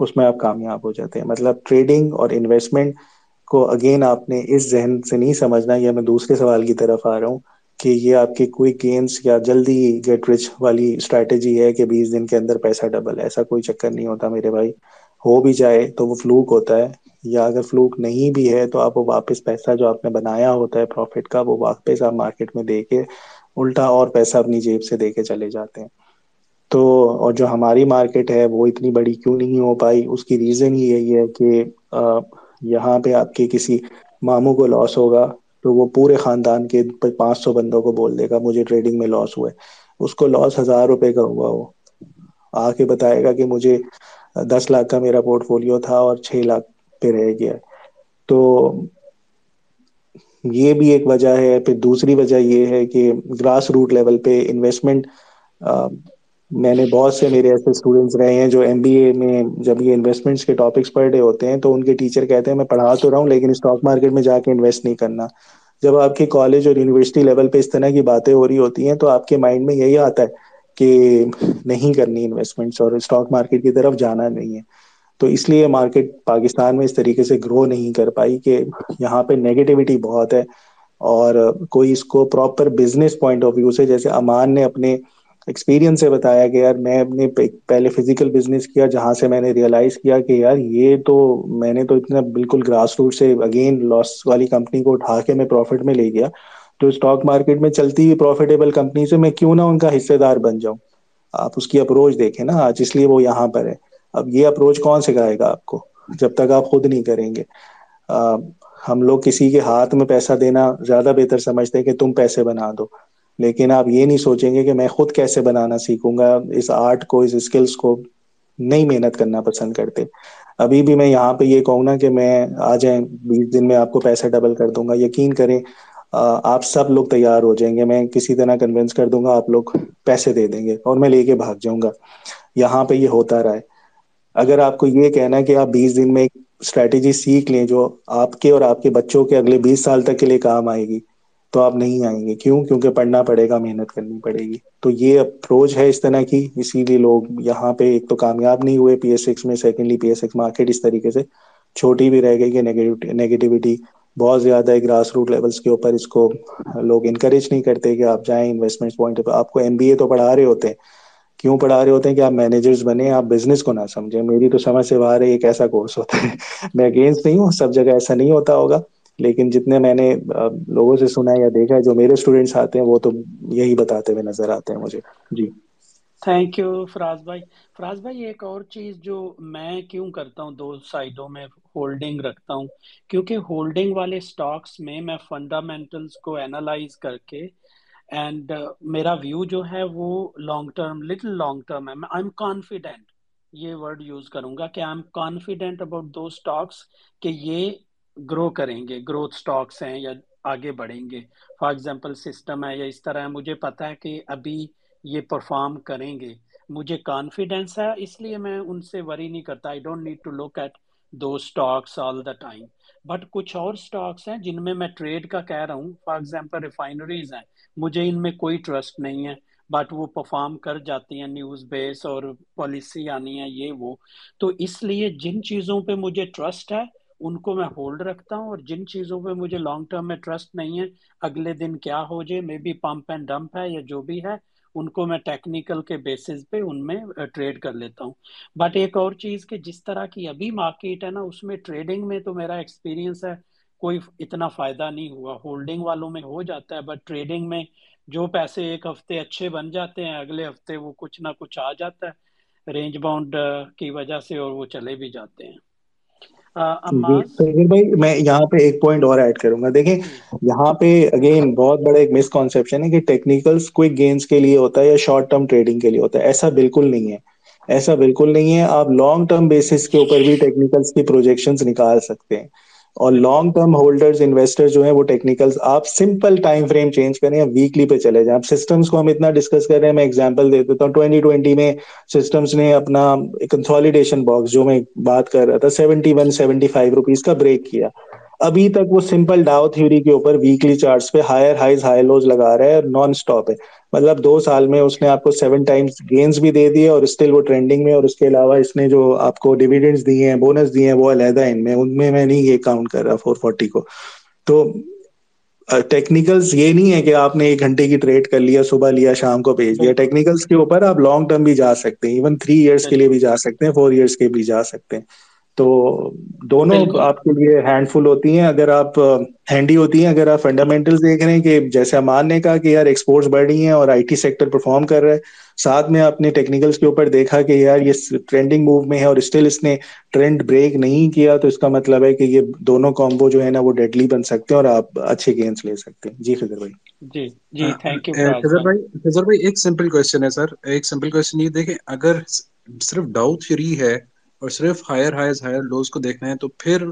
اس میں آپ کامیاب ہو جاتے ہیں. مطلب ٹریڈنگ اور انویسٹمنٹ کو اگین آپ نے اس ذہن سے نہیں سمجھنا, یا میں دوسرے سوال کی طرف آ رہا ہوں کہ یہ آپ کے کوئک گینز یا جلدی گیٹ رچ والی اسٹریٹجی ہے کہ بیس دن کے اندر پیسہ ڈبل, ایسا کوئی چکر نہیں ہوتا میرے بھائی. ہو بھی جائے تو وہ فلوک ہوتا ہے, یا اگر فلوک نہیں بھی ہے تو آپ وہ واپس پیسہ جو آپ نے بنایا ہوتا ہے پروفٹ کا, وہ واپس آپ مارکیٹ میں دے کے الٹا اور پیسہ اپنی جیب سے دے کے چلے جاتے ہیں. تو اور جو ہماری مارکیٹ ہے وہ اتنی بڑی کیوں نہیں ہو پائی, اس کی ریزن یہی ہے کہ یہاں پہ آپ کے کسی ماموں کو لاس ہوگا تو وہ پورے خاندان کے پانچ سو بندوں کو بول دے گا مجھے ٹریڈنگ میں لاس ہوا ہے. اس کو لاس ہزار روپے کا ہوا, وہ آ کے بتائے گا کہ مجھے دس لاکھ کا میرا پورٹ فولیو تھا اور چھ لاکھ پہ رہ گیا. تو یہ بھی ایک وجہ ہے. پھر دوسری وجہ یہ ہے کہ گراس روٹ لیول پہ انویسٹمنٹ, میں نے بہت سے میرے ایسے اسٹوڈنٹس رہے ہیں جو ایم بی اے میں جب یہ انویسٹمنٹس کے ٹاپکس پڑھ رہے ہوتے ہیں تو ان کے ٹیچر کہتے ہیں میں پڑھا تو رہا ہوں لیکن اسٹاک مارکیٹ میں جا کے انویسٹ نہیں کرنا. جب آپ کے کالج اور یونیورسٹی لیول پہ اس طرح کی باتیں ہو رہی ہوتی ہیں تو آپ کے مائنڈ میں یہی آتا ہے کہ نہیں کرنی انویسٹمنٹس اور اسٹاک مارکیٹ کی طرف جانا نہیں ہے. تو اس لیے مارکیٹ پاکستان میں اس طریقے سے گرو نہیں کر پائی کہ یہاں پہ نیگیٹیوٹی بہت ہے اور کوئی اس کو proper business point of view سے، جیسے امان نے اپنے ایکسپیرینس سے بتایا کہ یار میں اپنے پہلے فزیکل بزنس کیا جہاں سے میں نے ریئلائز کیا کہ یار یہ تو میں نے تو اتنا بالکل گراس روٹ سے اگین لاس والی کمپنی کو اٹھا کے میں پروفٹ میں لے گیا، تو اسٹاک مارکیٹ میں چلتی ہوئی پروفیٹیبل کمپنی سے میں کیوں نہ ان کا حصے دار بن جاؤں. آپ اس کی اپروچ دیکھیں نا آج، اس لیے وہ یہاں پر ہے. اب یہ اپروچ کون سکھائے گا آپ کو جب تک آپ خود نہیں کریں گے. آ, ہم لوگ کسی کے ہاتھ میں پیسہ دینا زیادہ بہتر سمجھتے ہیں کہ تم پیسے بنا دو، لیکن آپ یہ نہیں سوچیں گے کہ میں خود کیسے بنانا سیکھوں گا. اس آرٹ کو، اس اسکلز کو نہیں محنت کرنا پسند کرتے. ابھی بھی میں یہاں پہ یہ کہوں نا کہ میں آ جائیں بیس دن میں آپ کو پیسہ ڈبل کر دوں گا، یقین کریں آپ سب لوگ تیار ہو جائیں گے، میں کسی طرح کنونس کر دوں گا، آپ لوگ پیسے دے دیں گے اور میں لے کے بھاگ جاؤں گا. یہاں پہ یہ ہوتا رہا ہے. اگر آپ کو یہ کہنا ہے کہ آپ بیس دن میں ایک اسٹریٹجی سیکھ لیں جو آپ کے اور آپ کے بچوں کے اگلے بیس سال تک کے لیے کام آئے گی، تو آپ نہیں آئیں گے. کیوں؟ کیونکہ پڑھنا پڑے گا، محنت کرنی پڑے گی. تو یہ اپروچ ہے اس طرح کی، اسی لیے لوگ یہاں پہ ایک تو کامیاب نہیں ہوئے پی ایس ایکس میں، secondly P S X market اس طریقے سے چھوٹی بھی رہ گئی کہ نیگیٹیوٹی بہت زیادہ ہے. گراس روٹ لیولس کے اوپر اس کو لوگ انکریج نہیں کرتے کہ آپ جائیں انویسٹمنٹ پوائنٹ پہ. آپ کو ایم بی اے تو پڑھا رہے ہوتے ہیں، کیوں پڑھا رہے ہوتے ہیں؟ کہ آپ مینیجرز بنیں، آپ بزنس کو نہ سمجھیں. میری تو سمجھ سے باہر ہے، ایک ایسا کورس ہوتا ہے. میں اگینسٹ نہیں ہوں، سب جگہ ایسا نہیں ہوتا ہوگا، لیکن جتنے میں نے لوگوں سے سنا ہے یا دیکھا ہے، جو میرے اسٹوڈینٹس آتے ہیں وہ تو یہی بتاتے ہوئے نظر آتے ہیں مجھے. جی تھینک یو فراز بھائی. فراز بھائی ایک اور چیز جو میں کیوں کرتا ہوں، دو سائڈوں میں ہولڈنگ رکھتا ہوں، کیونکہ ہولڈنگ والے سٹاکس میں میں فنڈامنٹلز کو اینالائز کر کے اینڈ میرا ویو جو ہے وہ long term, little long term ہے. میں آئی ایم کانفیڈنٹ، یہ ورڈ یوز کروں گا کہ آئی ایم کانفیڈنٹ اباؤٹ دو سٹاکس کہ یہ گرو کریں گے، گروتھ سٹاکس ہیں یا آگے بڑھیں گے. فار ایگزامپل سسٹم ہے یا اس طرح ہے، مجھے پتہ ہے کہ ابھی یہ پرفارم کریں گے، مجھے کانفیڈینس ہے، اس لیے میں ان سے وری نہیں کرتا. I don't need to look at دو stocks all the time. But کچھ اور اسٹاکس ہیں جن میں میں ٹریڈ کا کہہ رہا ہوں. فار ایگزامپل ریفائنریز ہیں، مجھے ان میں کوئی ٹرسٹ نہیں ہے، بٹ وہ پرفارم کر جاتی ہیں، نیوز بیس اور پالیسی آنی ہے یہ وہ. تو اس لیے جن چیزوں پہ مجھے ٹرسٹ ہے ان کو میں ہولڈ رکھتا ہوں، اور جن چیزوں پہ مجھے لانگ ٹرم میں ٹرسٹ نہیں ہے، اگلے دن کیا ہو جائے، maybe pump and dump ہے یا جو بھی ہے، ان کو میں ٹیکنیکل کے بیسس پہ ان میں ٹریڈ کر لیتا ہوں. بٹ ایک اور چیز کہ جس طرح کی ابھی مارکیٹ ہے نا، اس میں ٹریڈنگ میں تو میرا ایکسپیرینس ہے کوئی اتنا فائدہ نہیں ہوا. ہولڈنگ والوں میں ہو جاتا ہے، بٹ ٹریڈنگ میں جو پیسے ایک ہفتے اچھے بن جاتے ہیں، اگلے ہفتے وہ کچھ نہ کچھ آ جاتا ہے رینج باؤنڈ کی وجہ سے، اور وہ چلے بھی جاتے ہیں. بھائی میں یہاں پہ ایک پوائنٹ اور ایڈ کروں گا. دیکھیں یہاں پہ اگین بہت بڑا ایک مس کنسیپشن ہے کہ ٹیکنیکلز کوئک گینز کے لیے ہوتا ہے یا شارٹ ٹرم ٹریڈنگ کے لیے ہوتا ہے. ایسا بالکل نہیں ہے، ایسا بالکل نہیں ہے. آپ لانگ ٹرم بیسس کے اوپر بھی ٹیکنیکلز کی پروجیکشنز نکال سکتے ہیں، اور لانگ ٹرم ہولڈرز انویسٹر جو ہیں وہ ٹیکنیکلز آپ سمپل ٹائم فریم چینج کریں، آپ ویکلی پہ چلے جائیں. آپ سسٹمز کو ہم اتنا ڈسکس کر رہے ہیں، میں ایگزامپل دے دیتا ہوں. ٹوئنٹی ٹوئنٹی میں سسٹمز نے اپنا کنسولیڈیشن باکس جو میں بات کر رہا تھا seventy one seventy five rupees کا بریک کیا. ابھی تک وہ سمپل ڈاؤ تھیوری کے اوپر ویکلی چارٹس پہ ہائر ہائیز ہائی لوز لگا رہا ہے، نان اسٹاپ ہے. مطلب دو سال میں اس نے آپ کو سیون ٹائمس گینز بھی دے دیے اور اسٹل وہ ٹرینڈنگ میں. اور اس کے علاوہ اس نے جو آپ کو ڈیویڈنڈس دیے ہیں، بونس دیے ہیں، وہ علیحدہ ان میں، ان میں میں نہیں یہ کاؤنٹ کر رہا فور فورٹی کو. تو ٹیکنیکلز یہ نہیں ہے کہ آپ نے ایک گھنٹے کی ٹریڈ کر لیا، صبح لیا شام کو بھیج دیا. ٹیکنیکلز کے اوپر آپ لانگ ٹرم بھی جا سکتے ہیں، ایون تھری ایئرس کے لیے بھی جا سکتے ہیں، فور ایئرس کے بھی جا سکتے ہیں. تو دونوں آپ کے لیے ہینڈ فل ہوتی ہیں اگر آپ ہینڈی ہوتی ہیں. اگر آپ فنڈامنٹلز دیکھ رہے ہیں کہ جیسے امان نے کہا کہ یار ایکسپورٹس بڑھ رہی ہیں اور آئی ٹی سیکٹر پرفارم کر رہا ہے، ساتھ میں آپ نے ٹیکنیکلز کے اوپر دیکھا کہ یار یہ ٹرینڈنگ موو میں ہے اور اسٹل اس نے ٹرینڈ بریک نہیں کیا، تو اس کا مطلب ہے کہ یہ دونوں کامبو جو ہے نا وہ ڈیڈلی بن سکتے ہیں اور آپ اچھے گینز لے سکتے ہیں. جی خضر بھائی. جی جی تھینک یو خضر بھائی. خضر بھائی ایک سمپل کویشچن ہے سر، ایک سمپل کویشچن یہ دیکھیں، اگر صرف ڈاؤ تھیوری ہے اور صرف ہائر ہائیز ہائر لوز کو دیکھنا ہے تو پھر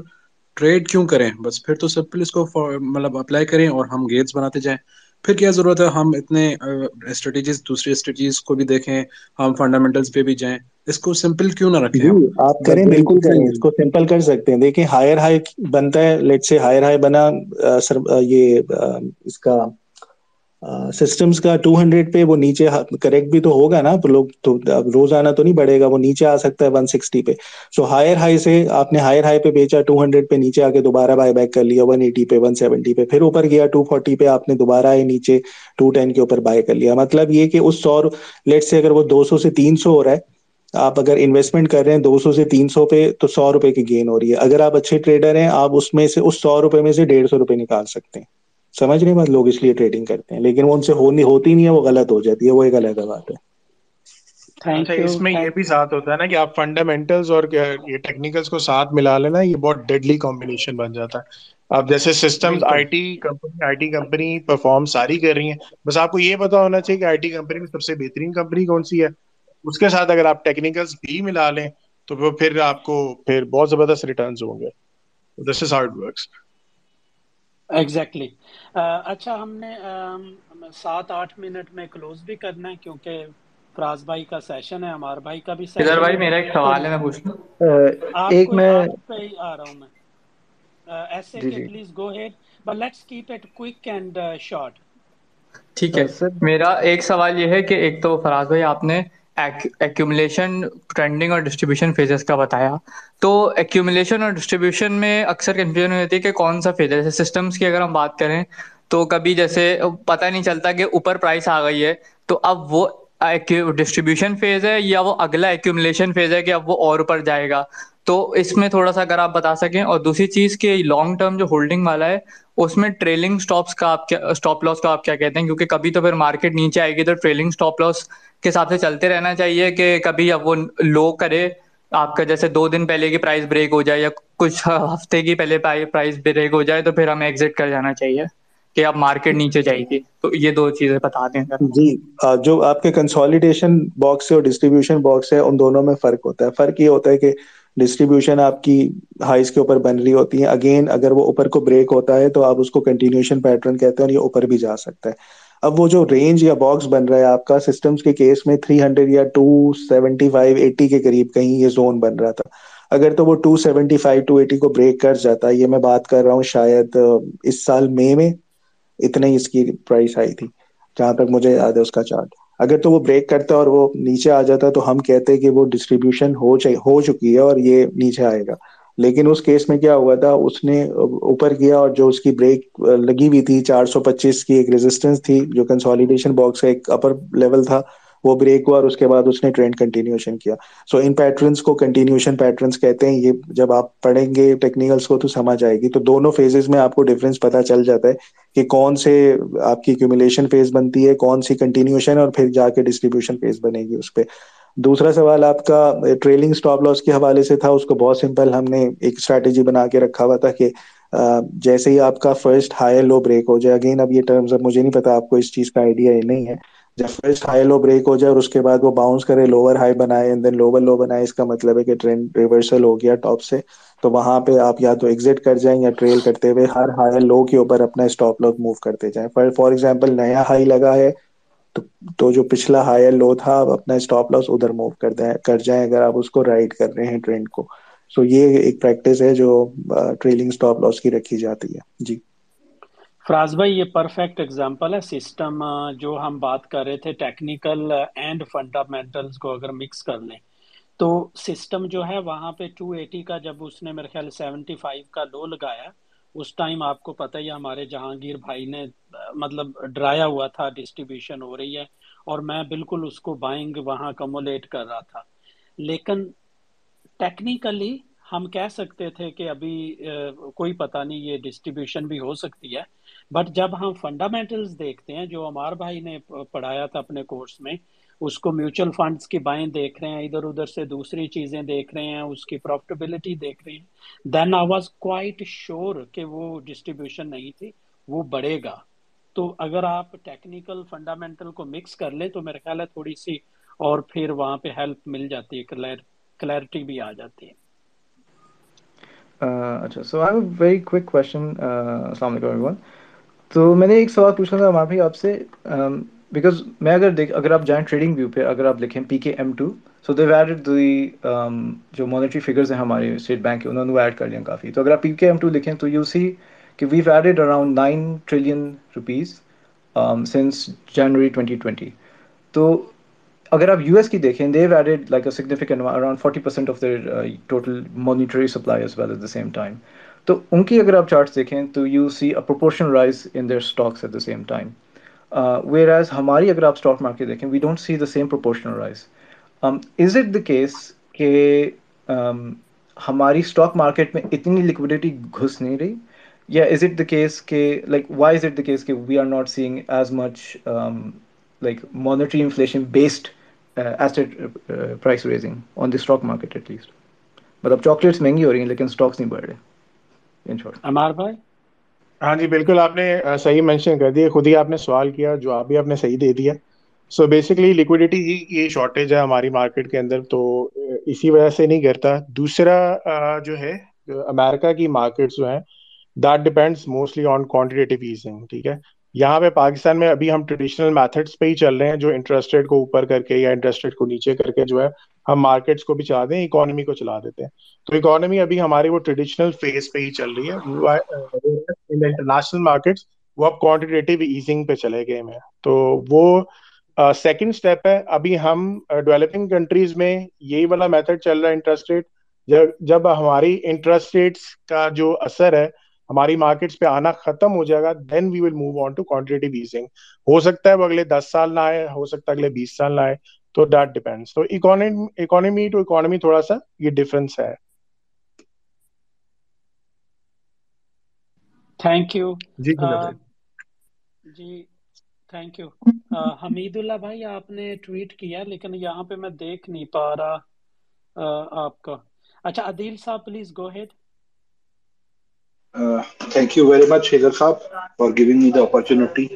ٹریڈ کیوں کریں؟ بس پھر تو سمپل اس کو مطلب اپلائی کریں اور ہم گیٹس بناتے جائیں. پھر کیا ضرورت ہے ہم اتنے اسٹریٹجیز، دوسری اسٹریٹجیز کو بھی دیکھیں، ہم فنڈامنٹلز پہ بھی جائیں. اس کو سمپل کیوں نہ رکھیں؟ آپ کریں، بالکل کریں، اس کو سمپل کر سکتے ہیں. دیکھیں ہائر ہائی بنتا ہے، لیٹ سے ہائر ہائی بنا، یہ اس کا سسٹمز کا دو سو پہ وہ نیچے کریکٹ بھی تو ہوگا نا، لوگ تو روزانہ تو نہیں بڑھے گا، وہ نیچے آ سکتا ہے ایک سو ساٹھ پہ. سو ہائر ہائی سے آپ نے ہائر ہائی پہ بیچا دو سو پہ، نیچے آ کے دوبارہ بائی بیک کر لیا ایک سو اسی پہ، ایک سو ستّر پہ، پھر اوپر گیا دو سو چالیس پہ، آپ نے دوبارہ یہ نیچے دو سو دس کے اوپر بائی کر لیا. مطلب یہ کہ اس سو لیٹ سے اگر وہ دو سو سے تین سو ہو رہا ہے، آپ اگر انویسٹمنٹ کر رہے ہیں دو سو سے تین سو پہ تو سو روپے کی گین ہو رہی ہے. اگر آپ اچھے ٹریڈر ہیں آپ اس میں سے اس سو روپے میں سے ڈیڑھ سو روپے نکال سکتے ہیں. سمجھ رہے ہیں بات؟ لوگ اس لیے ٹریڈنگ کرتے ہیں، لیکن وہ ان سے ہوتی نہیں ہے، وہ غلط ہو جاتی ہے، وہ ایک الگ بات ہے. اس میں یہ بھی ساتھ ہوتا ہے نا کہ آپ فنڈامنٹلز اور ٹیکنیکلز کو ساتھ ملا لینا، یہ بہت ڈیڈلی کمبینیشن بن جاتا ہے. اب جیسے systems I T company I T company perform ساری کر رہی ہیں، بس آپ کو یہ پتا ہونا چاہیے کہ آئی ٹی کمپنی میں سب سے بہترین کمپنی کون سی ہے. اس کے ساتھ اگر آپ ٹیکنیکلز بھی ملا لیں تو وہ پھر آپ کو پھر بہت زبردست ریٹرنز ہوں گے. This is how it works. Exactly. اچھا، ہم نے سات آٹھ منٹ میں کلوز بھی کرنا ہے کیونکہ فراز بھائی کا سیشن ہے، ہمارے بھائی کا بھی سیشن ہے. خضر بھائی میرا ایک سوال ہے، میں پوچھ لوں؟ ایک میں آ رہا ہوں میں ایسے کہ please go ahead but let's keep it quick and short. ٹھیک ہے سر، میرا ایک سوال یہ ہے کہ ایک تو فراز بھائی آپ نے ایکیومولیشن، ٹرینڈنگ اور ڈسٹریبیوشن فیزز کا بتایا، تو ایکیومولیشن اور ڈسٹریبیوشن میں اکثر کنفیوژن ہوتی ہے کہ کون سا فیز ہے. جیسے سسٹمس کی اگر ہم بات کریں تو کبھی جیسے پتہ نہیں چلتا کہ اوپر پرائس آ گئی ہے، تو اب وہ ڈسٹریبیوشن فیز ہے یا وہ اگلا ایکیومولیشن فیز ہے کہ اب وہ اور اوپر جائے گا. تو اس میں تھوڑا سا اگر آپ بتا سکیں. اور دوسری چیز کہ لانگ ٹرم جو ہولڈنگ والا ہے اس میں ٹریلنگ سٹاپس کا آپ کیا، سٹاپ لاس کا آپ کیا کہتے ہیں؟ کیونکہ کبھی تو پھر مارکیٹ نیچے آئے گی تو ٹریلنگ سٹاپ لاس کے حساب سے چلتے رہنا چاہیے کہ کبھی اب وہ لو کرے آپ کا، جیسے دو دن پہلے کی پرائز بریک ہو جائے یا کچھ ہفتے کی پہلے پرائز بریک ہو جائے تو پھر ہمیں ایگزٹ کر جانا چاہیے کہ اب مارکیٹ نیچے جائے گی. تو یہ دو چیزیں بتا دیں جی. جو آپ کے کنسولیڈیشن باکس ہے اور ڈسٹریبیوشن باکس ہے، ان دونوں میں فرق ہوتا ہے. فرق یہ ہوتا ہے کہ ڈسٹریبیوشن آپ کی ہائیز کے اوپر بن رہی ہوتی ہے، اگین اگر وہ اوپر کو بریک ہوتا ہے تو آپ اس کو کنٹینیوشن پیٹرن کہتے ہیں، اور یہ اوپر بھی جا سکتا ہے. اب وہ جو رینج یا باکس بن رہا ہے آپ کا سسٹمز کے کیس میں تین سو یا دو سو پچہتر اسی کے قریب کہیں یہ زون بن رہا تھا. اگر تو وہ دو سو پچہتر دو سو اسی کو بریک کر جاتا ہے، یہ میں بات کر رہا ہوں شاید اس سال مئی میں اتنے ہی اس کی پرائس آئی تھی جہاں تک مجھے یاد ہے اس کا چارٹ. اگر تو وہ بریک کرتا اور وہ نیچے آ جاتا تو ہم کہتے کہ وہ ڈسٹریبیوشن ہو ہو چکی ہے اور یہ نیچے آئے گا. لیکن اس کیس میں کیا ہوا تھا، اس نے اوپر گیا اور جو اس کی بریک لگی ہوئی تھی چار سو پچیس کی ایک ریزسٹنس تھی جو کنسولیڈیشن باکس کا ایک اپر لیول تھا، وہ بریک ہوا اور اس کے بعد اس نے ٹرینڈ کنٹینیوشن کیا. سو ان پیٹرنس کو کنٹینیوشن پیٹرنس کہتے ہیں. یہ جب آپ پڑھیں گے ٹیکنیکلس کو تو سمجھ آئے گی. تو دونوں فیزز میں آپ کو ڈفرینس پتہ چل جاتا ہے کہ کون سے آپ کی ایکیومولیشن فیز بنتی ہے، کون سی کنٹینیوشن، اور پھر جا کے ڈسٹریبیوشن فیز بنے گی اس پہ. دوسرا سوال آپ کا ٹریلنگ اسٹاپ لاس کے حوالے سے تھا. اس کو بہت سمپل ہم نے ایک اسٹریٹجی بنا کے رکھا ہوا تھا کہ جیسے ہی آپ کا فرسٹ ہائی لو بریک ہو جائے، اگین اب یہ ٹرمز اب مجھے نہیں پتا آپ کو اس چیز کا آئیڈیا نہیں ہے، جب فرسٹ ہائی لو بریک ہو جائے اور اس کے بعد وہ باؤنس کرے، لوور ہائی بنائے اینڈ دین لوور لو بنائے، اس کا مطلب ہے کہ ٹرینڈ ریورسل ہو گیا ٹاپ سے. تو وہاں پہ آپ یا تو ایگزٹ کر جائیں یا ٹریل کرتے ہوئے ہر ہائی لو کے اوپر اپنا اسٹاپ لاس موو کرتے جائیں. فار ایگزامپل نیا ہائی لگا ہے تو جو پچھلا ہائی لو تھا اپنا اسٹاپ لاس ادھر موو کر دیں کر جائیں اگر آپ اس کو رائڈ کر رہے ہیں ٹرینڈ کو. سو یہ ایک پریکٹس ہے جو ٹریلنگ اسٹاپ لاس کی رکھی جاتی ہے. جی فراز بھائی، یہ پرفیکٹ اگزامپل ہے. سسٹم جو ہم بات کر رہے تھے ٹیکنیکل اینڈ فنڈامنٹلز کو اگر مکس کر لیں تو سسٹم جو ہے وہاں پہ دو سو اسی کا جب اس نے میرے خیال پچہتر کا لو لگایا، اس ٹائم آپ کو پتہ ہی ہمارے جہانگیر بھائی نے مطلب ڈرایا ہوا تھا ڈسٹریبیوشن ہو رہی ہے، اور میں بالکل اس کو بائنگ وہاں کمولیٹ کر رہا تھا. لیکن ٹیکنیکلی ہم کہہ سکتے تھے کہ ابھی کوئی پتہ نہیں، یہ ڈسٹریبیوشن بھی ہو سکتی ہے. بٹ جب ہم فنڈامنٹلز دیکھتے ہیں جو عمار بھائی نے پڑھایا تھا اپنے کورس میں، اس کو میوچل فنڈز کی بائیں دیکھ رہے ہیں، ادھر ادھر سے دوسری چیزیں دیکھ رہے ہیں، اس کی پروفٹیبلٹی دیکھ رہے ہیں، then I was quite sure کہ وہ ڈسٹریبیوشن نہیں تھی، وہ بڑھے گا. تو اگر آپ ٹیکنیکل فنڈامنٹل کو مکس کر لیں تو میرے خیال ہے تھوڑی سی اور پھر وہاں پہ ہیلپ مل جاتی ہے، کلیئرٹی بھی آ جاتی ہے. اچھا، so I have a very quick question. السلام علیکم ایوری ون. تو میں نے ایک سوال پوچھنا تھا عمار بھائی آپ سے، بیکاز میں اگر دیکھ اگر آپ جائیں ٹریڈنگ ویو پہ، اگر آپ لکھیں P K M two, so they've added the جو مانیٹری فگرز ہیں ہمارے اسٹیٹ بینک کے، انہوں نے وہ ایڈ کر لیا کافی. تو اگر آپ پی کے ایم ٹو لکھیں تو یو سی کہ we've added around nine trillion rupees since January twenty twenty. تو اگر آپ یو ایس کی دیکھیں, they've added like a significant around forty percent of their total monetary supply as well at the same time. تو ان کی اگر آپ charts دیکھیں تو you see a proportional rise in their stocks at the same time, whereas ہماری اگر آپ stock market دیکھیں we don't see the same proportional rise. Is it the case کہ ہماری اسٹاک مارکیٹ میں اتنی لکوڈیٹی گھس نہیں رہی, یا از اٹ دا کیس کہ like why is it the case کہ we are not seeing as much like monetary inflation based uh, asset uh, price raising on the stock market at least. But ab chocolates mehengi ho rahi hain lekin stocks nahi badh rahe. In short, Ammar bhai. ہاں جی بالکل آپ نے صحیح mention کر دیا, خود ہی آپ نے سوال کیا جو آپ بھی آپ نے صحیح دے دیا. سو بیسکلی لیکوڈیٹی کی شارٹیج ہے ہماری مارکیٹ کے اندر, تو اسی وجہ سے نہیں کرتا. دوسرا جو ہے امریکہ کی مارکیٹس جو ہیں that depends mostly on quantitative easing, ٹھیک ہے. یہاں پہ پاکستان میں ابھی ہم ٹریڈیشنل میتھڈس پہ ہی چل رہے ہیں جو انٹرسٹ ریٹ کو اوپر کر کے یا انٹرسٹ ریٹ کو نیچے کر کے جو ہے ہم مارکیٹس کو بھی چلا دیں, اکانومی کو چلا دیتے ہیں. تو اکانومی ابھی ہماری وہ ٹریڈیشنل فیز پہ ہی چل رہی ہے, انٹرنیشنل مارکیٹس وہ اب کوانٹیٹیو ایزنگ پہ چلے گئے ہیں. تو وہ سیکنڈ اسٹیپ ہے. ابھی ہم ڈیولپنگ کنٹریز میں یہی والا میتھڈ چل رہا ہے انٹرسٹ ریٹ, جب جب ہماری انٹرسٹ ریٹس کا جو اثر ہے ہماری مارکیٹس پہ آنا ختم ہو جائے گا, then we will move on to quantitative easing. ہو سکتا ہے وہ اگلے دس سال نہ آئے, ہو سکتا ہے اگلے بیس سال نہ آئے, تو دیٹ ڈیپینڈس. تو اکانومی ٹو اکانومی تھوڑا سا یہ ڈفرینس ہے. تھینک یو جی جی تھینک یو. حمید اللہ بھائی آپ نے ٹویٹ کیا لیکن یہاں پہ میں دیکھ نہیں پا رہا آپ کا. اچھا عدیل صاحب please go ahead. Thank you very much Khizar صاحب for giving me the opportunity.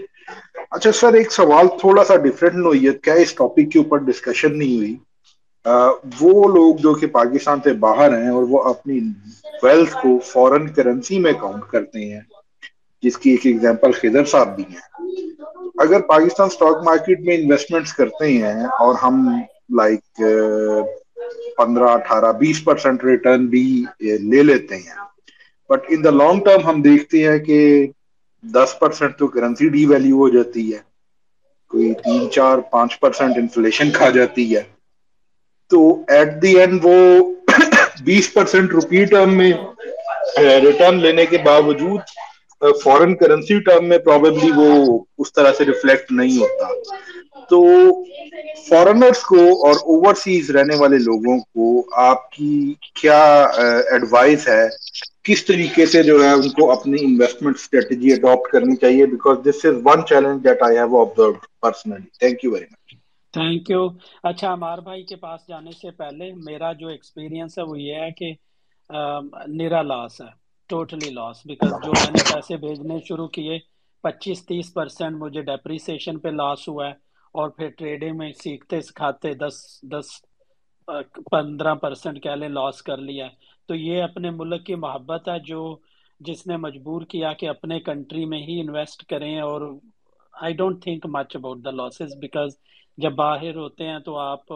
اچھا سر ایک سوال تھوڑا سا ڈفرینٹ نوعیت کا ہے, اس ٹاپک کے اوپر ڈسکشن نہیں ہوئی. وہ لوگ جو کہ پاکستان سے باہر ہیں اور وہ اپنی ویلتھ کو فارن کرنسی میں کاؤنٹ کرتے ہیں, جس کی ایک ایگزامپل خضر صاحب بھی ہیں. اگر پاکستان اسٹاک مارکیٹ میں انویسٹمنٹس کرتے ہیں اور ہم لائک پندرہ اٹھارہ بیس پرسینٹ ریٹرن بھی لے لیتے ہیں, but in the long term ہم دیکھتے ہیں کہ دس پرسینٹ تو کرنسی ڈی ویلیو ہو جاتی ہے, کوئی تین چار پانچ پرسینٹ انفلیشن کھا جاتی ہے, تو ایٹ دی اینڈ وہ بیس پرسینٹ روپی ٹرم میں ریٹرن لینے کے باوجود فورن کرنسی ٹرم میں پرابیبلی وہ اس طرح سے ریفلیکٹ نہیں ہوتا. تو فورنرس کو اور اوورسیز رہنے والے لوگوں کو آپ کی کیا ایڈوائس ہے, کس طریقے سے جو ہے ان کو اپنی انویسٹمنٹ اسٹریٹجی اڈاپٹ کرنی چاہیے, because this is one challenge that I have observed personally. Thank you very much. Thank you. اچھا عمار بھائی کے پاس جانے سے پہلے میرا جو ایکسپیرینس ہے وہ یہ ہے کہ نیرا لاس ہے, ٹوٹلی لاس, بیکاز جو میں نے پیسے بھیجنے شروع کیے پچیس تیس پرسینٹ مجھے ڈیپریسیشن پہ لاس ہوا ہے, اور پھر ٹریڈنگ میں سیکھتے سکھاتے دس دس پندرہ پرسینٹ کہہ لیں لاس کر لیا ہے. تو یہ اپنے ملک کی محبت ہے جو جس نے مجبور کیا کہ اپنے کنٹری میں ہی انویسٹ کریں, اور I don't think much about the losses, because جب باہر ہوتے ہیں تو آپ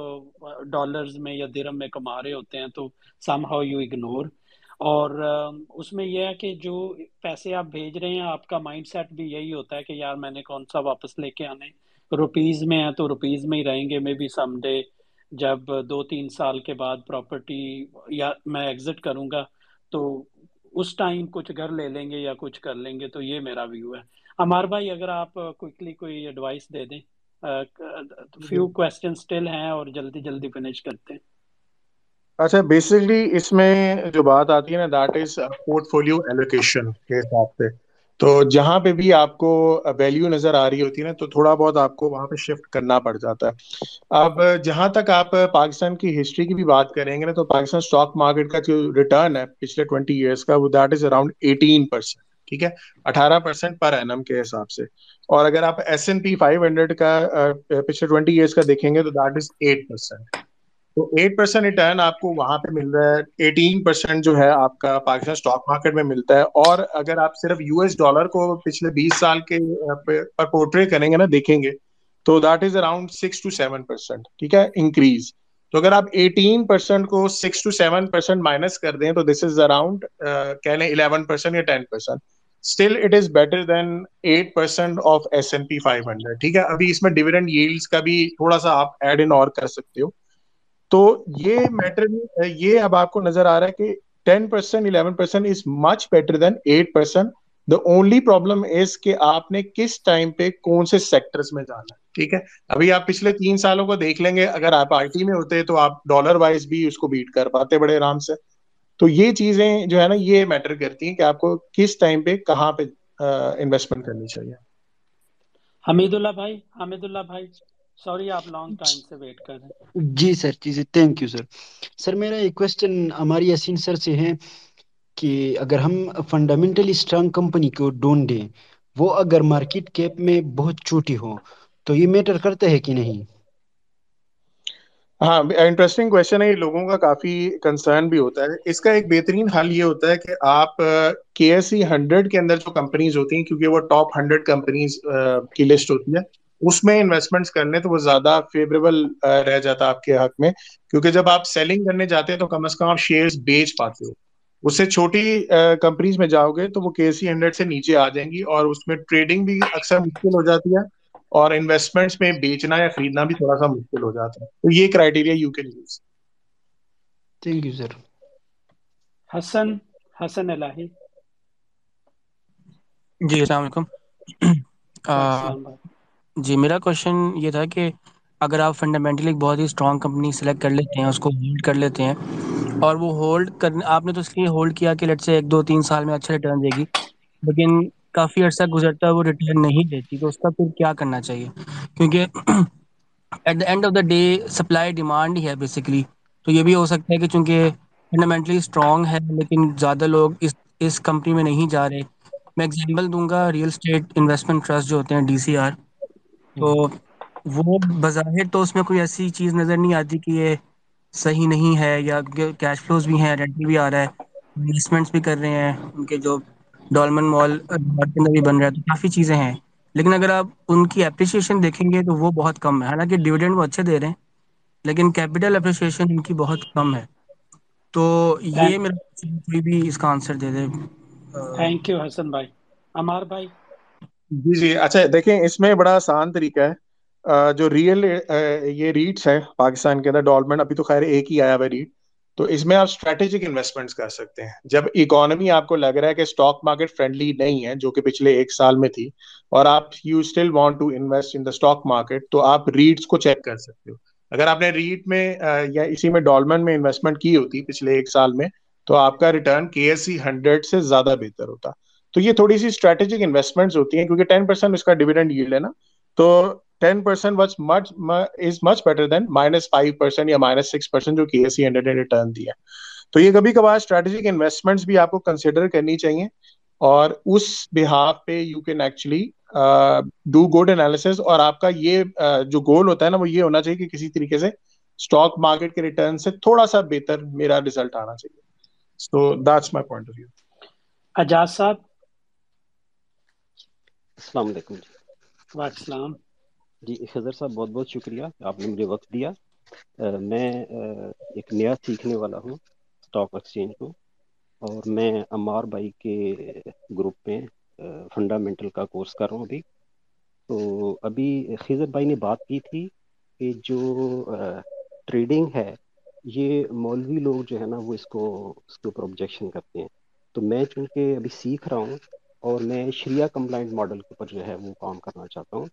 ڈالرز میں یا درہم میں کما رہے ہوتے ہیں, تو سم ہاؤ یو اگنور. اور اس میں یہ ہے کہ جو پیسے آپ بھیج رہے ہیں آپ کا مائنڈ سیٹ بھی یہی ہوتا ہے کہ یار میں نے کون سا واپس لے کے آنے, روپیز میں ہیں تو روپیز میں ہی رہیں گے, مے بی سم ڈے جب دو تین سال کے بعد پراپرٹی یا میں ایگزٹ کروں گا تو اس ٹائم کچھ گھر لے لیں گے یا کچھ کر لیں گے. تو یہ میرا ویو ہے. عمار بھائی اگر آپ کوئکلی کوئی ایڈوائس دے دیں, فیو کویسچن اسٹل ہیں اور جلدی جلدی فنش کرتے ہیں. اچھا بیسکلی اس میں جو بات آتی ہے نا that is portfolio allocation کے حساب سے, تو جہاں پہ بھی آپ کو ویلیو نظر آ رہی ہوتی ہے نا تو تھوڑا بہت آپ کو وہاں پہ شفٹ کرنا پڑ جاتا ہے. اب جہاں تک آپ پاکستان کی ہسٹری کی بھی بات کریں گے نا تو پاکستان اسٹاک مارکیٹ کا جو ریٹرن ہے پچھلے ٹوئنٹی ایئرس کا وہ that is around eighteen percent ٹھیک ہے, اٹھارہ پرسینٹ پر این ایم کے حساب سے. اور اگر آپ S and P five hundred کا پچھلے ٹوئنٹی ایئرس کا دیکھیں گے تو دیٹ از ایٹ پرسینٹ تو ایٹ پرسینٹ ریٹرن آپ کو وہاں پہ مل رہا ہے. ایٹین پرسینٹ جو ہے آپ کا پاکستان اسٹاک مارکیٹ میں ملتا ہے. اور اگر آپ صرف یو ایس ڈالر کو پچھلے بیس سال کے پر پورٹریٹ کریں گے نا دیکھیں گے تو that is around six to seven percent ٹھیک ہے انکریز. تو اگر آپ ایٹین پرسینٹ کو six to seven percent minus کر دیں تو دس از اراؤنڈ کہہ لیں الیون پرسینٹ یا ten percent. still it is better than eight percent of S and P five hundred. ٹھیک ہے, ابھی اس میں ڈیویڈنڈ ییلڈز کا بھی تھوڑا سا آپ ایڈ ان اور کر سکتے ہو. تو یہ میٹر, یہ اب آپ کو نظر آ رہا ہے کہ ten percent, eleven percent is much better than eight percent. The only problem is کہ آپ نے کس ٹائم پہ کون سے سیکٹرز میں جانا ہے. ٹھیک ہے, ابھی آپ پچھلے تین سالوں کو دیکھ لیں گے, اگر آپ آئی ٹی میں ہوتے تو آپ ڈالر وائز بھی اس کو بیٹ کر پاتے بڑے آرام سے. تو یہ چیزیں جو ہے نا یہ میٹر کرتی ہیں کہ آپ کو کس ٹائم پہ کہاں پہ انویسٹمنٹ کرنی چاہیے. حمید اللہ بھائی, حمید اللہ بھائی سوری آپ لانگ ٹائم سے ویٹ کر رہے ہیں. جی سر, جی سر, تھینک یو سر. سر میرا ایک کویشچن عمار یاسین سر سے ہے کہ اگر ہم فنڈامنٹلی اسٹرانگ کمپنی کو ڈھونڈ دیں, وہ اگر مارکیٹ کیپ میں بہت چھوٹی ہو تو یہ میٹر کرتا ہے کہ نہیں؟ ہاں, انٹرسٹنگ کویشچن ہے, لوگوں کا کافی کنسرن بھی ہوتا ہے. اس کا ایک بہترین حل یہ ہوتا ہے کہ آپ کے ایس سی ہنڈریڈ کے اندر جو کمپنیز ہوتی ہیں, کیونکہ وہ ٹاپ ہنڈریڈ کمپنیز کی لسٹ ہوتی ہے, اس میں انویسٹمنٹس کرنے تو وہ زیادہ فیوریبل رہ جاتا ہے آپ کے حق میں, کیونکہ جب آپ سیلنگ کرنے جاتے ہیں تو کم از کم آپ شیئرز بیچ پاتے ہو. اس سے چھوٹی کمپنیز میں جاؤ گے تو وہ کے ایس سی ہنڈریڈ سے نیچے آ جائیں گی, اور اس میں ٹریڈنگ بھی اکثر مشکل ہو جاتی ہے, اور انویسٹمنٹس میں بیچنا یا خریدنا بھی تھوڑا سا مشکل ہو جاتا ہے. تو یہ criteria you can use. Thank you sir. Hassan, Hassan Elahi جی, السلام علیکم. جی میرا کوشچن یہ تھا کہ اگر آپ فنڈامنٹلی بہت ہی اسٹرانگ کمپنی سلیکٹ کر لیتے ہیں, اس کو ہولڈ کر لیتے ہیں, اور وہ ہولڈ کرنے آپ نے تو اس لیے ہولڈ کیا کہ لیٹ سے ایک دو تین سال میں اچھا ریٹرن دے گی, لیکن کافی عرصہ گزرتا ہے وہ ریٹرن نہیں دیتی, تو اس کا پھر کیا کرنا چاہیے؟ کیونکہ at the end of the day supply demand ہی ہے بیسیکلی. تو یہ بھی ہو سکتا ہے کہ چونکہ فنڈامنٹلی اسٹرانگ ہے لیکن زیادہ لوگ اس اس کمپنی میں نہیں جا رہے. میں ایگزامپل دوں گا, ریئل اسٹیٹ انویسٹمنٹ ٹرسٹ جو ہوتے ہیں ڈی سی آر, تو وہ بظاہر تو اس میں کوئی ایسی چیز نظر نہیں آتی کہ یہ صحیح نہیں ہے, یا کیش فلوز بھی ہیں, رینٹ بھی آ رہا ہے, انویسٹمنٹس بھی کر رہے ہیں, ان کے جو ڈالمن مال کے اندر بھی بن رہا ہے, تو کافی چیزیں ہیں. لیکن اگر آپ ان کی اپریشیشن دیکھیں گے تو وہ بہت کم ہے, حالانکہ ڈیویڈنڈ وہ اچھے دے رہے ہیں لیکن کیپٹل اپریشیشن ان کی بہت کم ہے. تو یہ میرا کوئی بھی اس کا آنسر دے دے. تھینک یو حسن بھائی. عمار بھائی. جی جی, اچھا دیکھیں اس میں بڑا آسان طریقہ ہے, جو ریئل یہ ریٹس ہیں پاکستان کے اندر, ڈالمن ابھی تو خیر ایک ہی آیا ہوا ریٹ, تو اس میں آپ اسٹریٹجک انویسٹمنٹس کر سکتے ہیں. جب اکانومی آپ کو لگ رہا ہے کہ اسٹاک مارکیٹ فرینڈلی نہیں ہے, جو کہ پچھلے ایک سال میں تھی, اور آپ you still want to invest in the stock market, تو آپ ریٹس کو چیک کر سکتے ہو. اگر آپ نے ریٹ میں یا اسی میں ڈالمن میں انویسٹمنٹ کی ہوتی پچھلے ایک سال میں, تو آپ کا ریٹرن کے ایس سی ہنڈریڈ سے زیادہ بہتر ہوتا. تو یہ تھوڑی سی اسٹریٹجک انویسٹمنٹس ہوتی ہیں, کیونکہ ٹین پرسینٹ اس کا ڈیویڈنڈ ییلڈ ہے نا, تو ten percent was much as much better than minus five percent یا مائنس سکس پرسینٹ جو کے ایس سی ہنڈریڈ نے ریٹرن دیا. تو یہ کبھی کبھار اسٹریٹجک انویسٹمنٹس بھی آپ کو کنسیڈر کرنی چاہیے, اور اس بہاف پہ you can actually do good analysis. اور آپ کا یہ uh, جو گول ہوتا ہے نا, وہ یہ ہونا چاہیے کہ کسی طریقے سے اسٹاک مارکیٹ کے ریٹرن سے تھوڑا سا بہتر میرا ریزلٹ آنا چاہیے. So that's my point of view. Ijaz صاحب. السلام علیکم. وعلیکم السلام. جی خضر صاحب بہت بہت شکریہ, آپ نے مجھے وقت دیا. میں ایک نیا سیکھنے والا ہوں اسٹاک ایکسچینج کو, اور میں عمار بھائی کے گروپ میں فنڈامنٹل کا کورس کر رہا ہوں ابھی. تو ابھی خضر بھائی نے بات کی تھی کہ جو ٹریڈنگ ہے یہ مولوی لوگ جو ہے نا وہ اس کو اس کے اوپر آبجیکشن کرتے ہیں. تو میں چونکہ ابھی سیکھ رہا ہوں اور میں شریعہ کمپلائنٹ ماڈل کے اوپر جو ہے وہ کام کرنا چاہتا ہوں,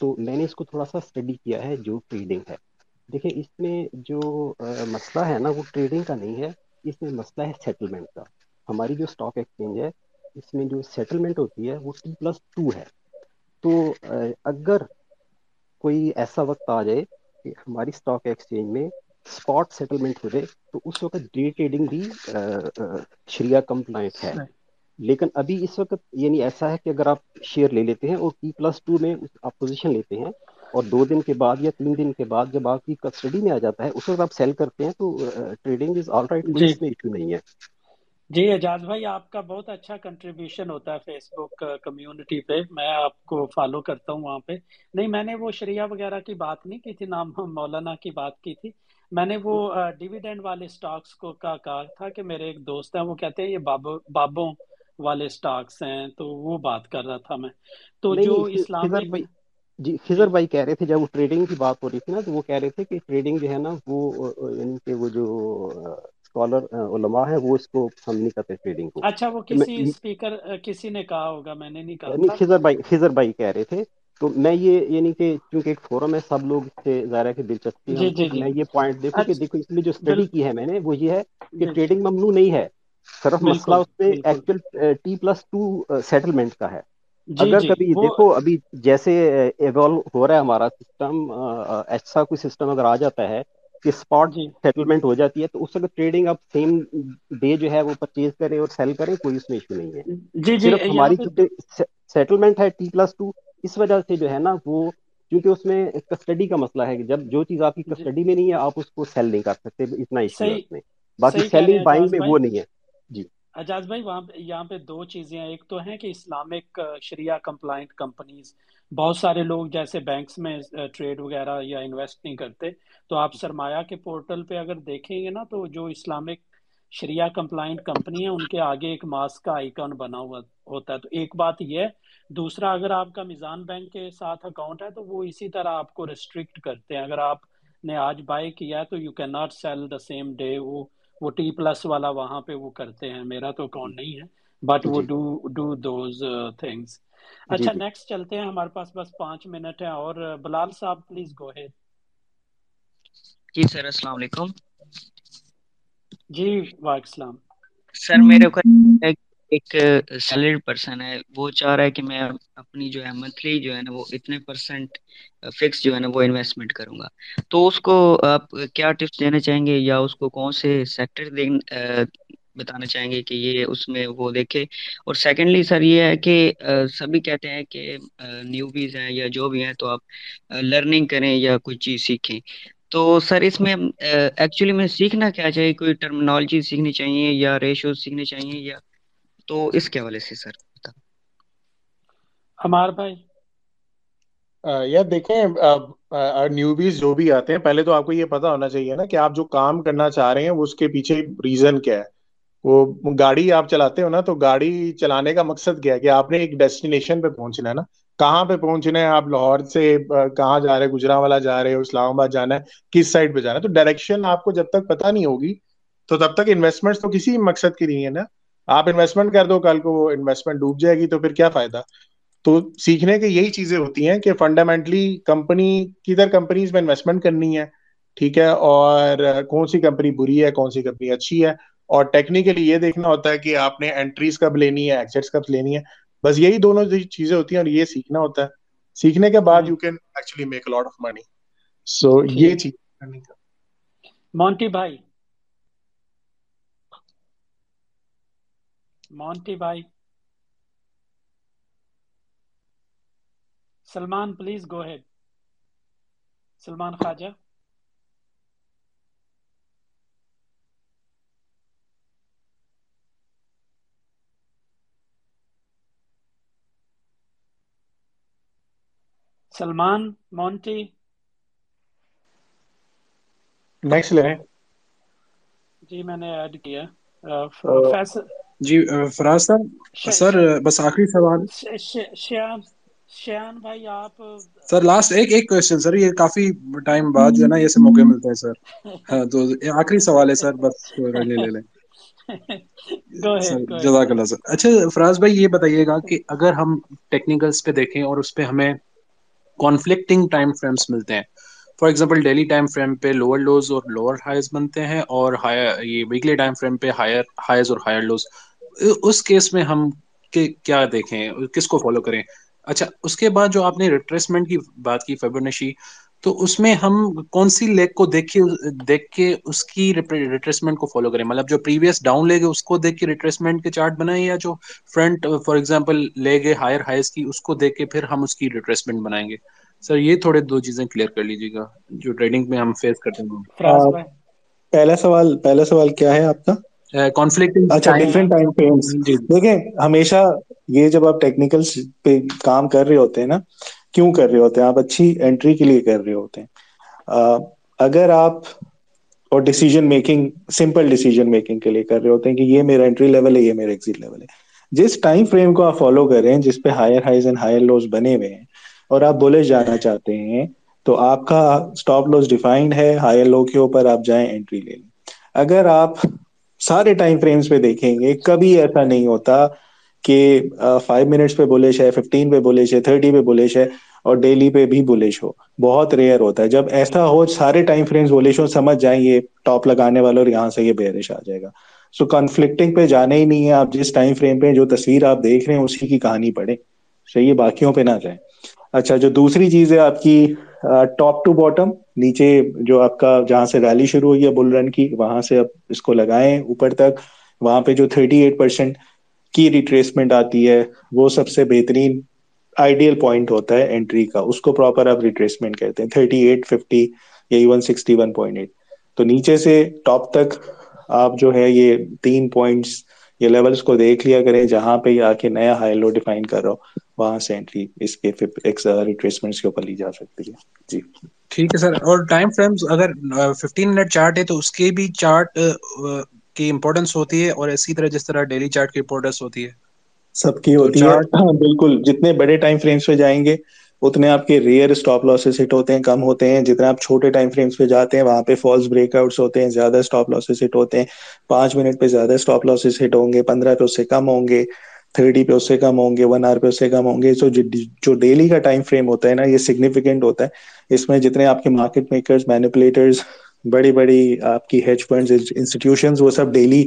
تو میں نے اس کو تھوڑا سا اسٹڈی کیا ہے جو ٹریڈنگ ہے. دیکھیں اس میں جو مسئلہ ہے نا وہ ٹریڈنگ کا نہیں ہے, اس میں مسئلہ ہے سیٹلمنٹ کا. ہماری جو اسٹاک ایکسچینج ہے اس میں جو سیٹلمنٹ ہوتی ہے وہ ٹی پلس ٹو ہے. تو اگر کوئی ایسا وقت آ جائے کہ ہماری اسٹاک ایکسچینج میں اسپاٹ سیٹلمنٹ ہو جائے, تو اس وقت ڈے ٹریڈنگ بھی شریعہ کمپلائنٹ ہے. لیکن ابھی اس وقت یعنی ایسا ہے کہ اگر آپ شیئر لے لیتے ہیں اور ٹی پلس ٹو میں آپ پوزیشن لیتے ہیں, اور دو دن کے بعد یا تین دن کے بعد جب آپ کی کسٹڈی میں آ جاتا ہے اس وقت آپ سیل کرتے ہیں, تو ٹریڈنگ از آل رائٹ, اس میں ایشو نہیں ہے. جی اعجاز بھائی آپ کا بہت اچھا کنٹریبیوشن ہوتا ہے فیس بک کمیونٹی پہ, میں آپ کو فالو کرتا ہوں وہاں پہ. نہیں میں نے وہ شریعہ وغیرہ کی بات نہیں کی تھی, نام مولانا کی بات کی تھی. میں نے وہ ڈیویڈینڈ والے اسٹاکس کو کا کہا تھا کہ میرے ایک دوست ہیں, وہ کہتے ہیں یہ بابوں والے سٹاکس ہیں, تو وہ بات کر رہا تھا میں. تو جو اسلامک جی خضر بھائی کہہ رہے تھے جب وہ ٹریڈنگ کی بات ہو رہی تھی نا, تو وہ کہہ رہے تھے کہ ٹریڈنگ جو ہے نا وہ یعنی کہ وہ جو اسکالر علماء ہیں وہ اس کو پسند نہیں کرتے ٹریڈنگ کو. اچھا وہ کسی اسپیکر کسی نے کہا ہوگا, میں نے نہیں کہا, خضر بھائی خضر بھائی کہہ رہے تھے. تو میں یہ یعنی کہ چونکہ ایک فورم ہے سب لوگ سے ظاہر ہے کہ دلچسپی ہے, میں یہ پوائنٹ دیکھو کہ دیکھو اس میں جو اسٹڈی کی ہے میں نے وہ یہ ہے کہ ٹریڈنگ ممنوع نہیں ہے, صرف مسئلہ اس میں actual T plus two settlement کا ہے. اگر کبھی دیکھو ابھی جیسے ایوالو ہو رہا ہے ہمارا سسٹم, ایسا کوئی سسٹم اگر آ جاتا ہے کہ اسپاٹ سیٹلمنٹ ہو جاتی ہے تو اس وقت ٹریڈنگ آپ سیم ڈے جو ہے وہ پرچیز کریں اور سیل کریں, کوئی اس میں ایشو نہیں ہے. صرف ہماری سیٹلمنٹ ہے ٹی پلس ٹو, اس وجہ سے جو ہے نا وہ کیونکہ اس میں کسٹڈی کا مسئلہ ہے کہ جب جو چیز آپ کی کسٹڈی میں نہیں ہے آپ اس کو سیل نہیں کر سکتے, اتنا ایشو ہے اس میں. باقی سیلنگ بائنگ میں وہ نہیں ہے. جی اعجاز بھائی وہاں یہاں پہ دو چیزیں ہیں, ایک تو ہیں کہ اسلامک شریعہ کمپلائنٹ کمپنیز, بہت سارے لوگ جیسے بینکس میں ٹریڈ وغیرہ یا انویسٹ نہیں کرتے, تو آپ سرمایہ کے پورٹل پہ اگر دیکھیں گے نا تو جو اسلامک شریعہ کمپلائنٹ کمپنی ہیں ان کے آگے ایک ماسک کا آئیکن بنا ہوا ہوتا ہے. تو ایک بات یہ ہے. دوسرا اگر آپ کا میزان بینک کے ساتھ اکاؤنٹ ہے تو وہ اسی طرح آپ کو ریسٹرکٹ کرتے ہیں, اگر آپ نے آج بائی کیا تو you can not sell the same day. وہ وہ ٹی پلس والا وہاں پہ وہ کرتے ہیں, میرا تو اکاؤنٹ نہیں ہے بٹ وہ ڈو ڈو دوز تھنگس. اچھا نیکسٹ چلتے ہیں, ہمارے پاس بس پانچ منٹ ہیں اور بلال صاحب پلیز گو ہیڈ. جی سر السلام علیکم. جی وعلیکم السلام. سر میرے کو ایک سیلریڈ پرسن ہے, وہ چاہ رہا ہے کہ میں اپنی جو ہے منتھلی جو ہے نا وہ اتنے پرسنٹ فکس جو ہے نا وہ انویسٹمنٹ کروں گا, تو اس کو آپ کیا ٹپس دینا چاہیں گے یا اس کو کون سے سیکٹر بتانا چاہیں گے کہ یہ اس میں وہ دیکھے؟ اور سیکنڈلی سر یہ ہے کہ سبھی کہتے ہیں کہ نیوبیز ہیں یا جو بھی ہیں تو آپ لرننگ کریں یا کوئی چیز سیکھیں, تو سر اس میں ایکچولی میں سیکھنا کیا چاہیے, کوئی ٹرمینالوجی سیکھنی چاہیے یا ریشیوز سیکھنے چاہیے یا, تو اس کے حوالے سے سر بتا ہمار بھائی. یار دیکھیں نیوبیز جو بھی آتے ہیں, پہلے تو آپ کو یہ پتا ہونا چاہیے نا کہ آپ جو کام کرنا چاہ رہے ہیں وہ اس کے پیچھے ریزن کیا ہے. وہ گاڑی آپ چلاتے ہو نا تو گاڑی چلانے کا مقصد کیا ہے کہ آپ نے ایک ڈیسٹینیشن پہ پہنچنا ہے نا, کہاں پہ پہنچنا ہے, آپ لاہور سے کہاں جا رہے, گجرانوالہ جا رہے ہو, اسلام آباد جانا ہے, کس سائڈ پہ جانا ہے, تو ڈائریکشن آپ کو جب تک پتا نہیں ہوگی تو تب تک انویسٹمنٹ تو کسی مقصد کی نہیں ہے نا. آپ انویسٹمنٹ کر دو کل کو وہ انویسٹمنٹ ڈوب جائے گی تو پھر کیا فائدہ. تو سیکھنے کے یہی چیزیں ہوتی ہیں کہ فنڈامنٹلی کمپنی کدھر کمپنیز میں انویسٹمنٹ کرنی ہے, ٹھیک ہے, اور کون سی کمپنی بری ہے کون سی کمپنی اچھی ہے, اور ٹیکنیکلی یہ دیکھنا ہوتا ہے کہ آپ نے انٹریز کب لینی ہے ایگزٹس کب لینی ہے, بس یہی دونوں چیزیں ہوتی ہیں اور یہ سیکھنا ہوتا ہے. سیکھنے کے بعد you can actually make lot of money. So یہ چیز کرنی ہے. مونٹی بھائی مونٹی بھائی Salman please go ahead. Salman Khawaja Salman Monte next لے. جی میں نے ایڈ کیا. جی فراز صاحب سر بس آخری سوال شیان بھائی آپ سر لاسٹ ایک ایک کوشچن سر, یہ کافی ٹائم بعد جو ہے نا یہ موقع ملتا ہے سر, ہاں تو آخری سوال ہے سر بس لے لیں. جزاک اللہ سر. اچھا فراز بھائی یہ بتائیے گا کہ اگر ہم ٹیکنیکلس پہ دیکھیں اور اس پہ ہمیں کانفلکٹنگ ٹائم فریمس ملتے ہیں, for example daily time frame پہ لوور لوز اور لوور ہائز بنتے ہیں اور یہ ویکلی ٹائم فریم پہ ہائر ہائز اور ہائر لوز, اس کیس میں ہم کیا دیکھیں, کس کو فالو کریں؟ اچھا اس کے بعد جو آپ نے ریٹریسمنٹ کی بات کی فیبونیچی, تو اس میں ہم کون سی لیگ کو دیکھ کے دیکھ کے اس کی ریٹریسمنٹ کو فالو کریں, مطلب جو پریویس ڈاؤن لیگ ہے اس کو دیکھ کے ریٹریسمنٹ کے چارٹ بنائیں, یا جو فرنٹ فار ایگزامپل لیگ ہے ہائر ہائز کی اس کو دیکھ کے پھر ہم اس کی ریٹریسمنٹ بنائیں گے؟ سر یہ تھوڑے دو چیزیں کلیئر کر لیجیے گا جو ٹریڈنگ میں ہم فیس کرتے ہیں. پہلا سوال پہلا سوال کیا ہے آپ کا؟ کانفلکٹنگ. اچھا ڈفرینٹ ٹائم فریمز. دیکھیں ہمیشہ یہ جب آپ ٹیکنیکل پہ کام کر رہے ہوتے ہیں نا, کیوں کر رہے ہوتے ہیں آپ؟ اچھی انٹری کے لیے کر رہے ہوتے ہیں. اگر آپ اور decision making, simple decision making کے لیے کر رہے ہوتے ہیں کہ یہ میرا انٹری لیول ہے یہ میرا ایگزٹ لیول ہے, جس ٹائم فریم کو آپ فالو کریں جس پہ higher highs and higher lows بنے ہوئے ہیں اور آپ بولش جانا چاہتے ہیں تو آپ کا اسٹاپ لوز ڈیفائنڈ ہے، ہائر لو کے اوپر آپ جائیں انٹری لے لیں. اگر آپ سارے ٹائم فریمز پہ دیکھیں گے کبھی ایسا نہیں ہوتا کہ فائیو منٹس پہ بولش ہے، ففٹین پہ بولش ہے، تھرٹی پہ بولش ہے اور ڈیلی پہ بھی بولش ہو، بہت ریئر ہوتا ہے. جب ایسا ہو سارے ٹائم فریمز بولش ہو سمجھ جائیں یہ ٹاپ لگانے والا اور یہاں سے یہ بیرش آ جائے گا. سو کنفلکٹنگ پہ جانا ہی نہیں ہے، آپ جس ٹائم فریم پہ جو تصویر آپ دیکھ رہے ہیں اسی کی کہانی پڑھیں، صحیح ہے، باقیوں پہ نہ جائیں. اچھا جو دوسری چیز ہے آپ کی ٹاپ ٹو باٹم، نیچے جو آپ کا جہاں سے ریلی شروع ہوئی ہے بل رن کی وہاں سے آپ اس کو لگائیں اوپر تک، وہاں پہ جو تھرٹی ایٹ پرسینٹ کی ریٹریسمنٹ آتی ہے وہ سب سے بہترین آئیڈیل پوائنٹ ہوتا ہے انٹری کا، اس کو پراپر آپ ریٹریسمنٹ کہتے ہیں، تھرٹی ایٹ ففٹی یا even sixty one point eight. تو نیچے سے ٹاپ تک آپ جو ہے یہ تین پوائنٹس یہ لیولس کو دیکھ لیا کریں جہاں پہ آ کے نیا ہائی لو ڈیفائن کر رہا ہو، وہاں سے انٹری اس کے ایکس ریٹریسمنٹس کے اوپر لی جا سکتی ہے. جی ٹھیک ہے سر. اور ٹائم فریمز اگر ففٹین منٹ چارٹ ہے تو اس کے بھی چارٹ کی امپورٹنس ہوتی ہے اور اسی طرح جس طرح ڈیلی چارٹ کی امپورٹنس ہوتی ہے سب کی ہوتی ہے. بالکل جتنے بڑے ٹائم فریمز پہ جائیں گے اتنے آپ کے ریئر اسٹاپ لاسز ہٹ ہوتے ہیں، کم ہوتے ہیں. جتنا آپ چھوٹے ٹائم فریمز پہ جاتے ہیں وہاں پہ فالس بریک آؤٹس ہوتے ہیں، زیادہ اسٹاپ لاسز ہٹ ہوتے ہیں. پانچ منٹ پہ زیادہ اسٹاپ لاسز ہٹ ہوں گے، پندرہ پہ اس سے کم ہوں گے، تھرٹی پہ اس سے کم ہوں گے، ون آور پہ اس سے کم ہوں گے. سو جو ڈیلی کا ٹائم فریم ہوتا ہے نا یہ سگنیفیکینٹ ہوتا ہے. اس میں جتنے آپ کے مارکیٹ میکرز، مینیپولیٹرز، بڑی بڑی آپ کی ہیج فنڈز، انسٹیٹیوشنز، وہ سب ڈیلی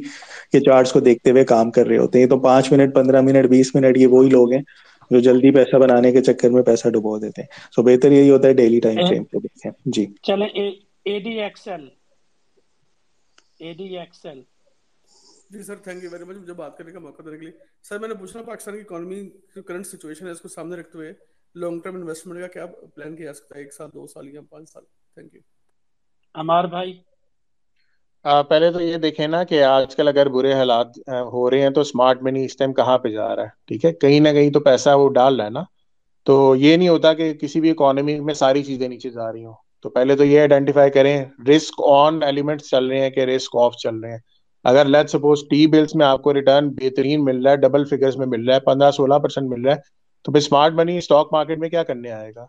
کے چارٹس کو دیکھتے ہوئے کام کر رہے ہوتے ہیں. تو پانچ منٹ، پندرہ منٹ، بیس منٹ یہ وہی لوگ ہیں جو جلدی پیسہ بنانے کے چکر میں پیسہ ڈبو دیتے ہیں. سو بہتر یہی ہوتا ہے ڈیلی ٹائم فریم کو دیکھیں. جی چلیں A D X L A D X L. جی sir thank you very much مجھے بات کرنے کا موقع دینے کے لیے. سر میں نے پوچھنا پاکستان کی اکانومی جو کرنٹ سچویشن ہے اس کو سامنے رکھتے ہوئے لانگ ٹرم انویسٹمنٹ کا کیا پلان کیا جا سکتا ہے، ایک سال، دو سال یا پانچ سال؟ Thank you. عمار بھائی پہلے تو یہ دیکھیں نا کہ آج کل اگر برے حالات ہو رہے ہیں تو اسمارٹ منی اس ٹائم کہاں پہ جا رہا ہے، ٹھیک ہے، کہیں نہ کہیں تو پیسہ وہ ڈال رہا ہے نا. تو یہ نہیں ہوتا کہ کسی بھی اکانومی میں ساری چیزیں نیچے جا رہی ہوں. تو پہلے تو یہ آئیڈینٹیفائی کریں رسک آن ایلیمنٹس چل رہے ہیں کہ رسک آف چل رہے ہیں. اگر لیٹ سپوز ٹی بلس میں آپ کو ریٹرن بہترین مل رہا ہے، ڈبل فگرز میں مل رہا ہے، پندرہ سولہ پرسینٹ مل رہا ہے، تو پھر اسمارٹ منی اسٹاک مارکیٹ میں کیا کرنے آئے گا؟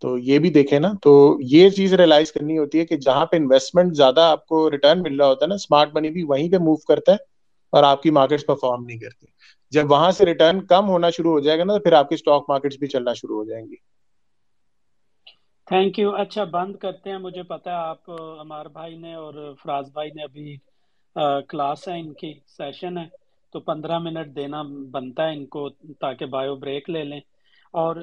تو یہ بھی دیکھیں نا. تو یہ چیز ریلائز کرنی ہوتی ہے کہ جہاں پہ انویسٹمنٹ زیادہ آپ کو ریٹرن مل رہا ہوتا ہے نا، اسمارٹ منی بھی وہیں پہ موو کرتا ہے اور آپ کی مارکیٹس پرفارم نہیں کرتی. جب وہاں سے ریٹرن کم ہونا شروع ہو جائے گا نا تو پھر آپ کی اسٹاک مارکیٹس بھی چلنا شروع ہو جائیں گی. Thank you. اچھا بند کرتے ہیں، مجھے پتا ہے آپ عمار بھائی نے اور فراز بھائی نے ابھی کلاس ہے، ان کی سیشن ہے، تو پندرہ منٹ دینا بنتا ہے ان کو تاکہ بایو بریک لے لیں. اور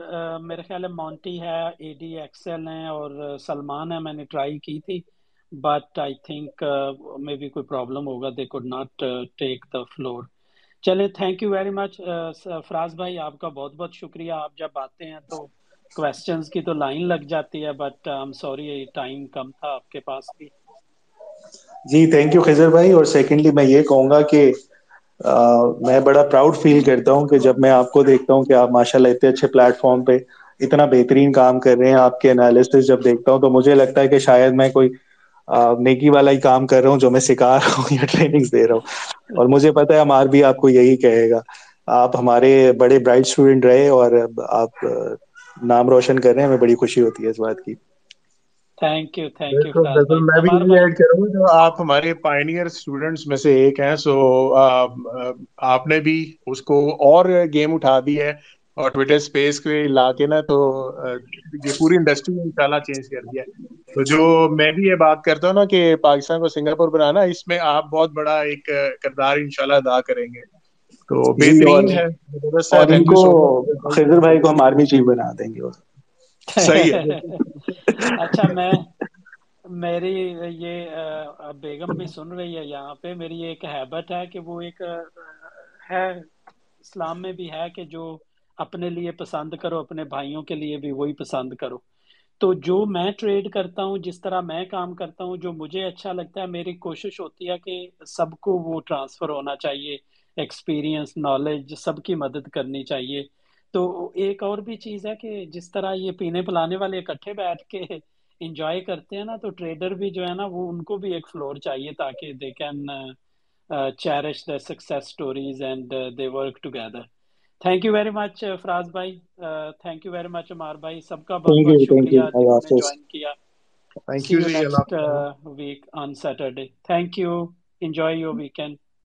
میرے خیال ہے مونٹی ہے، اے ڈی ایکس ایل ہیں اور سلمان ہے. میں نے ٹرائی کی تھی بٹ آئی تھنک میں بھی کوئی پرابلم ہوگا، they could not take the floor. چلیں thank you very much. Faraz بھائی آپ کا بہت بہت شکریہ. آپ جب آتے ہیں تو کویسچنز کی تو لائن لگ جاتی ہے but I am sorry time کم تھا آپ کے پاس بھی. جی تھینک یو خضر بھائی. اور سیکنڈلی میں یہ کہوں گا کہ میں بڑا پراؤڈ فیل کرتا ہوں کہ جب میں آپ کو دیکھتا ہوں کہ آپ ماشاء اللہ اتنے اچھے پلیٹ فارم پہ اتنا بہترین کام کر رہے ہیں، آپ کے انالیسس جب دیکھتا ہوں تو مجھے لگتا ہے کہ شاید میں کوئی نیکی والا ہی کام کر رہا ہوں جو میں سکھا رہا ہوں یا ٹریننگس دے رہا ہوں. اور مجھے پتا ہے عمار بھی آپ کو یہی کہے گا. آپ ہمارے بڑے برائٹ اسٹوڈنٹ رہے اور آپ نام روشن کر رہے ہیں، ہمیں بڑی خوشی ہوتی ہے اس بات کی. Thank you thank you. میں بھی یہ ایڈ کروں گا کہ آپ ہمارے پائنیئر اسٹوڈنٹس میں سے ایک ہیں. سو آپ نے بھی اس کو اور گیم اٹھا دی ہے اور ٹویٹر اسپیس پہ لا کے نا تو یہ پوری انڈسٹری نے ان شاء اللہ چینج کر دیا ہے. تو جو میں بھی یہ بات کرتا ہوں نا کہ پاکستان کو سنگاپور بنانا، اس میں آپ بہت بڑا ایک کردار ان شاء اللہ ادا کریں گے. تو بہترین ہے. خضر بھائی کو ہم آرمی چیف بنا دیں گے. صحیح ہے. اچھا میں میری یہ بیگم بھی سن رہی ہے یہاں پہ. میری ایک ہیبٹ ہے کہ وہ ایک ہے اسلام میں بھی ہے کہ جو اپنے لیے پسند کرو اپنے بھائیوں کے لیے بھی وہی پسند کرو. تو جو میں ٹریڈ کرتا ہوں، جس طرح میں کام کرتا ہوں، جو مجھے اچھا لگتا ہے، میری کوشش ہوتی ہے کہ سب کو وہ ٹرانسفر ہونا چاہیے، ایکسپیرئنس، نالج، سب کی مدد کرنی چاہیے. تو ایک اور بھی چیز ہے کہ جس طرح یہ پینے پلانے والے اکٹھے بیٹھ کے انجوائے کرتے ہیں نا، تو ٹریڈر بھی جو ہے نا وہ ان کو بھی ایک فلور چاہیے تاکہ they can uh, cherish their success stories, and uh, they work together. Thank you very much, uh, Faraz bhai. Uh, thank you very much, Ammar bhai. Sabka bahut bahut shukriya jinhone join kiya. Thank you. See you next uh, week on Saturday. Thank you. Enjoy your weekend.